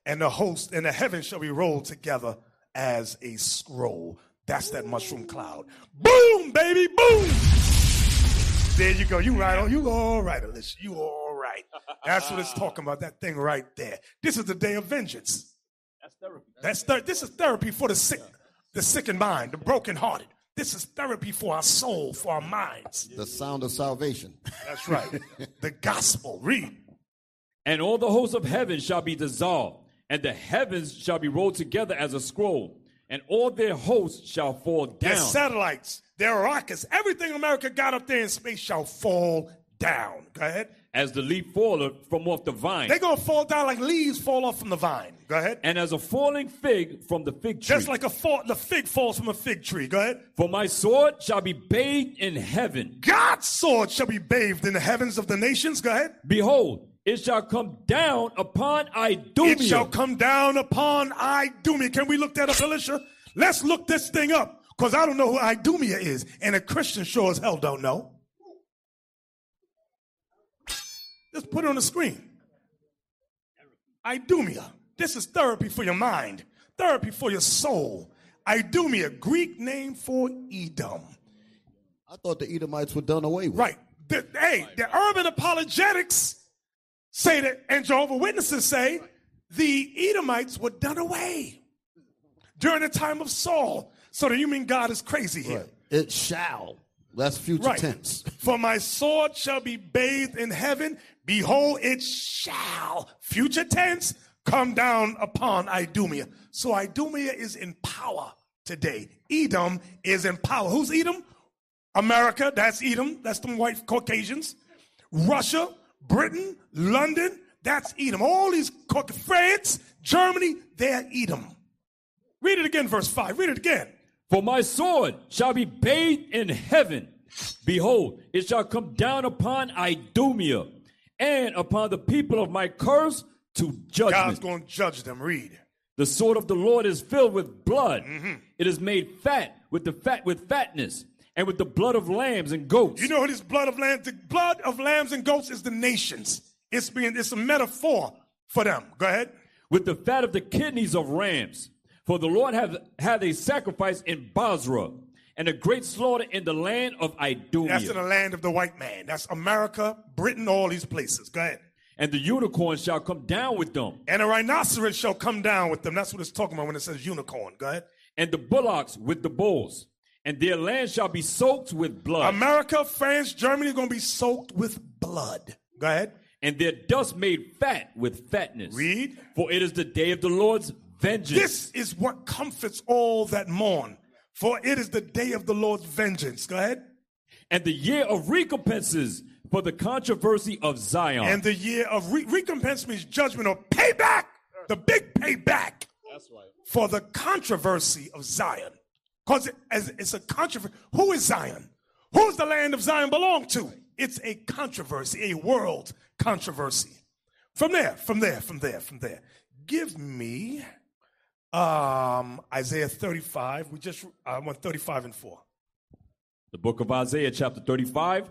and the host and the heavens shall be rolled together as a scroll. That's that mushroom cloud. Boom, baby, boom. There you go. You right on. You all right, Alicia. You all right. That's what it's talking about, that thing right there. This is the day of vengeance. That's therapy. That's ther- this is therapy for the sick, the sick in mind, the brokenhearted. This is therapy for our soul, for our minds. The sound of salvation. That's right. The gospel. Read. And all the hosts of heaven shall be dissolved, and the heavens shall be rolled together as a scroll. And all their hosts shall fall down. Their satellites, their rockets, everything America got up there in space shall fall down. Go ahead. As the leaf falleth from off the vine. They're going to fall down like leaves fall off from the vine. Go ahead. And as a falling fig from the fig tree. Just like a fall, the fig falls from a fig tree. Go ahead. For my sword shall be bathed in heaven. God's sword shall be bathed in the heavens of the nations. Go ahead. Behold. It shall come down upon Idumea. It shall come down upon Idumea. Can we look that up, Alicia? Let's look this thing up, because I don't know who Idumea is, and a Christian sure as hell don't know. Just put it on the screen. Idumea. This is therapy for your mind, therapy for your soul. Idumea, Greek name for Edom. I thought the Edomites were done away with. Right. The, hey, the urban apologetics say that, and Jehovah's Witnesses say the Edomites were done away during the time of Saul. So do you mean God is crazy here? Right. It shall. That's future right. tense. For my sword shall be bathed in heaven. Behold, it shall, future tense, come down upon Idumea. So Idumea is in power today. Edom is in power. Who's Edom? America, that's Edom. That's them white Caucasians. Russia, Britain, London, that's Edom. All these, France, Germany, they're Edom. Read it again, verse five. Read it again. For my sword shall be bathed in heaven. Behold, it shall come down upon Idumea and upon the people of my curse to judgment. God's going to judge them. Read. The sword of the Lord is filled with blood. Mm-hmm. It is made fat with the fat with fatness and with the blood of lambs and goats. You know what this blood of lambs? The blood of lambs and goats is the nations. It's being it's a metaphor for them. Go ahead. With the fat of the kidneys of rams. For the Lord hath had a sacrifice in Basra and a great slaughter in the land of Idumea. That's in the land of the white man. That's America, Britain, all these places. Go ahead. And the unicorn shall come down with them. And a rhinoceros shall come down with them. That's what it's talking about when it says unicorn. Go ahead. And the bullocks with the bulls. And their land shall be soaked with blood. America, France, Germany are going to be soaked with blood. Go ahead. And their dust made fat with fatness. Read. For it is the day of the Lord's vengeance. This is what comforts all that mourn. For it is the day of the Lord's vengeance. Go ahead. And the year of recompenses for the controversy of Zion. And the year of re- recompense means judgment or payback. The big payback. That's right. For the controversy of Zion. Because it, it's a controversy. Who is Zion? Who's the land of Zion belong to? It's a controversy, a world controversy. From there, from there, from there, from there. Give me um, Isaiah thirty-five. We just I want thirty-five and four. The book of Isaiah, chapter thirty-five.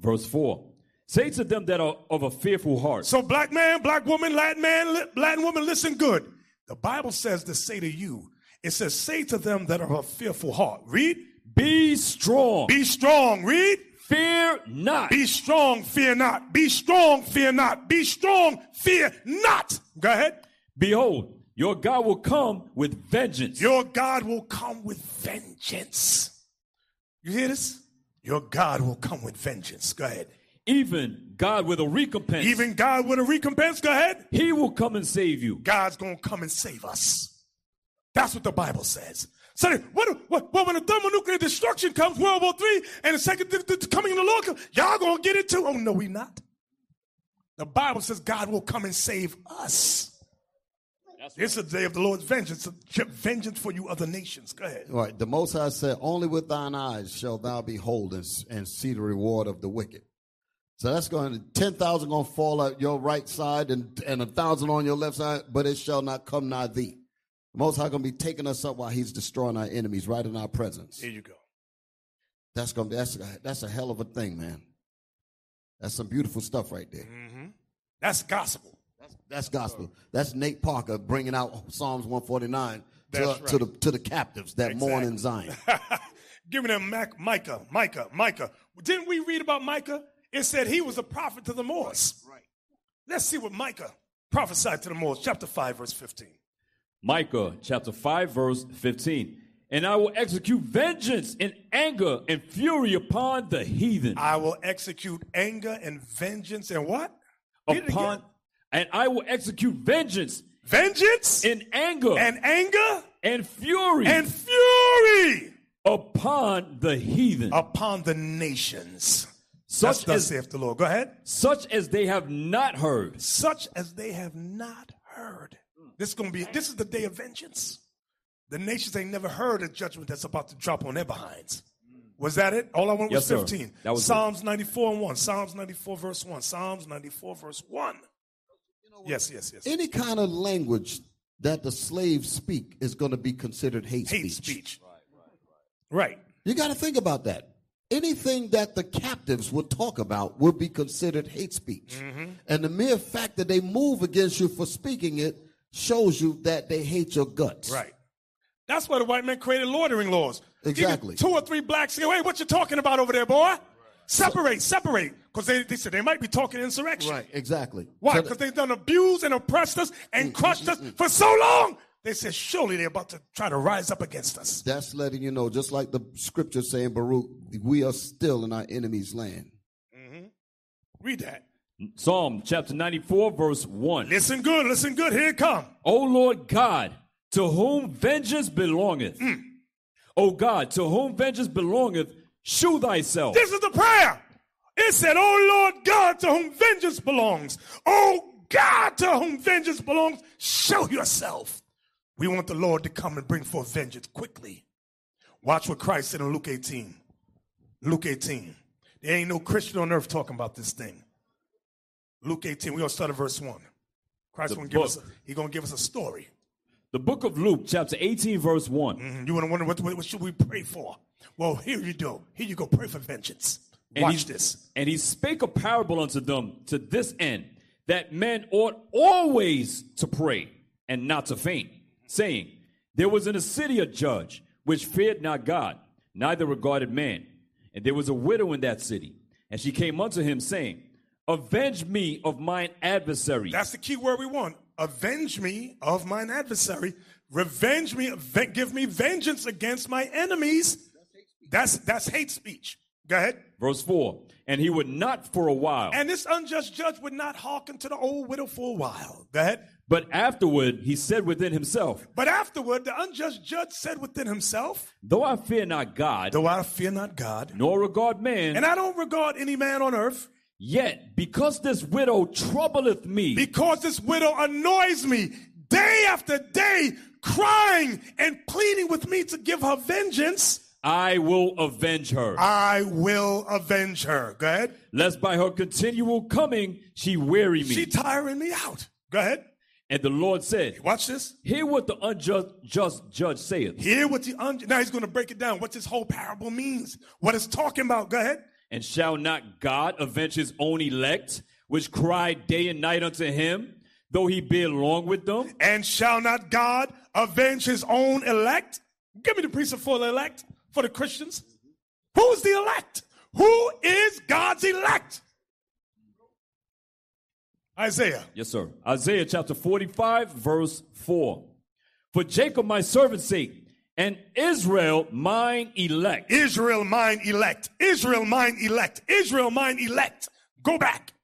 Verse four, say to them that are of a fearful heart. So black man, black woman, Latin man, Latin woman, listen good. The Bible says to say to you. It says, say to them that are of a fearful heart. Read. Be strong. Be strong. Read. Fear not. Be strong. Fear not. Be strong. Fear not. Be strong. Fear not. Go ahead. Behold, your God will come with vengeance. Your God will come with vengeance. You hear this? Your God will come with vengeance. Go ahead. Even God with a recompense. Even God with a recompense. Go ahead. He will come and save you. God's going to come and save us. That's what the Bible says. So what, what, what, when the thermonuclear destruction comes, World War Three, and the second the, the coming of the Lord comes, y'all going to get it too. Oh, no, we not. The Bible says God will come and save us. That's it's right. The day of the Lord's vengeance, vengeance for you other nations. Go ahead. All right. The Most High said, only with thine eyes shall thou behold and, and see the reward of the wicked. So that's going to, ten thousand going to fall at your right side and, and one thousand on your left side, but it shall not come nigh thee. The Most High going to be taking us up while he's destroying our enemies right in our presence. There you go. That's going to be, that's, that's a hell of a thing, man. That's some beautiful stuff right there. Mm-hmm. That's gospel. That's gospel. That's Nate Parker bringing out Psalms one forty-nine to, right. to the to the captives that exactly. mourn in Zion. Give me that Mac, Micah, Micah, Micah. Didn't we read about Micah? It said he was a prophet to the Moors. Right. Let's see what Micah prophesied to the Moors. Chapter five, verse fifteen. Micah, chapter five, verse fifteen. And I will execute vengeance and anger and fury upon the heathen. I will execute anger and vengeance and what? Upon And I will execute vengeance. Vengeance? In anger. And anger? And fury. And fury! Upon the heathen. Upon the nations. Such as, saith the Lord. Go ahead. Such as they have not heard. Such as they have not heard. This is going to be, this is the day of vengeance. The nations ain't never heard a judgment that's about to drop on their behinds. Was that it? All I want was yes, fifteen. That was Psalms it. ninety-four and one. Psalms ninety-four verse one. Psalms ninety-four verse one. Yes, yes, yes. Any kind of language that the slaves speak is going to be considered hate speech. Hate speech. Right, right, right. Right. You got to think about that. Anything that the captives would talk about would be considered hate speech. Mm-hmm. And the mere fact that they move against you for speaking it shows you that they hate your guts. Right. That's why the white man created loitering laws. Exactly. Even two or three blacks say, hey, what you talking about over there, boy? Right. Separate, so, separate. Because they, they said they might be talking insurrection. Right, exactly. Why? Because so they've done abused and oppressed us and mm, crushed mm, us mm, for so long. They said, surely they're about to try to rise up against us. That's letting you know, just like the scripture saying, Baruch, we are still in our enemy's land. Mm-hmm. Read that. Psalm chapter ninety-four, verse one. Listen good, listen good. Here it comes. O Lord God, to whom vengeance belongeth. Mm. O God, to whom vengeance belongeth, shew thyself. This is the prayer. It said, O Lord God, to whom vengeance belongs. O God, to whom vengeance belongs, show yourself. We want the Lord to come and bring forth vengeance quickly. Watch what Christ said in Luke eighteen. Luke eighteen. There ain't no Christian on earth talking about this thing. Luke eighteen, we're going to start at verse one. Christ going to give us a, he gonna give us a story. The book of Luke, chapter eighteen, verse one. Mm-hmm. You want to wonder, what, what should we pray for? Well, here you do. Here you go, pray for vengeance. And Watch he, this. And he spake a parable unto them to this end, that men ought always to pray and not to faint. Saying, there was in a city a judge which feared not God, neither regarded man. And there was a widow in that city. And she came unto him, saying, avenge me of mine adversary. That's the key word we want. Avenge me of mine adversary. Revenge me. Give me vengeance against my enemies. That's, that's hate speech. Go ahead. Verse four. And he would not for a while. And this unjust judge would not hearken to the old widow for a while. Go ahead. But afterward, he said within himself. But afterward, the unjust judge said within himself, though I fear not God. Though I fear not God. Nor regard man. And I don't regard any man on earth. Yet, because this widow troubleth me. Because this widow annoys me day after day, crying and pleading with me to give her vengeance. I will avenge her. I will avenge her. Go ahead. Lest by her continual coming, she weary me. She tiring me out. Go ahead. And the Lord said, watch this. Hear what the unjust just judge saith. Hear what the unjust. Now he's going to break it down. What this whole parable means. What it's talking about. Go ahead. And shall not God avenge his own elect, which cry day and night unto him, though he be long with them? And shall not God avenge his own elect? Give me the priesthood for the elect, for the Christians. Who is the elect? Who is God's elect? Isaiah. Yes, sir. Isaiah chapter forty-five, verse four. For Jacob my servant's sake, and Israel mine elect. Israel mine elect. Israel mine elect. Israel mine elect. Go back.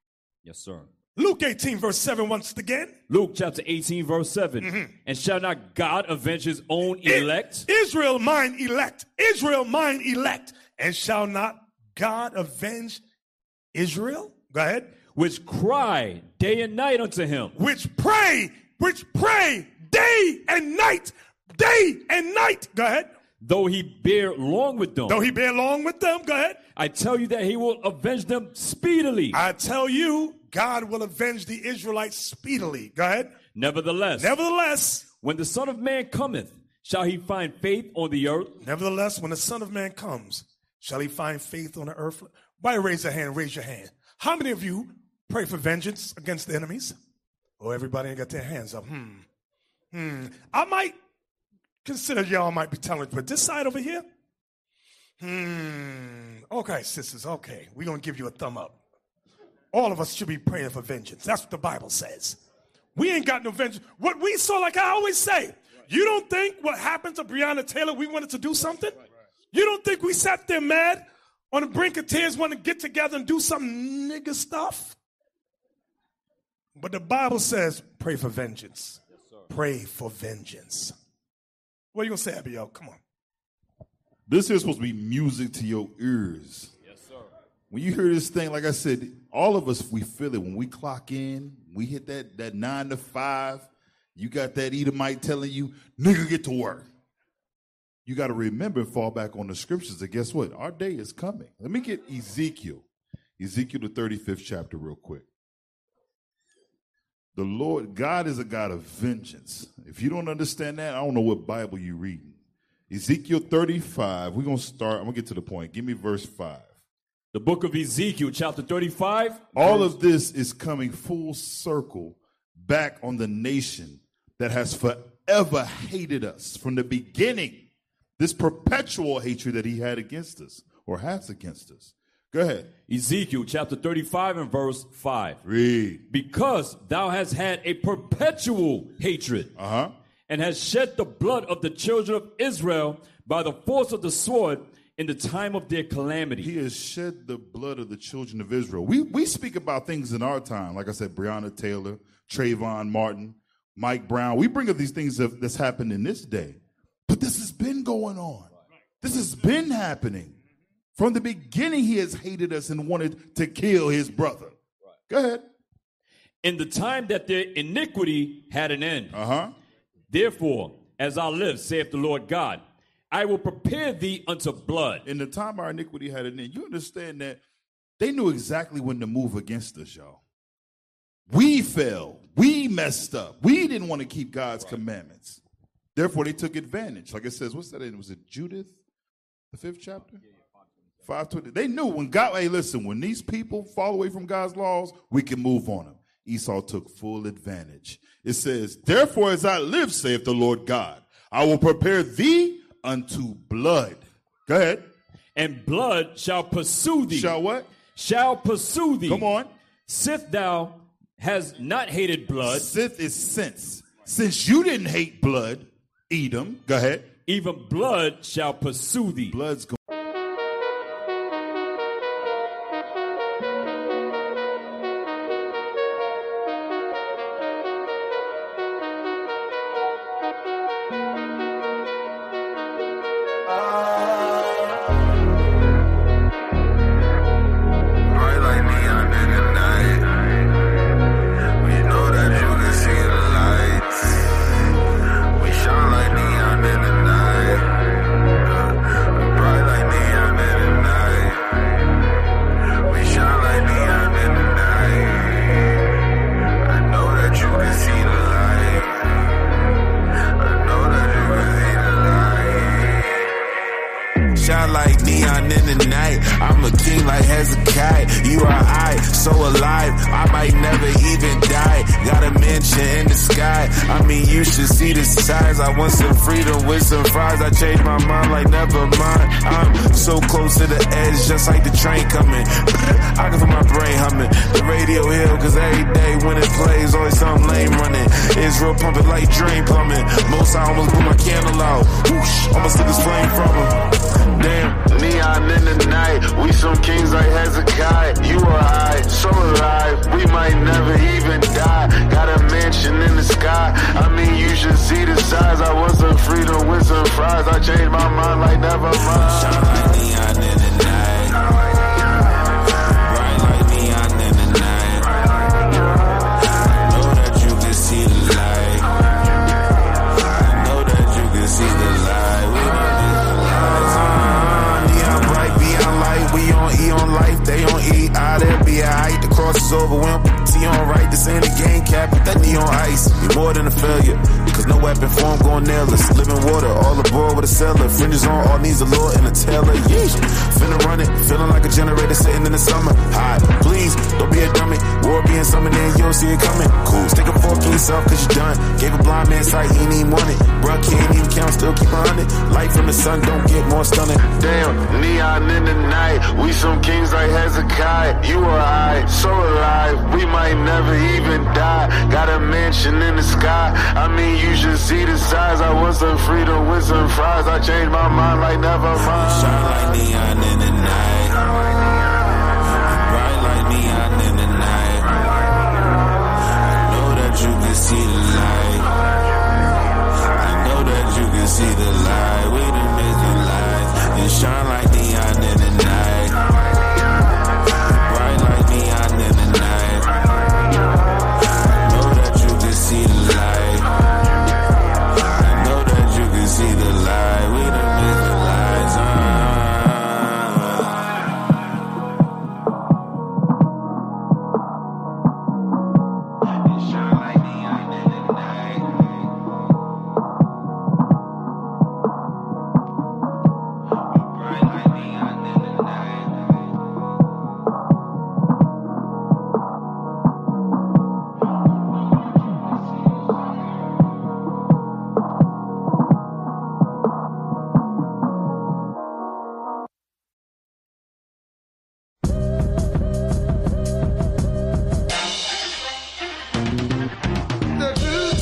Yes, sir. Luke eighteen, verse seven once again. Luke chapter eighteen, verse seven. Mm-hmm. And shall not God avenge his own elect? Israel mine elect. Israel mine elect. And shall not God avenge Israel? Go ahead. Which cry day and night unto him. Which pray, which pray day and night, day and night. Go ahead. Though he bear long with them. Though he bear long with them. Go ahead. I tell you that he will avenge them speedily. I tell you, God will avenge the Israelites speedily. Go ahead. Nevertheless. Nevertheless. When the Son of Man cometh, shall he find faith on the earth? Nevertheless, when the Son of Man comes, shall he find faith on the earth? Why raise your hand? Raise your hand. How many of you pray for vengeance against the enemies? Oh, everybody ain't got their hands up. Hmm. Hmm. I might consider y'all might be talented, but this side over here? Hmm. Okay, sisters. Okay. We're going to give you a thumb up. All of us should be praying for vengeance. That's what the Bible says. We ain't got no vengeance. What we saw, like I always say, you don't think what happened to Breonna Taylor, we wanted to do something? You don't think we sat there mad on the brink of tears wanting to get together and do some nigga stuff? But the Bible says, pray for vengeance. Yes, sir. Pray for vengeance. What are you going to say, Abiel? Come on. This is supposed to be music to your ears. Yes, sir. When you hear this thing, like I said, all of us, we feel it. When we clock in, we hit that, that nine to five, you got that Edomite telling you, nigga, get to work. You got to remember and fall back on the scriptures. And guess what? Our day is coming. Let me get Ezekiel. Ezekiel, the thirty-fifth chapter, real quick. The Lord, God is a God of vengeance. If you don't understand that, I don't know what Bible you're reading. Ezekiel thirty-five, we're going to start. I'm going to get to the point. Give me verse five. The book of Ezekiel, chapter thirty-five. All of this is coming full circle back on the nation that has forever hated us from the beginning. This perpetual hatred that he had against us or has against us. Go ahead. Ezekiel chapter thirty-five and verse five. Read. Because thou hast had a perpetual hatred, uh-huh, and hast shed the blood of the children of Israel by the force of the sword in the time of their calamity. He has shed the blood of the children of Israel. We, we speak about things in our time. Like I said, Breonna Taylor, Trayvon Martin, Mike Brown. We bring up these things that, that's happened in this day. But this has been going on. This has been happening. From the beginning, he has hated us and wanted to kill his brother. Right. Go ahead. In the time that their iniquity had an end. Uh-huh. Therefore, as I live, saith the Lord God, I will prepare thee unto blood. In the time our iniquity had an end. You understand that they knew exactly when to move against us, y'all. We failed. We messed up. We didn't want to keep God's right. commandments. Therefore, they took advantage. Like it says, what's that in? Was it Judith, the fifth chapter? Yeah. five twenty. They knew when God, hey, listen, when these people fall away from God's laws, we can move on them. Esau took full advantage. It says, therefore, as I live, saith the Lord God, I will prepare thee unto blood. Go ahead. And blood shall pursue thee. Shall what? Shall pursue thee. Come on. Sith thou has not hated blood. Sith is since. Since you didn't hate blood, Edom. Go ahead. Even blood shall pursue thee. Blood's going. Right.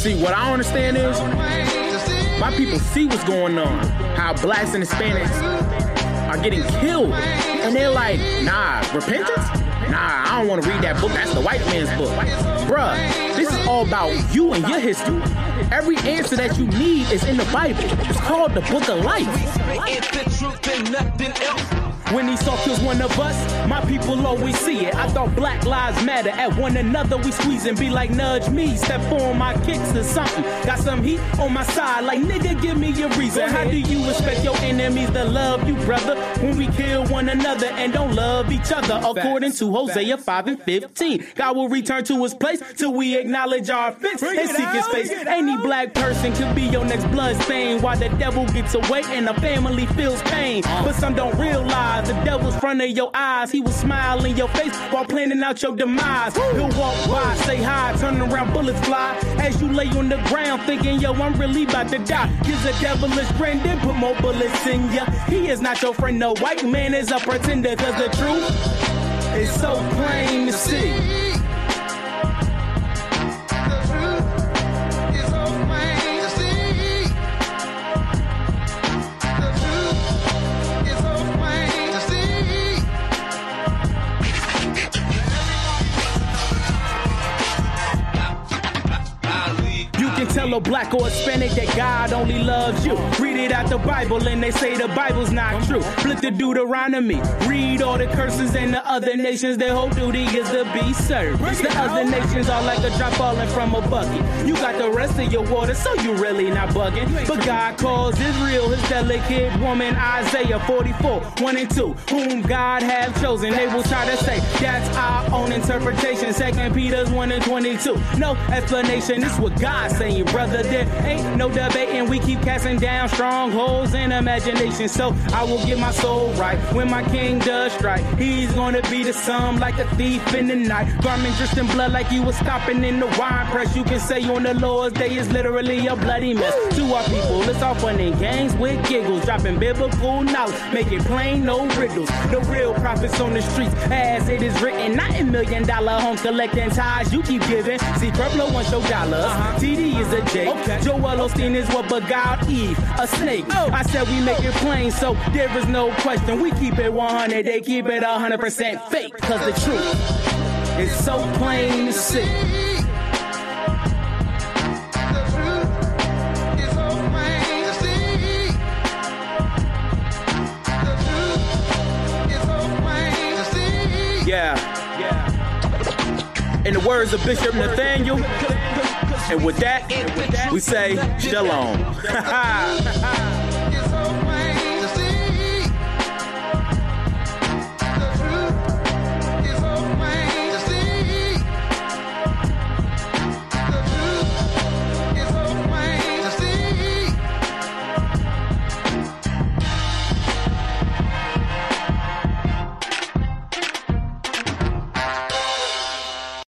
See, what I understand is my people see what's going on, how blacks and Hispanics are getting killed, and they're like, nah, repentance? Nah, I don't want to read that book. That's the white man's book. Bruh, this is all about you and your history. Every answer that you need is in the Bible. It's called the Book of Life. It's the truth and nothing else. When he saw kills one of us, my people always see it. I thought black lives matter. At one another we squeeze and be like, nudge me, step on my kicks or something. Got some heat on my side, like nigga, give me your reason. How do you expect your enemies to love you, brother, when we kill one another and don't love each other? According to Hosea five and fifteen, God will return to his place till we acknowledge our offense and seek his face. Any black person could be your next blood stain, while the devil gets away and the family feels pain. But some don't realize the devil's front of your eyes. He will smile in your face while planning out your demise. He'll walk by, say hi, turn around, bullets fly as you lay on the ground thinking, yo, I'm really about to die. He's a devilish friend, then put more bullets in ya. He is not your friend, no white man is a pretender, cause the truth is so plain to see. Tell a black or Hispanic that God only loves you. Read it out the Bible and they say the Bible's not true. Flip the Deuteronomy, read all the curses and the other nations. Their whole duty is to be served. The other nations are like a drop falling from a bucket. You got the rest of your water, so you really not bugging. But God calls Israel his delicate woman, Isaiah forty-four, one and two, whom God have chosen. They will try to say, that's our own interpretation. Second Peter one and twenty-two, no explanation, it's what God's saying. Brother, there ain't no debate, and we keep casting down strongholds and imagination. So I will get my soul right when my king does strike. He's gonna be the sum like a thief in the night, garment dressed in blood like you was stopping in the wine press. You can say on the Lord's day is literally a bloody mess. To our people, it's all fun and games with giggles, dropping biblical knowledge, make it plain, no riddles. The real prophets on the streets, as it is written, not in million dollar homes collecting ties you keep giving. See, Purple wants your dollars, uh-huh. T D is a Jake. Okay. Joel Osteen is what beguiled Eve, a snake. Oh. I said we make it plain, so there is no question. We keep it one hundred, they keep it one hundred percent fake. Cause the truth is so plain to see. Yeah. yeah. In the words of Bishop Nathanyel, and with that, we say shalom.